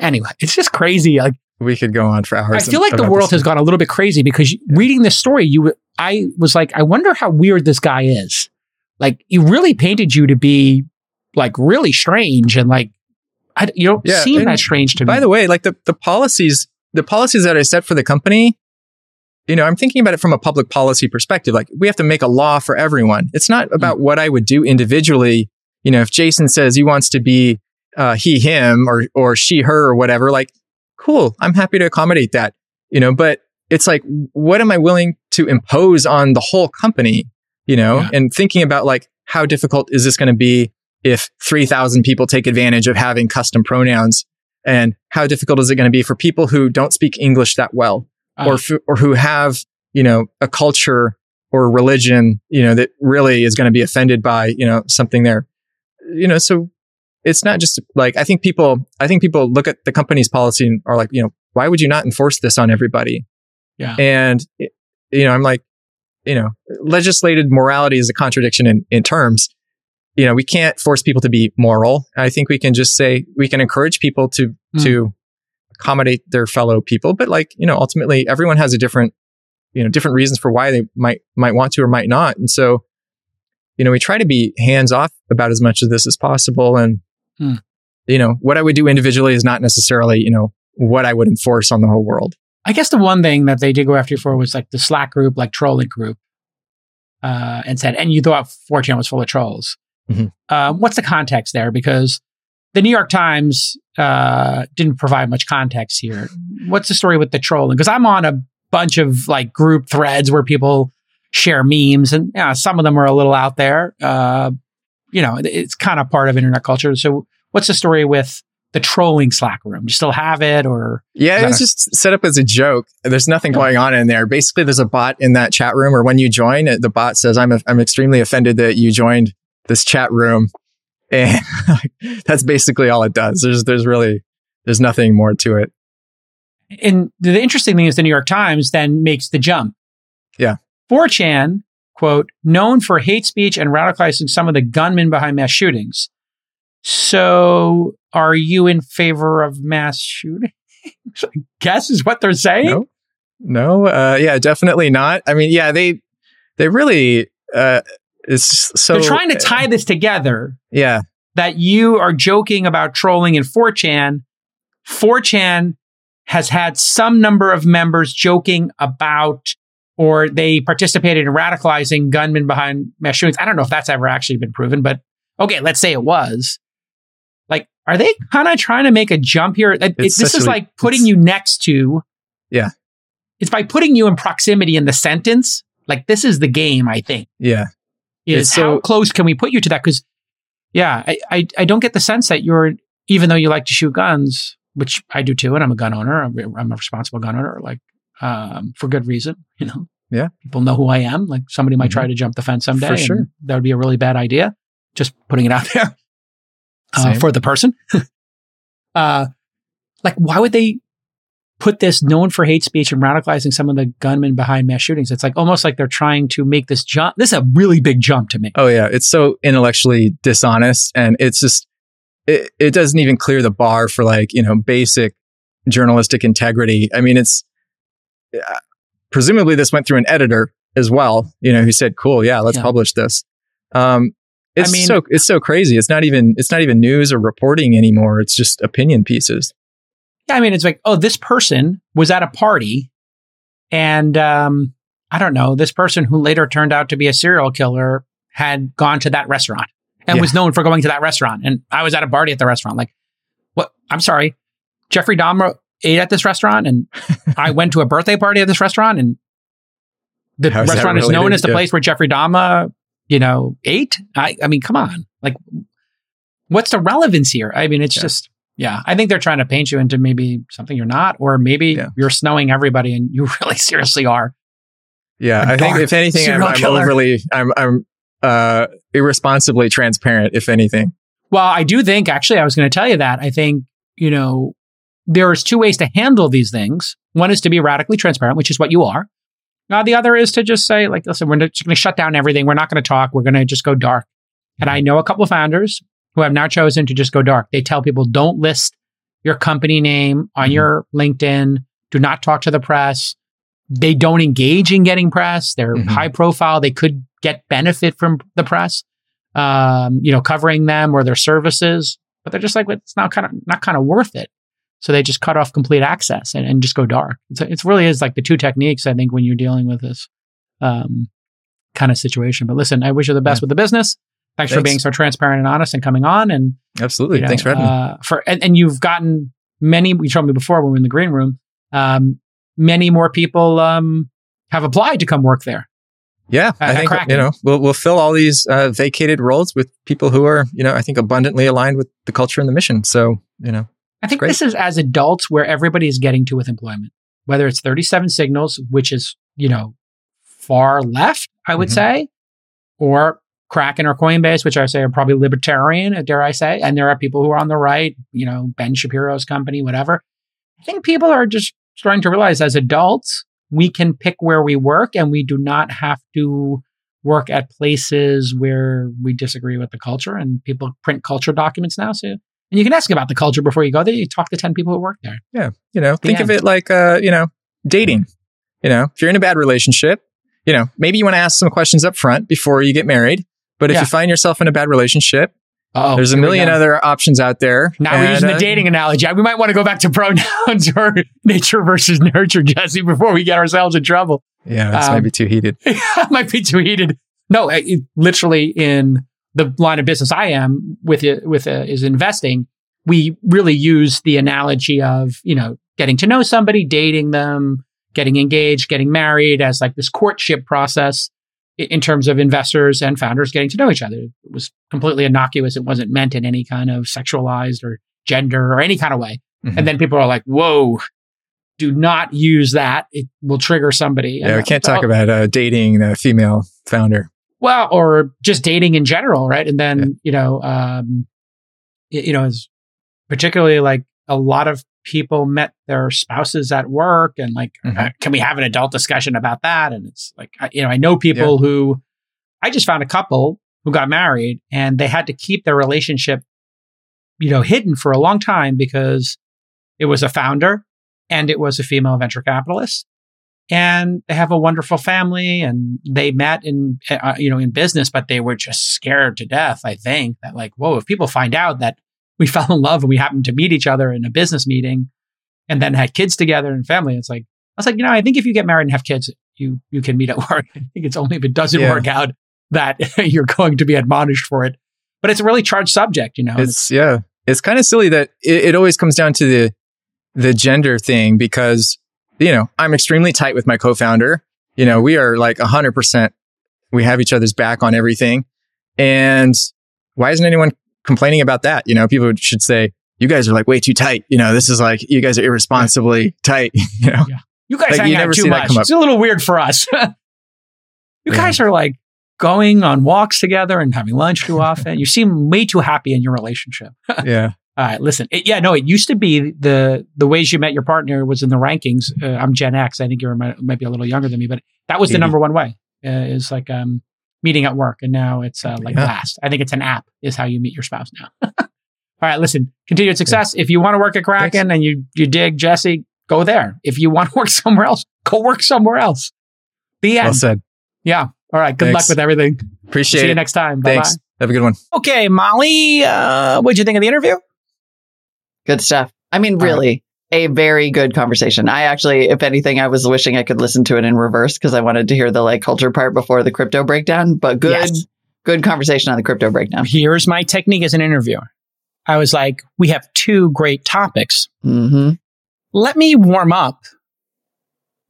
Anyway, it's just crazy. Like, we could go on for hours. I feel like the world has gone a little bit crazy because reading this story, I was like, I wonder how weird this guy is. Like, he really painted you to be like really strange and like, you don't seem that strange to me. By the way, like the policies that I set for the company, I'm thinking about it from a public policy perspective. Like, we have to make a law for everyone. It's not about what I would do individually. If Jason says he wants to be he, him, or she, her, or whatever, like, cool, I'm happy to accommodate that. But it's like, what am I willing to impose on the whole company? And thinking about like, how difficult is this going to be if 3,000 people take advantage of having custom pronouns, and how difficult is it going to be for people who don't speak English that well? Or who have, a culture or religion, you know, that really is going to be offended by, you know, something there, you know. So it's not just like, I think people look at the company's policy and are like, you know, why would you not enforce this on everybody? Yeah. And, you know, I'm like, you know, legislated morality is a contradiction in terms. You know, we can't force people to be moral. I think we can just say, we can encourage people to accommodate their fellow people. But like, you know, ultimately everyone has a different, you know, different reasons for why they might want to or might not. And so, you know, we try to be hands off about as much of this as possible. And, you know, what I would do individually is not necessarily, you know, what I would enforce on the whole world. I guess the one thing that they did go after you for was like the Slack group, like trolling group, and you thought 4chan was full of trolls. Mm-hmm. What's the context there? Because the New York Times didn't provide much context here. What's the story with the trolling? Because I'm on a bunch of like group threads where people share memes, and you know, some of them are a little out there. You know, it's kind of part of internet culture. So what's the story with the trolling Slack room? You still have it, or? Yeah, it's just set up as a joke. There's nothing going on in there. Basically, there's a bot in that chat room, or when you join, the bot says, I'm extremely offended that you joined this chat room. And that's basically all it does. There's nothing more to it. And the interesting thing is the New York Times then makes the jump. Yeah. 4chan, quote, known for hate speech and radicalizing some of the gunmen behind mass shootings. So are you in favor of mass shootings? I guess is what they're saying. No. Yeah, definitely not. I mean, yeah, they really, it's so... They're trying to tie this together. Yeah. That you are joking about trolling in 4chan. 4chan has had some number of members joking about, or they participated in radicalizing gunmen behind mass shootings. I don't know if that's ever actually been proven, but okay, let's say it was. Like, are they kind of trying to make a jump here? This is like putting you next to... Yeah. It's by putting you in proximity in the sentence. Like, this is the game, I think. Yeah. Is so, how close can we put you to that? Because, yeah, I don't get the sense that you're... Even though you like to shoot guns... which I do too, and I'm a gun owner. I'm a responsible gun owner, like for good reason, you know. Yeah, people know who I am. Like somebody might try to jump the fence someday. For sure, that would be a really bad idea. Just putting it out there for the person. Like, why would they put this known for hate speech and radicalizing some of the gunmen behind mass shootings? It's like almost like they're trying to make this jump. This is a really big jump to me. Oh yeah, it's so intellectually dishonest, and it's just... It doesn't even clear the bar for, like, you know, basic journalistic integrity. I mean, it's presumably this went through an editor as well, you know, who said, "Cool, yeah, let's publish this." It's so crazy. It's not even news or reporting anymore. It's just opinion pieces. Yeah, I mean, it's like, oh, this person was at a party, and I don't know, this person who later turned out to be a serial killer had gone to that restaurant. And was known for going to that restaurant. And I was at a party at the restaurant. Like, what? I'm sorry. Jeffrey Dahmer ate at this restaurant, and I went to a birthday party at this restaurant, and the restaurant is known as the place where Jeffrey Dahmer, you know, ate. I mean, come on. Like, what's the relevance here? I mean, it's just, I think they're trying to paint you into maybe something you're not, or maybe you're snowing everybody and you really seriously are. Yeah. I think if anything, I'm irresponsibly transparent, if anything. Well, I do think, actually, I was going to tell you that. I think, you know, there's two ways to handle these things. One is to be radically transparent, which is what you are. Now, the other is to just say, like, listen, we're just going to shut down everything. We're not going to talk. We're going to just go dark. And I know a couple of founders who have now chosen to just go dark. They tell people, don't list your company name on your LinkedIn. Do not talk to the press. They don't engage in getting press. They're high profile. They could get benefit from the press, you know, covering them or their services, but they're just like, it's not kind of worth it. So they just cut off complete access and just go dark. It's really is like the two techniques, I think, when you're dealing with this kind of situation. But listen, I wish you the best with the business. Thanks for being so transparent and honest and coming on. And absolutely, you know, thanks for having me. And you've gotten many. You told me before when we were in the green room, many more people have applied to come work there. Yeah, I think, you know, we'll fill all these vacated roles with people who are, you know, I think abundantly aligned with the culture and the mission. So, you know, I think this is as adults where everybody is getting to with employment, whether it's 37 Signals, which is, you know, far left, I would say, or Kraken or Coinbase, which I say are probably libertarian, dare I say. And there are people who are on the right, you know, Ben Shapiro's company, whatever. I think people are just starting to realize as adults, we can pick where we work and we do not have to work at places where we disagree with the culture, and people print culture documents now. So, and you can ask about the culture before you go there. You talk to 10 people who work there. Yeah. You know, think of it like, you know, dating. You know, if you're in a bad relationship, you know, maybe you want to ask some questions up front before you get married. But if you find yourself in a bad relationship, there's a million other options out there. Now we're using the dating analogy. We might want to go back to pronouns or nature versus nurture, Jesse, before we get ourselves in trouble. Yeah, this might be too heated. Might be too heated. No, literally in the line of business I am with is investing, we really use the analogy of, you know, getting to know somebody, dating them, getting engaged, getting married as like this courtship process in terms of investors and founders getting to know each other. It was completely innocuous. It wasn't meant in any kind of sexualized or gender or any kind of way. Mm-hmm. And then people are like, whoa, do not use that. It will trigger somebody. Yeah, we can't talk about dating a female founder. Well, or just dating in general, right? And then, it's particularly like a lot of people met their spouses at work and like, can we have an adult discussion about that? And it's like, I know people who, I just found a couple who got married and they had to keep their relationship, hidden for a long time because it was a founder and it was a female venture capitalist, and they have a wonderful family and they met in business, but they were just scared to death. I think that like, whoa, if people find out that we fell in love and we happened to meet each other in a business meeting and then had kids together and family. It's like, I was like, I think if you get married and have kids, you can meet at work. I think it's only if it doesn't work out that you're going to be admonished for it. But it's a really charged subject, It's kind of silly that it always comes down to the gender thing because, I'm extremely tight with my co-founder. We are like 100%, we have each other's back on everything. And why isn't anyone complaining about that? People should say, you guys are like way too tight. This is like, you guys are irresponsibly tight. You guys like, hang out too much. It's a little weird for us. You guys are like going on walks together and having lunch too often. You seem way too happy in your relationship. Yeah. All right. Listen. It used to be the ways you met your partner was in the rankings. I'm Gen X. I think you might be a little younger than me, but that was the number one way. Is like, meeting at work, and now it's last. I think it's an app is how you meet your spouse now. All right, listen, continued success. Yeah. If you want to work at Kraken and you dig Jesse, go there. If you want to work somewhere else, go work somewhere else. The end. Well said. Yeah. All right. Good luck with everything. Appreciate it. See you next time. Bye-bye. Thanks. Have a good one. Okay, Molly, what'd you think of the interview? Good stuff. I mean, really, a very good conversation. I actually, if anything, I was wishing I could listen to it in reverse because I wanted to hear the like culture part before the crypto breakdown, but good conversation on the crypto breakdown. Here's my technique as an interviewer. I was like, we have two great topics. Mm-hmm. Let me warm up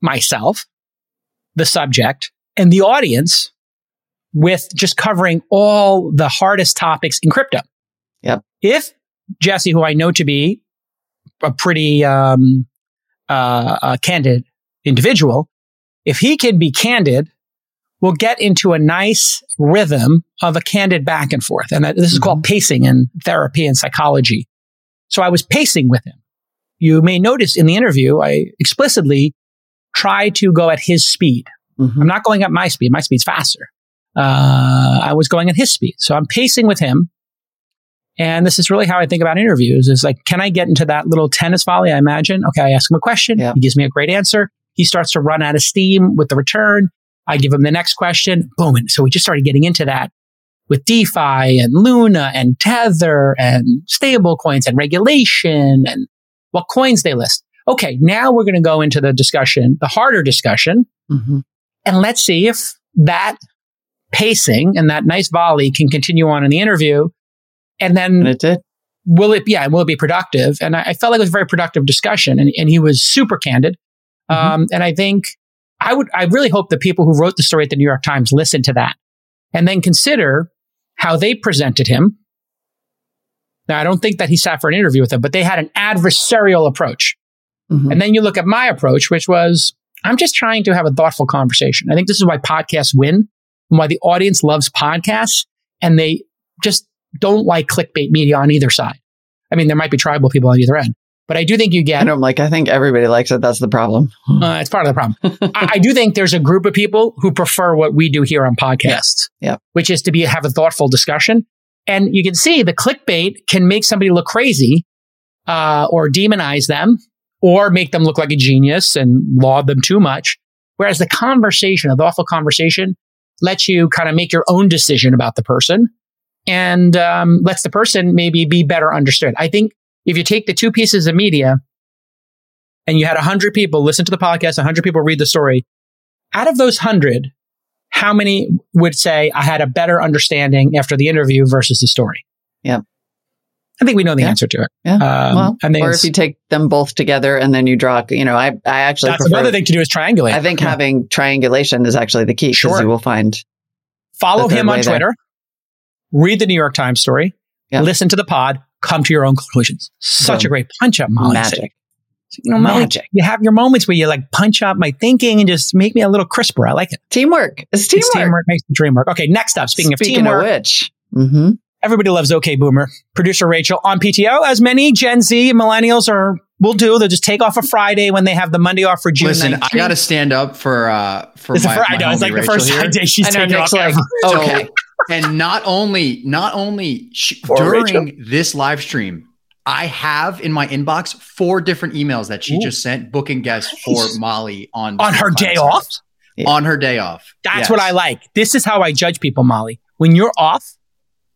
myself, the subject, and the audience with just covering all the hardest topics in crypto. Yep. If Jesse, who I know to be a pretty candid individual, if he can be candid, we'll get into a nice rhythm of a candid back and forth. And this is called pacing in therapy and psychology. So I was pacing with him. You may notice in the interview, I explicitly try to go at his speed. Mm-hmm. I'm not going at my speed. My speed's faster. I was going at his speed. So I'm pacing with him. And this is really how I think about interviews is like, can I get into that little tennis volley? I imagine. Okay. I ask him a question. Yeah. He gives me a great answer. He starts to run out of steam with the return. I give him the next question. Boom. And so we just started getting into that with DeFi and Luna and Tether and stable coins and regulation and what coins they list. Okay. Now we're going to go into the discussion, the harder discussion. Mm-hmm. And let's see if that pacing and that nice volley can continue on in the interview. And then will it be productive? And I felt like it was a very productive discussion and he was super candid. And I think I really hope the people who wrote the story at the New York Times listen to that and then consider how they presented him. Now, I don't think that he sat for an interview with them, but they had an adversarial approach. Mm-hmm. And then you look at my approach, which was, I'm just trying to have a thoughtful conversation. I think this is why podcasts win and why the audience loves podcasts and they just don't like clickbait media on either side. I mean, there might be tribal people on either end, but I do think you get... I think everybody likes it. That's the problem. It's part of the problem. I do think there's a group of people who prefer what we do here on podcasts, which is to have a thoughtful discussion. And you can see the clickbait can make somebody look crazy or demonize them or make them look like a genius and laud them too much. Whereas the conversation, a thoughtful conversation, lets you kind of make your own decision about the person and lets the person maybe be better understood. I think if you take the two pieces of media and you had 100 people listen to the podcast, 100 people read the story, out of those 100, how many would say, I had a better understanding after the interview versus the story? Yeah. I think we know the answer to it. Yeah. Or if you take them both together and then you draw, I actually that's another thing to do is triangulate. I think having triangulation is actually the key. Sure. You will find. Follow him on Twitter. There. Read the New York Times story. Yeah. Listen to the pod. Come to your own conclusions. Such a great punch up, Molly. Magic. Molly, you have your moments where you like punch up my thinking and just make me a little crisper. I like it. Teamwork. It's teamwork makes the dream work. Okay. Next up, speaking of teamwork. Of which. Mm-hmm. Everybody loves OK Boomer. Producer Rachel on PTO, as many Gen Z millennials will do. They'll just take off a Friday when they have the Monday off for June. Listen, 19th. I got to stand up for it's my homie Rachel. I know, it's like Rachel the first here. Day she's taking off. Like, okay. And not only during Rachel. This live stream, I have in my inbox 4 different emails that she just sent booking guests for Molly on her day off. Yeah. On her day off. That's what I like. This is how I judge people, Molly. When you're off.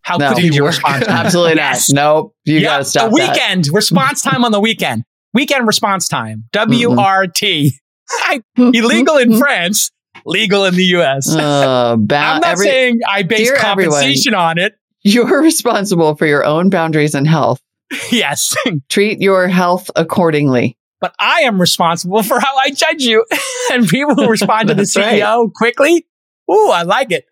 How could you respond? Absolutely not. Nope. You got to stop. The weekend response time on the weekend. Weekend response time. WRT. Illegal in France, legal in the US. I'm not saying I base compensation on it. You're responsible for your own boundaries and health. Yes. Treat your health accordingly. But I am responsible for how I judge you. And people who respond to the CEO quickly. Ooh, I like it.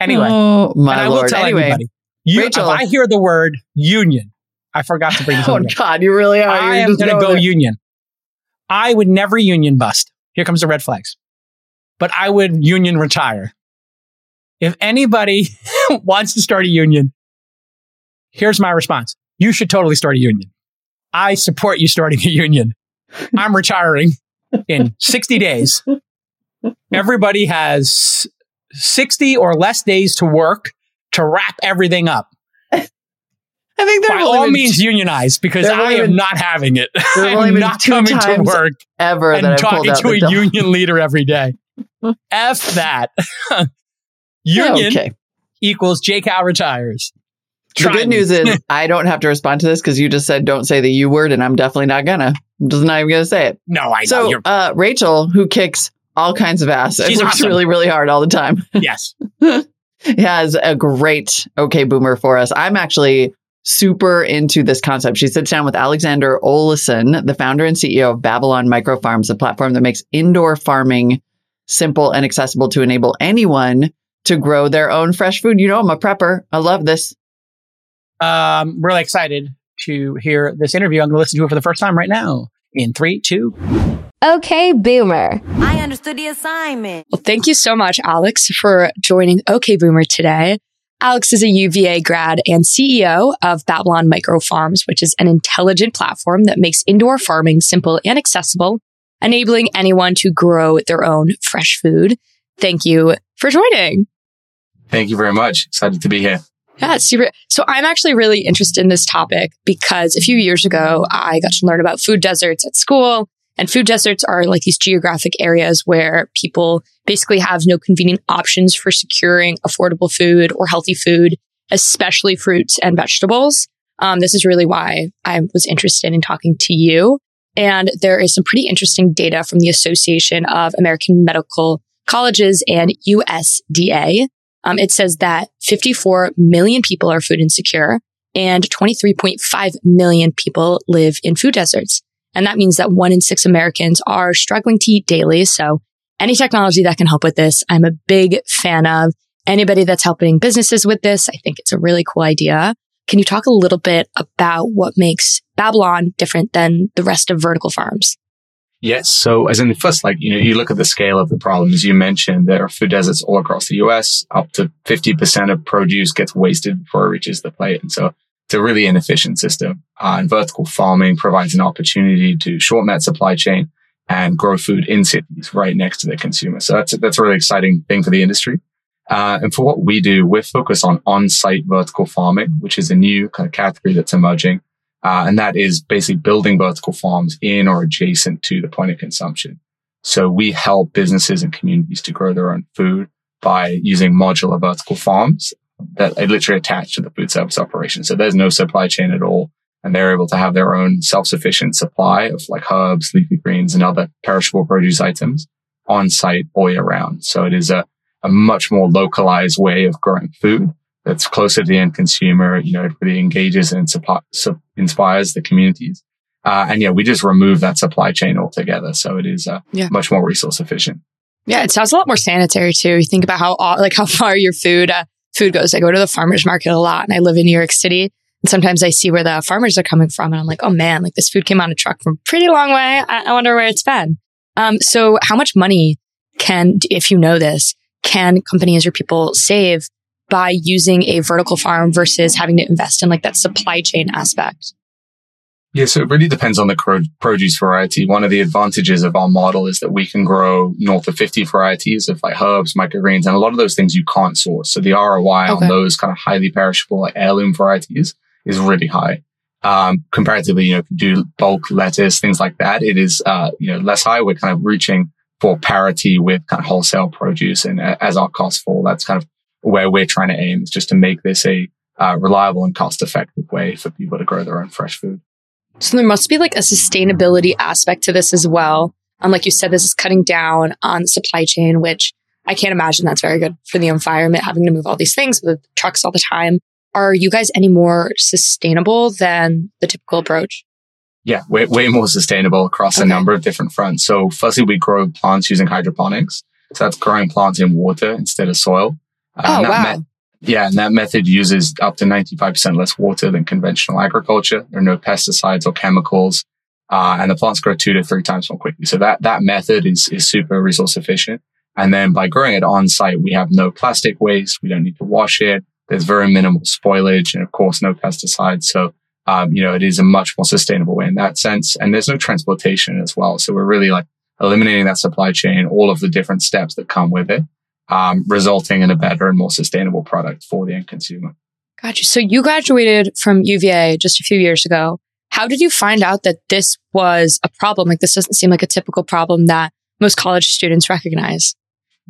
Anyway, Lord. Tell everybody, Rachel, if I hear the word union, I forgot to bring this up. God, you really are. I am going to go union. I would never union bust. Here comes the red flags. But I would union retire. If anybody wants to start a union, here's my response. You should totally start a union. I support you starting a union. I'm retiring in 60 days. Everybody has 60 or less days to work to wrap everything up. I think by all means unionize, because I am not having it. I'm not coming to work ever and talking to a union leader every day. F that. Union equals Jake Howe retires. The good news is I don't have to respond to this because you just said don't say the U word, and I'm definitely not gonna. I'm just not even gonna say it. No, I know. So Rachel, who kicks all kinds of ass. She's works really, really hard all the time. Yes. Has a great OK Boomer for us. I'm actually super into this concept. She sits down with Alexander Oleson, the founder and CEO of Babylon Micro Farms, a platform that makes indoor farming simple and accessible to enable anyone to grow their own fresh food. You know, I'm a prepper. I love this. Really excited to hear this interview. I'm going to listen to it for the first time right now. In 3, 2... OK Boomer. I understood the assignment. Well, thank you so much, Alex, for joining OK Boomer today. Alex is a UVA grad and CEO of Babylon Micro Farms, which is an intelligent platform that makes indoor farming simple and accessible, enabling anyone to grow their own fresh food. Thank you for joining. Thank you very much. Excited to be here. Yeah, it's super. So I'm actually really interested in this topic because a few years ago, I got to learn about food deserts at school. And food deserts are like these geographic areas where people basically have no convenient options for securing affordable food or healthy food, especially fruits and vegetables. This is really why I was interested in talking to you. And there is some pretty interesting data from the Association of American Medical Colleges and USDA. It says that 54 million people are food insecure and 23.5 million people live in food deserts. And that means that 1 in 6 Americans are struggling to eat daily. So any technology that can help with this, I'm a big fan of. Anybody that's helping businesses with this, I think it's a really cool idea. Can you talk a little bit about what makes Babylon different than the rest of vertical farms? Yes. So as in the first, you look at the scale of the problem. As you mentioned, there are food deserts all across the US. Up to 50% of produce gets wasted before it reaches the plate. And so it's a really inefficient system. And vertical farming provides an opportunity to shorten that supply chain and grow food in cities right next to the consumer. So that's a really exciting thing for the industry. And for what we do, we're focused on on-site vertical farming, which is a new kind of category that's emerging. And that is basically building vertical farms in or adjacent to the point of consumption. So we help businesses and communities to grow their own food by using modular vertical farms that are literally attached to the food service operation. So there's no supply chain at all. And they're able to have their own self-sufficient supply of herbs, leafy greens, and other perishable produce items on site all year round. So it is a much more localized way of growing food that's closer to the end consumer. It really engages and inspires the communities. And we just remove that supply chain altogether. So it is much more resource efficient. Yeah, it sounds a lot more sanitary too. You think about how far your food goes. I go to the farmer's market a lot, and I live in New York City. And sometimes I see where the farmers are coming from, and I'm like, oh man, this food came on a truck from a pretty long way. I wonder where it's been. So how much money can companies or people save by using a vertical farm versus having to invest in that supply chain aspect? Yeah, so it really depends on the produce variety. One of the advantages of our model is that we can grow north of 50 varieties of herbs, microgreens, and a lot of those things you can't source. So the ROI on those kind of highly perishable heirloom varieties is really high. Comparatively, if you do bulk lettuce, things like that, it is less high. We're kind of reaching for parity with kind of wholesale produce. And as our costs fall, that's kind of where we're trying to aim, is just to make this a reliable and cost-effective way for people to grow their own fresh food. So there must be a sustainability aspect to this as well. And like you said, this is cutting down on supply chain, which I can't imagine that's very good for the environment, having to move all these things with trucks all the time. Are you guys any more sustainable than the typical approach? Yeah, way more sustainable across a number of different fronts. So firstly, we grow plants using hydroponics. So that's growing plants in water instead of soil. And that method uses up to 95% less water than conventional agriculture. There are no pesticides or chemicals, and the plants grow 2 to 3 times more quickly. So that method is super resource efficient. And then by growing it on site, we have no plastic waste. We don't need to wash it. There's very minimal spoilage, and of course, no pesticides. So it is a much more sustainable way in that sense. And there's no transportation as well. So we're really eliminating that supply chain, all of the different steps that come with it. Resulting in a better and more sustainable product for the end consumer. Gotcha. So you graduated from UVA just a few years ago. How did you find out that this was a problem? This doesn't seem like a typical problem that most college students recognize.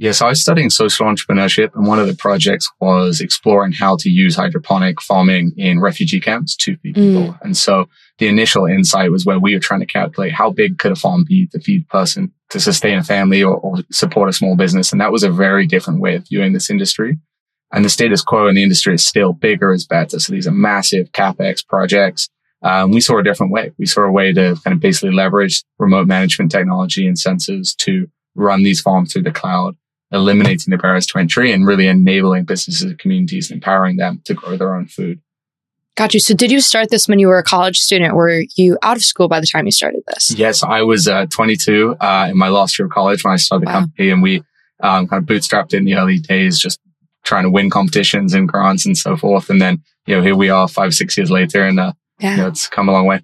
Yeah, so I was studying social entrepreneurship, and one of the projects was exploring how to use hydroponic farming in refugee camps to feed people. And so the initial insight was where we were trying to calculate how big could a farm be to feed a person, to sustain a family or support a small business. And that was a very different way of viewing this industry. And the status quo in the industry is still bigger is better. So these are massive CapEx projects. We saw a different way. We saw a way to kind of basically leverage remote management technology and sensors to run these farms through the cloud, eliminating the barriers to entry and really enabling businesses and communities, empowering them to grow their own food. Got you. So did you start this when you were a college student? Were you out of school by the time you started this? Yes, I was 22 in my last year of college when I started the company, and we kind of bootstrapped it in the early days, just trying to win competitions and grants and so forth. And then, here we are 5-6 years later, and it's come a long way.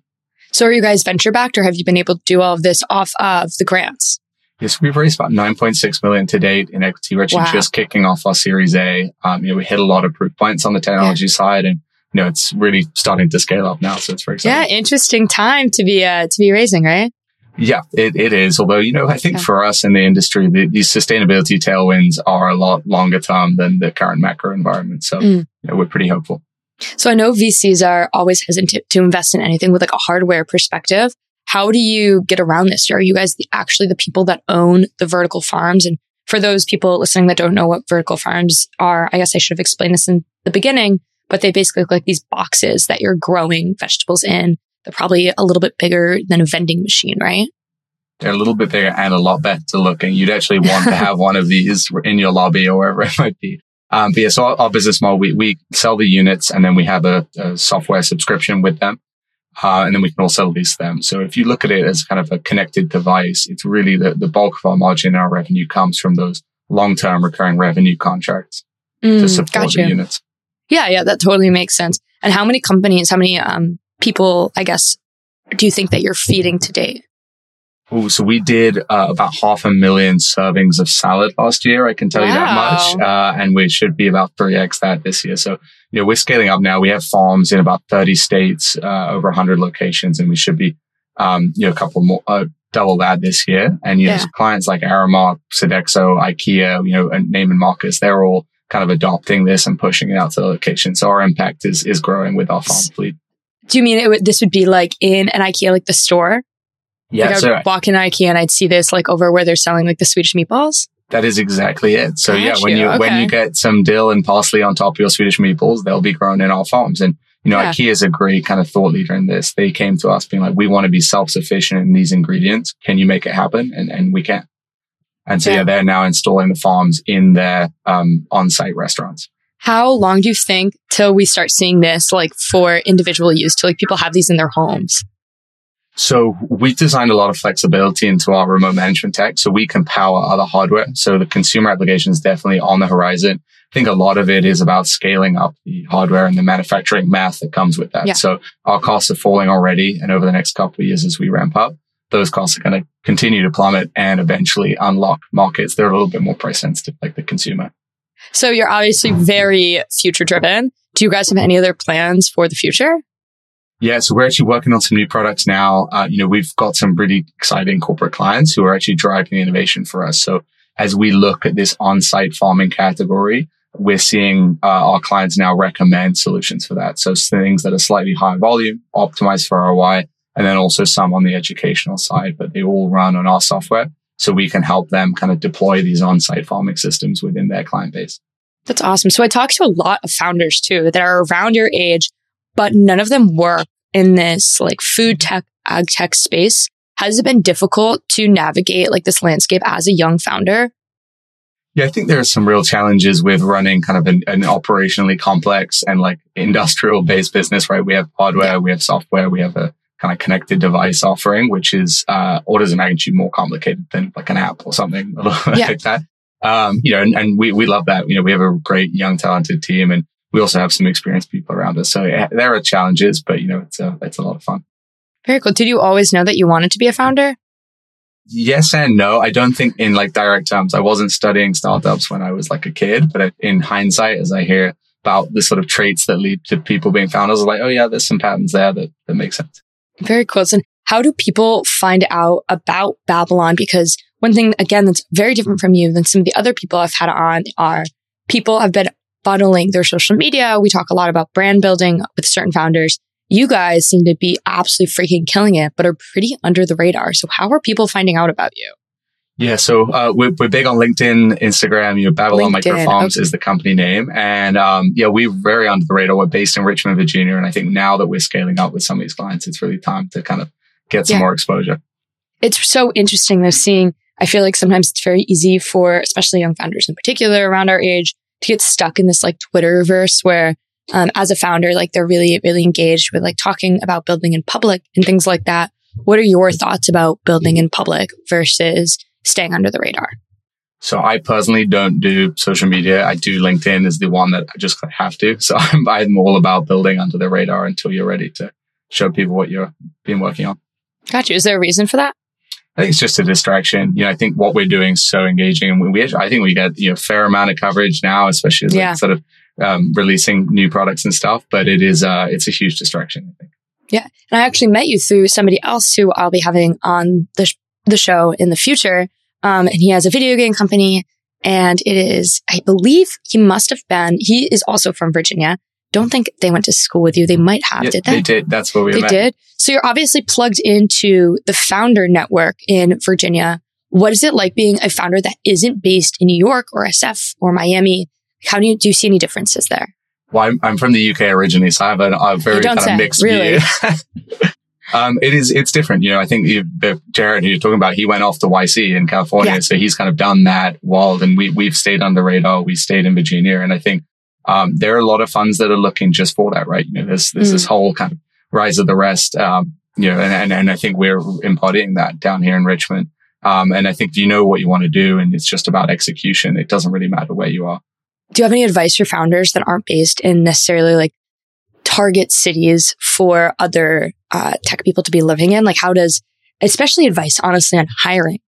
So are you guys venture backed, or have you been able to do all of this off of the grants? Yes, we've raised about $9.6 million to date in equity. We're just kicking off our Series A. We hit a lot of proof points on the technology side, and it's really starting to scale up now, so it's very exciting. Yeah, interesting time to be raising, right? Yeah, it is. Although, I think for us in the industry, these sustainability tailwinds are a lot longer term than the current macro environment. So we're pretty hopeful. So I know VCs are always hesitant to invest in anything with a hardware perspective. How do you get around this? Are you guys actually the people that own the vertical farms? And for those people listening that don't know what vertical farms are, I guess I should have explained this in the beginning. But they basically look like these boxes that you're growing vegetables in. They're probably a little bit bigger than a vending machine, right? They're a little bit bigger and a lot better looking. You'd actually want to have one of these in your lobby or wherever it might be. So our business model, we sell the units, and then we have a software subscription with them. and then we can also lease them. So if you look at it as kind of a connected device, it's really the bulk of our margin and our revenue comes from those long-term recurring revenue contracts to support the units. Yeah, that totally makes sense. And how many companies, how many people, I guess, do you think that you're feeding today? Oh, so we did about 500,000 servings of salad last year. I can tell you that much. And we should be about 3x that this year. So, you know, we're scaling up now. We have farms in about 30 states, over 100 locations, and we should be, a couple more, double that this year. And, you know, clients like Aramark, Sodexo, IKEA, and Neiman Marcus, they're all kind of adopting this and pushing it out to the location. So our impact is growing with our farm fleet. Do you mean this would be like in an IKEA, like the store? Yeah, like I would walk in IKEA and I'd see this like over where they're selling like the Swedish meatballs. That is exactly it. So when you get some dill and parsley on top of your Swedish meatballs, they'll be grown in our farms. And IKEA is a great kind of thought leader in this. They came to us being like, we want to be self-sufficient in these ingredients. Can you make it happen? And we can. And so they're now installing the farms in their on-site restaurants. How long do you think till we start seeing this like for individual use, till like people have these in their homes? So we've designed a lot of flexibility into our remote management tech so we can power other hardware. So the consumer application is definitely on the horizon. I think a lot of it is about scaling up the hardware and the manufacturing math that comes with that. Yeah. So our costs are falling already. And over the next couple of years as we ramp up, those costs are going to continue to plummet and eventually unlock markets. They're a little bit more price sensitive, like the consumer. So you're obviously very future driven. Do you guys have any other plans for the future? Yeah, so we're actually working on some new products now. We've got some really exciting corporate clients who are actually driving innovation for us. So as we look at this on-site farming category, we're seeing our clients now recommend solutions for that. So things that are slightly higher volume, optimized for ROI, and then also some on the educational side, but they all run on our software. So we can help them kind of deploy these on-site farming systems within their client base. That's awesome. So I talked to a lot of founders too that are around your age, but none of them work in this like food tech, ag tech space. Has it been difficult to navigate like this landscape as a young founder? Yeah, I think there are some real challenges with running kind of an operationally complex and like industrial based business, right? We have hardware, we have software, we have a kind of connected device offering, which is orders of magnitude more complicated than like an app or something like that. And we love that. We have a great young talented team, and we also have some experienced people around us. So there are challenges, but it's a lot of fun. Very cool. Did you always know that you wanted to be a founder? Yes and no. I don't think in like direct terms. I wasn't studying startups when I was like a kid, but in hindsight, as I hear about the sort of traits that lead to people being founders, I'm like, oh yeah, there's some patterns there that make sense. Very cool. And how do people find out about Babylon? Because one thing, again, that's very different from you than some of the other people I've had on are people have been bottling their social media. We talk a lot about brand building with certain founders. You guys seem to be absolutely freaking killing it, but are pretty under the radar. So how are people finding out about you? Yeah, so we're big on LinkedIn, Instagram. Babylon Microfarms is the company name. And we're very under the radar. We're based in Richmond, Virginia. And I think now that we're scaling up with some of these clients, it's really time to kind of get some more exposure. It's so interesting though, I feel like sometimes it's very easy for, especially young founders in particular around our age, to get stuck in this like Twitterverse where as a founder, like they're really, really engaged with like talking about building in public and things like that. What are your thoughts about building in public versus staying under the radar? So I personally don't do social media. I do LinkedIn is the one that I just have to. So I'm all about building under the radar until you're ready to show people what you've been working on. Got you. Is there a reason for that? I think it's just a distraction. I think what we're doing is so engaging, and we get a fair amount of coverage now, especially as sort of releasing new products and stuff. But it is it's a huge distraction, I think. Yeah, and I actually met you through somebody else who I'll be having on the show in the future, and he has a video game company, and it is, I believe, he is also from Virginia. Don't think they went to school with you. They might have, did they? They did. That's what we met. They did. So you're obviously plugged into the founder network in Virginia. What is it like being a founder that isn't based in New York or SF or Miami? How do you see any differences there? Well, I'm from the UK originally, so I have a very kind of mixed view. It's different. I think Jared, who you're talking about, he went off to YC in California. Yeah. So he's kind of done that world, and we've stayed on the radar. We stayed in Virginia. And I think there are a lot of funds that are looking just for that, right? There's this whole kind of rise of the rest. And I think we're embodying that down here in Richmond. And I think you know what you want to do, and it's just about execution. It doesn't really matter where you are. Do you have any advice for founders that aren't based in necessarily like target cities for other tech people to be living in? Like, how does, especially advice, honestly, on hiring?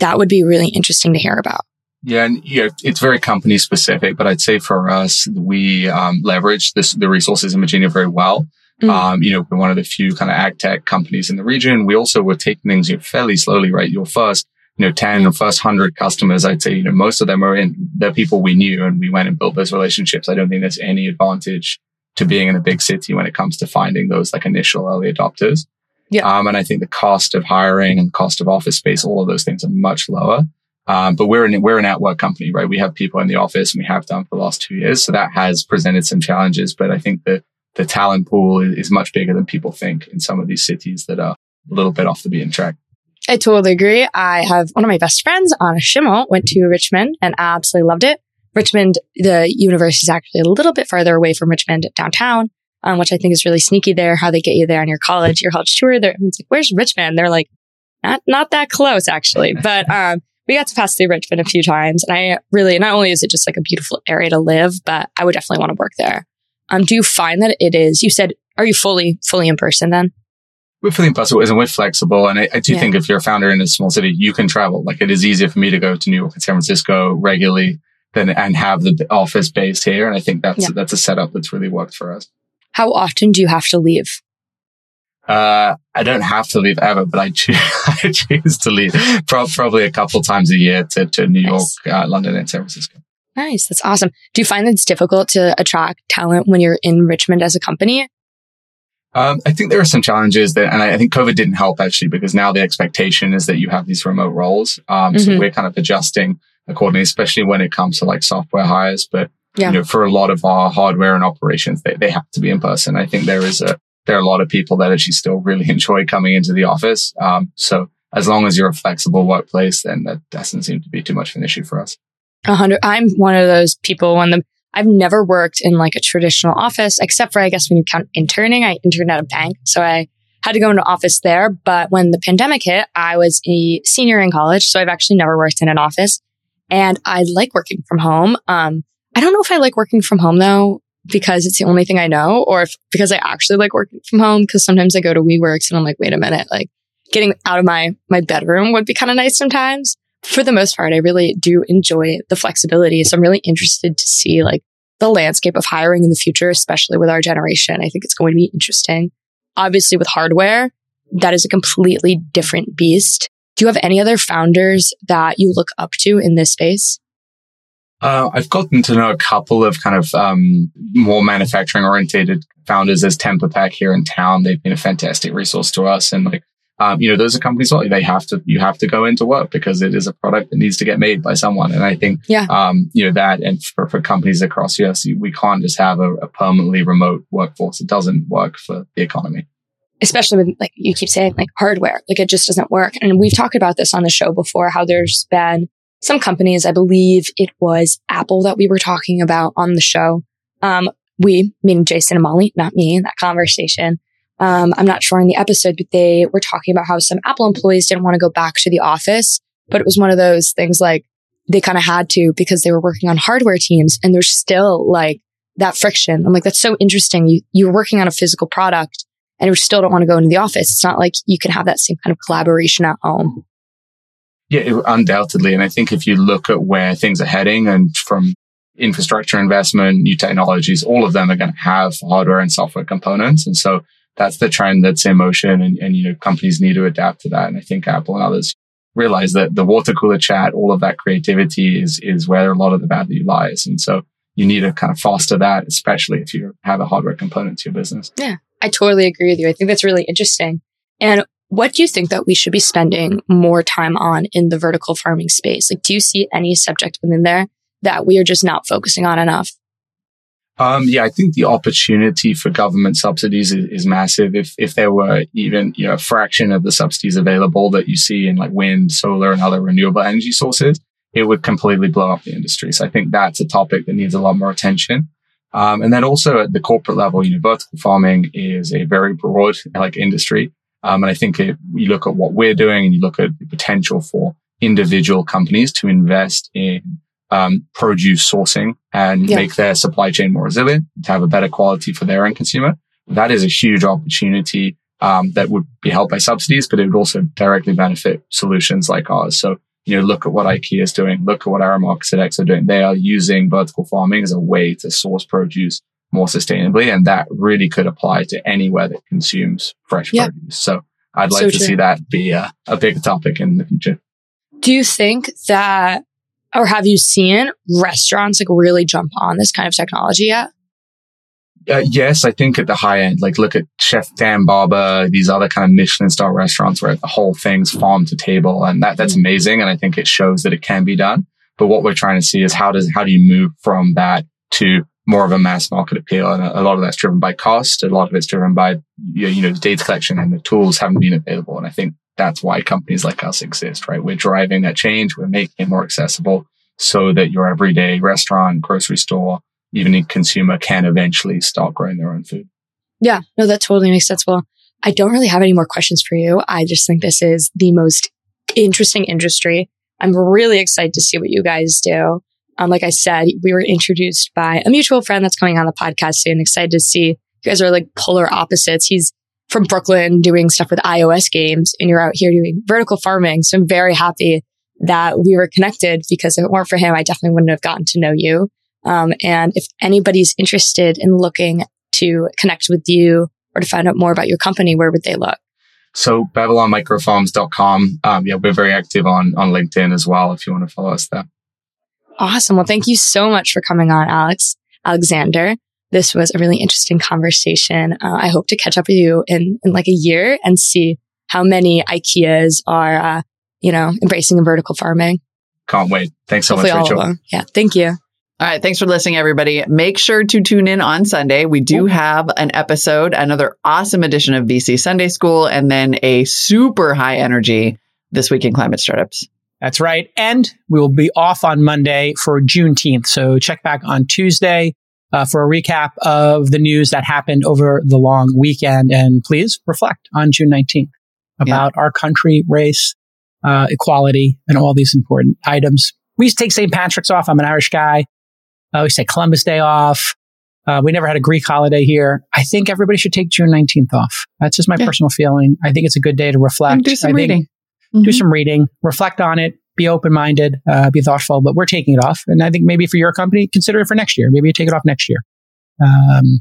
That would be really interesting to hear about. Yeah, and you know, it's very company specific, but I'd say for us, we leverage the resources in Virginia very well. Mm-hmm. We're one of the few kind of ag tech companies in the region. We also were taking things fairly slowly, right? Your first, 10 or first 100 customers, I'd say, most of them they're people we knew, and we went and built those relationships. I don't think there's any advantage to being in a big city when it comes to finding those like initial early adopters. Yeah. And I think the cost of hiring and cost of office space, all of those things are much lower. But we're an at-work company, right? We have people in the office, and we have done for the last 2 years. So that has presented some challenges, but I think that the talent pool is much bigger than people think in some of these cities that are a little bit off the beaten track. I totally agree. I have one of my best friends, Anna Schimmel, went to Richmond and absolutely loved it. Richmond, the university is actually a little bit farther away from Richmond downtown, which I think is really sneaky there, how they get you there on your college tour. It's like, where's Richmond? They're like, not that close, actually. But we got to pass through Richmond a few times. And I really, not only is it just like a beautiful area to live, but I would definitely want to work there. Do you find that it is, you said, are you fully in person then? We're fully in person, and we're flexible. And I do think if you're a founder in a small city, you can travel. Like, it is easier for me to go to New York and San Francisco regularly and have the office based here. And I think that's a setup that's really worked for us. How often do you have to leave? I don't have to leave ever, but I choose to leave probably a couple times a year to New York, London, and San Francisco. Nice. That's awesome. Do you find that it's difficult to attract talent when you're in Richmond as a company? I think there are some challenges there, and I think COVID didn't help actually, because now the expectation is that you have these remote roles. So we're kind of adjusting accordingly, especially when it comes to like software hires. But for a lot of our hardware and operations, they have to be in person. I think there are a lot of people that actually still really enjoy coming into the office. So as long as you're a flexible workplace, then that doesn't seem to be too much of an issue for us. 100. I'm one of those people I've never worked in like a traditional office, except for, I guess, when you count interning. I interned at a bank, so I had to go into office there. But when the pandemic hit, I was a senior in college, so I've actually never worked in an office. And I like working from home. I don't know if I like working from home though, because it's the only thing I know, or because I actually like working from home, because sometimes I go to WeWorks and I'm like, wait a minute, like getting out of my bedroom would be kind of nice sometimes. For the most part, I really do enjoy the flexibility. So I'm really interested to see like the landscape of hiring in the future, especially with our generation. I think it's going to be interesting. Obviously with hardware, that is a completely different beast. Do you have any other founders that you look up to in this space? I've gotten to know a couple of kind of more manufacturing oriented founders. There's Tempapack here in town. They've been a fantastic resource to us. And like, those are companies where you have to go into work because it is a product that needs to get made by someone. And I think, that, and for companies across the US, we can't just have a permanently remote workforce. It doesn't work for the economy. Especially with, like you keep saying, like hardware, like it just doesn't work. And we've talked about this on the show before, how there's been some companies, I believe it was Apple that we were talking about on the show. We, meaning Jason and Molly, not me, in that conversation. I'm not sure in the episode, but they were talking about how some Apple employees didn't want to go back to the office, but it was one of those things like they kind of had to because they were working on hardware teams, and there's still like that friction. I'm like, that's so interesting. You're working on a physical product and you still don't want to go into the office. It's not like you can have that same kind of collaboration at home. Yeah, undoubtedly. And I think if you look at where things are heading, and from infrastructure investment, new technologies, all of them are going to have hardware and software components. And so that's the trend that's in motion, and companies need to adapt to that. And I think Apple and others realize that the water cooler chat, all of that creativity is where a lot of the value lies. And so you need to kind of foster that, especially if you have a hardware component to your business. Yeah, I totally agree with you. I think that's really interesting. And what do you think that we should be spending more time on in the vertical farming space? Like, do you see any subject within there that we are just not focusing on enough? I think the opportunity for government subsidies is massive. If there were even a fraction of the subsidies available that you see in like wind, solar, and other renewable energy sources, it would completely blow up the industry. So I think that's a topic that needs a lot more attention. And then also at the corporate level, vertical farming is a very broad industry. And I think you look at what we're doing and you look at the potential for individual companies to invest in produce sourcing and make their supply chain more resilient, to have a better quality for their end consumer. That is a huge opportunity that would be helped by subsidies, but it would also directly benefit solutions like ours. So, look at what IKEA is doing. Look at what Aramark Sedex are doing. They are using vertical farming as a way to source produce more sustainably. And that really could apply to anywhere that consumes fresh produce. So I'd like to see that be a big topic in the future. Do you think that, or have you seen restaurants really jump on this kind of technology yet? Yes, I think at the high end, look at Chef Dan Barber, these other kind of Michelin-star restaurants where the whole thing's farm to table, and that's amazing. And I think it shows that it can be done. But what we're trying to see is how do you move from that to more of a mass market appeal? And a lot of that's driven by cost. A lot of it's driven by data collection, and the tools haven't been available. And I think that's why companies like us exist, right? We're driving that change. We're making it more accessible so that your everyday restaurant, grocery store, even a consumer can eventually start growing their own food. Yeah, no, that totally makes sense. Well, I don't really have any more questions for you. I just think this is the most interesting industry. I'm really excited to see what you guys do. Like I said, we were introduced by a mutual friend that's coming on the podcast soon. Excited to see you guys are polar opposites. He's from Brooklyn doing stuff with iOS games, and you're out here doing vertical farming. So I'm very happy that we were connected, because if it weren't for him, I definitely wouldn't have gotten to know you. And if anybody's interested in looking to connect with you or to find out more about your company, where would they look? So BabylonMicroFarms.com. We're very active on LinkedIn as well, if you want to follow us there. Awesome. Well, thank you so much for coming on, Alexander. This was a really interesting conversation. I hope to catch up with you in a year and see how many IKEAs are, embracing vertical farming. Can't wait. Thanks so much, Rachel. Yeah. Thank you. All right. Thanks for listening, everybody. Make sure to tune in on Sunday. We do have an episode, another awesome edition of VC Sunday School, and then a super high energy This Week in Climate Startups. That's right. And we will be off on Monday for Juneteenth. So check back on Tuesday for a recap of the news that happened over the long weekend. And please reflect on June 19th about our country, race, equality, and all these important items. We used to take St. Patrick's off. I'm an Irish guy. We used to take Columbus Day off. We never had a Greek holiday here. I think everybody should take June 19th off. That's just my personal feeling. I think it's a good day to reflect. And do some reading. Do some reading. Reflect on it. Be open-minded. Be thoughtful. But we're taking it off. And I think maybe for your company, consider it for next year. Maybe you take it off next year. And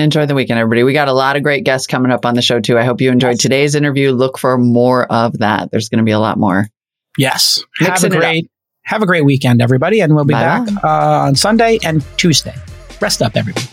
enjoy the weekend, everybody. We got a lot of great guests coming up on the show, too. I hope you enjoyed today's interview. Look for more of that. There's going to be a lot more. Yes. Have a great weekend, everybody. And we'll be back on Sunday and Tuesday. Rest up, everybody.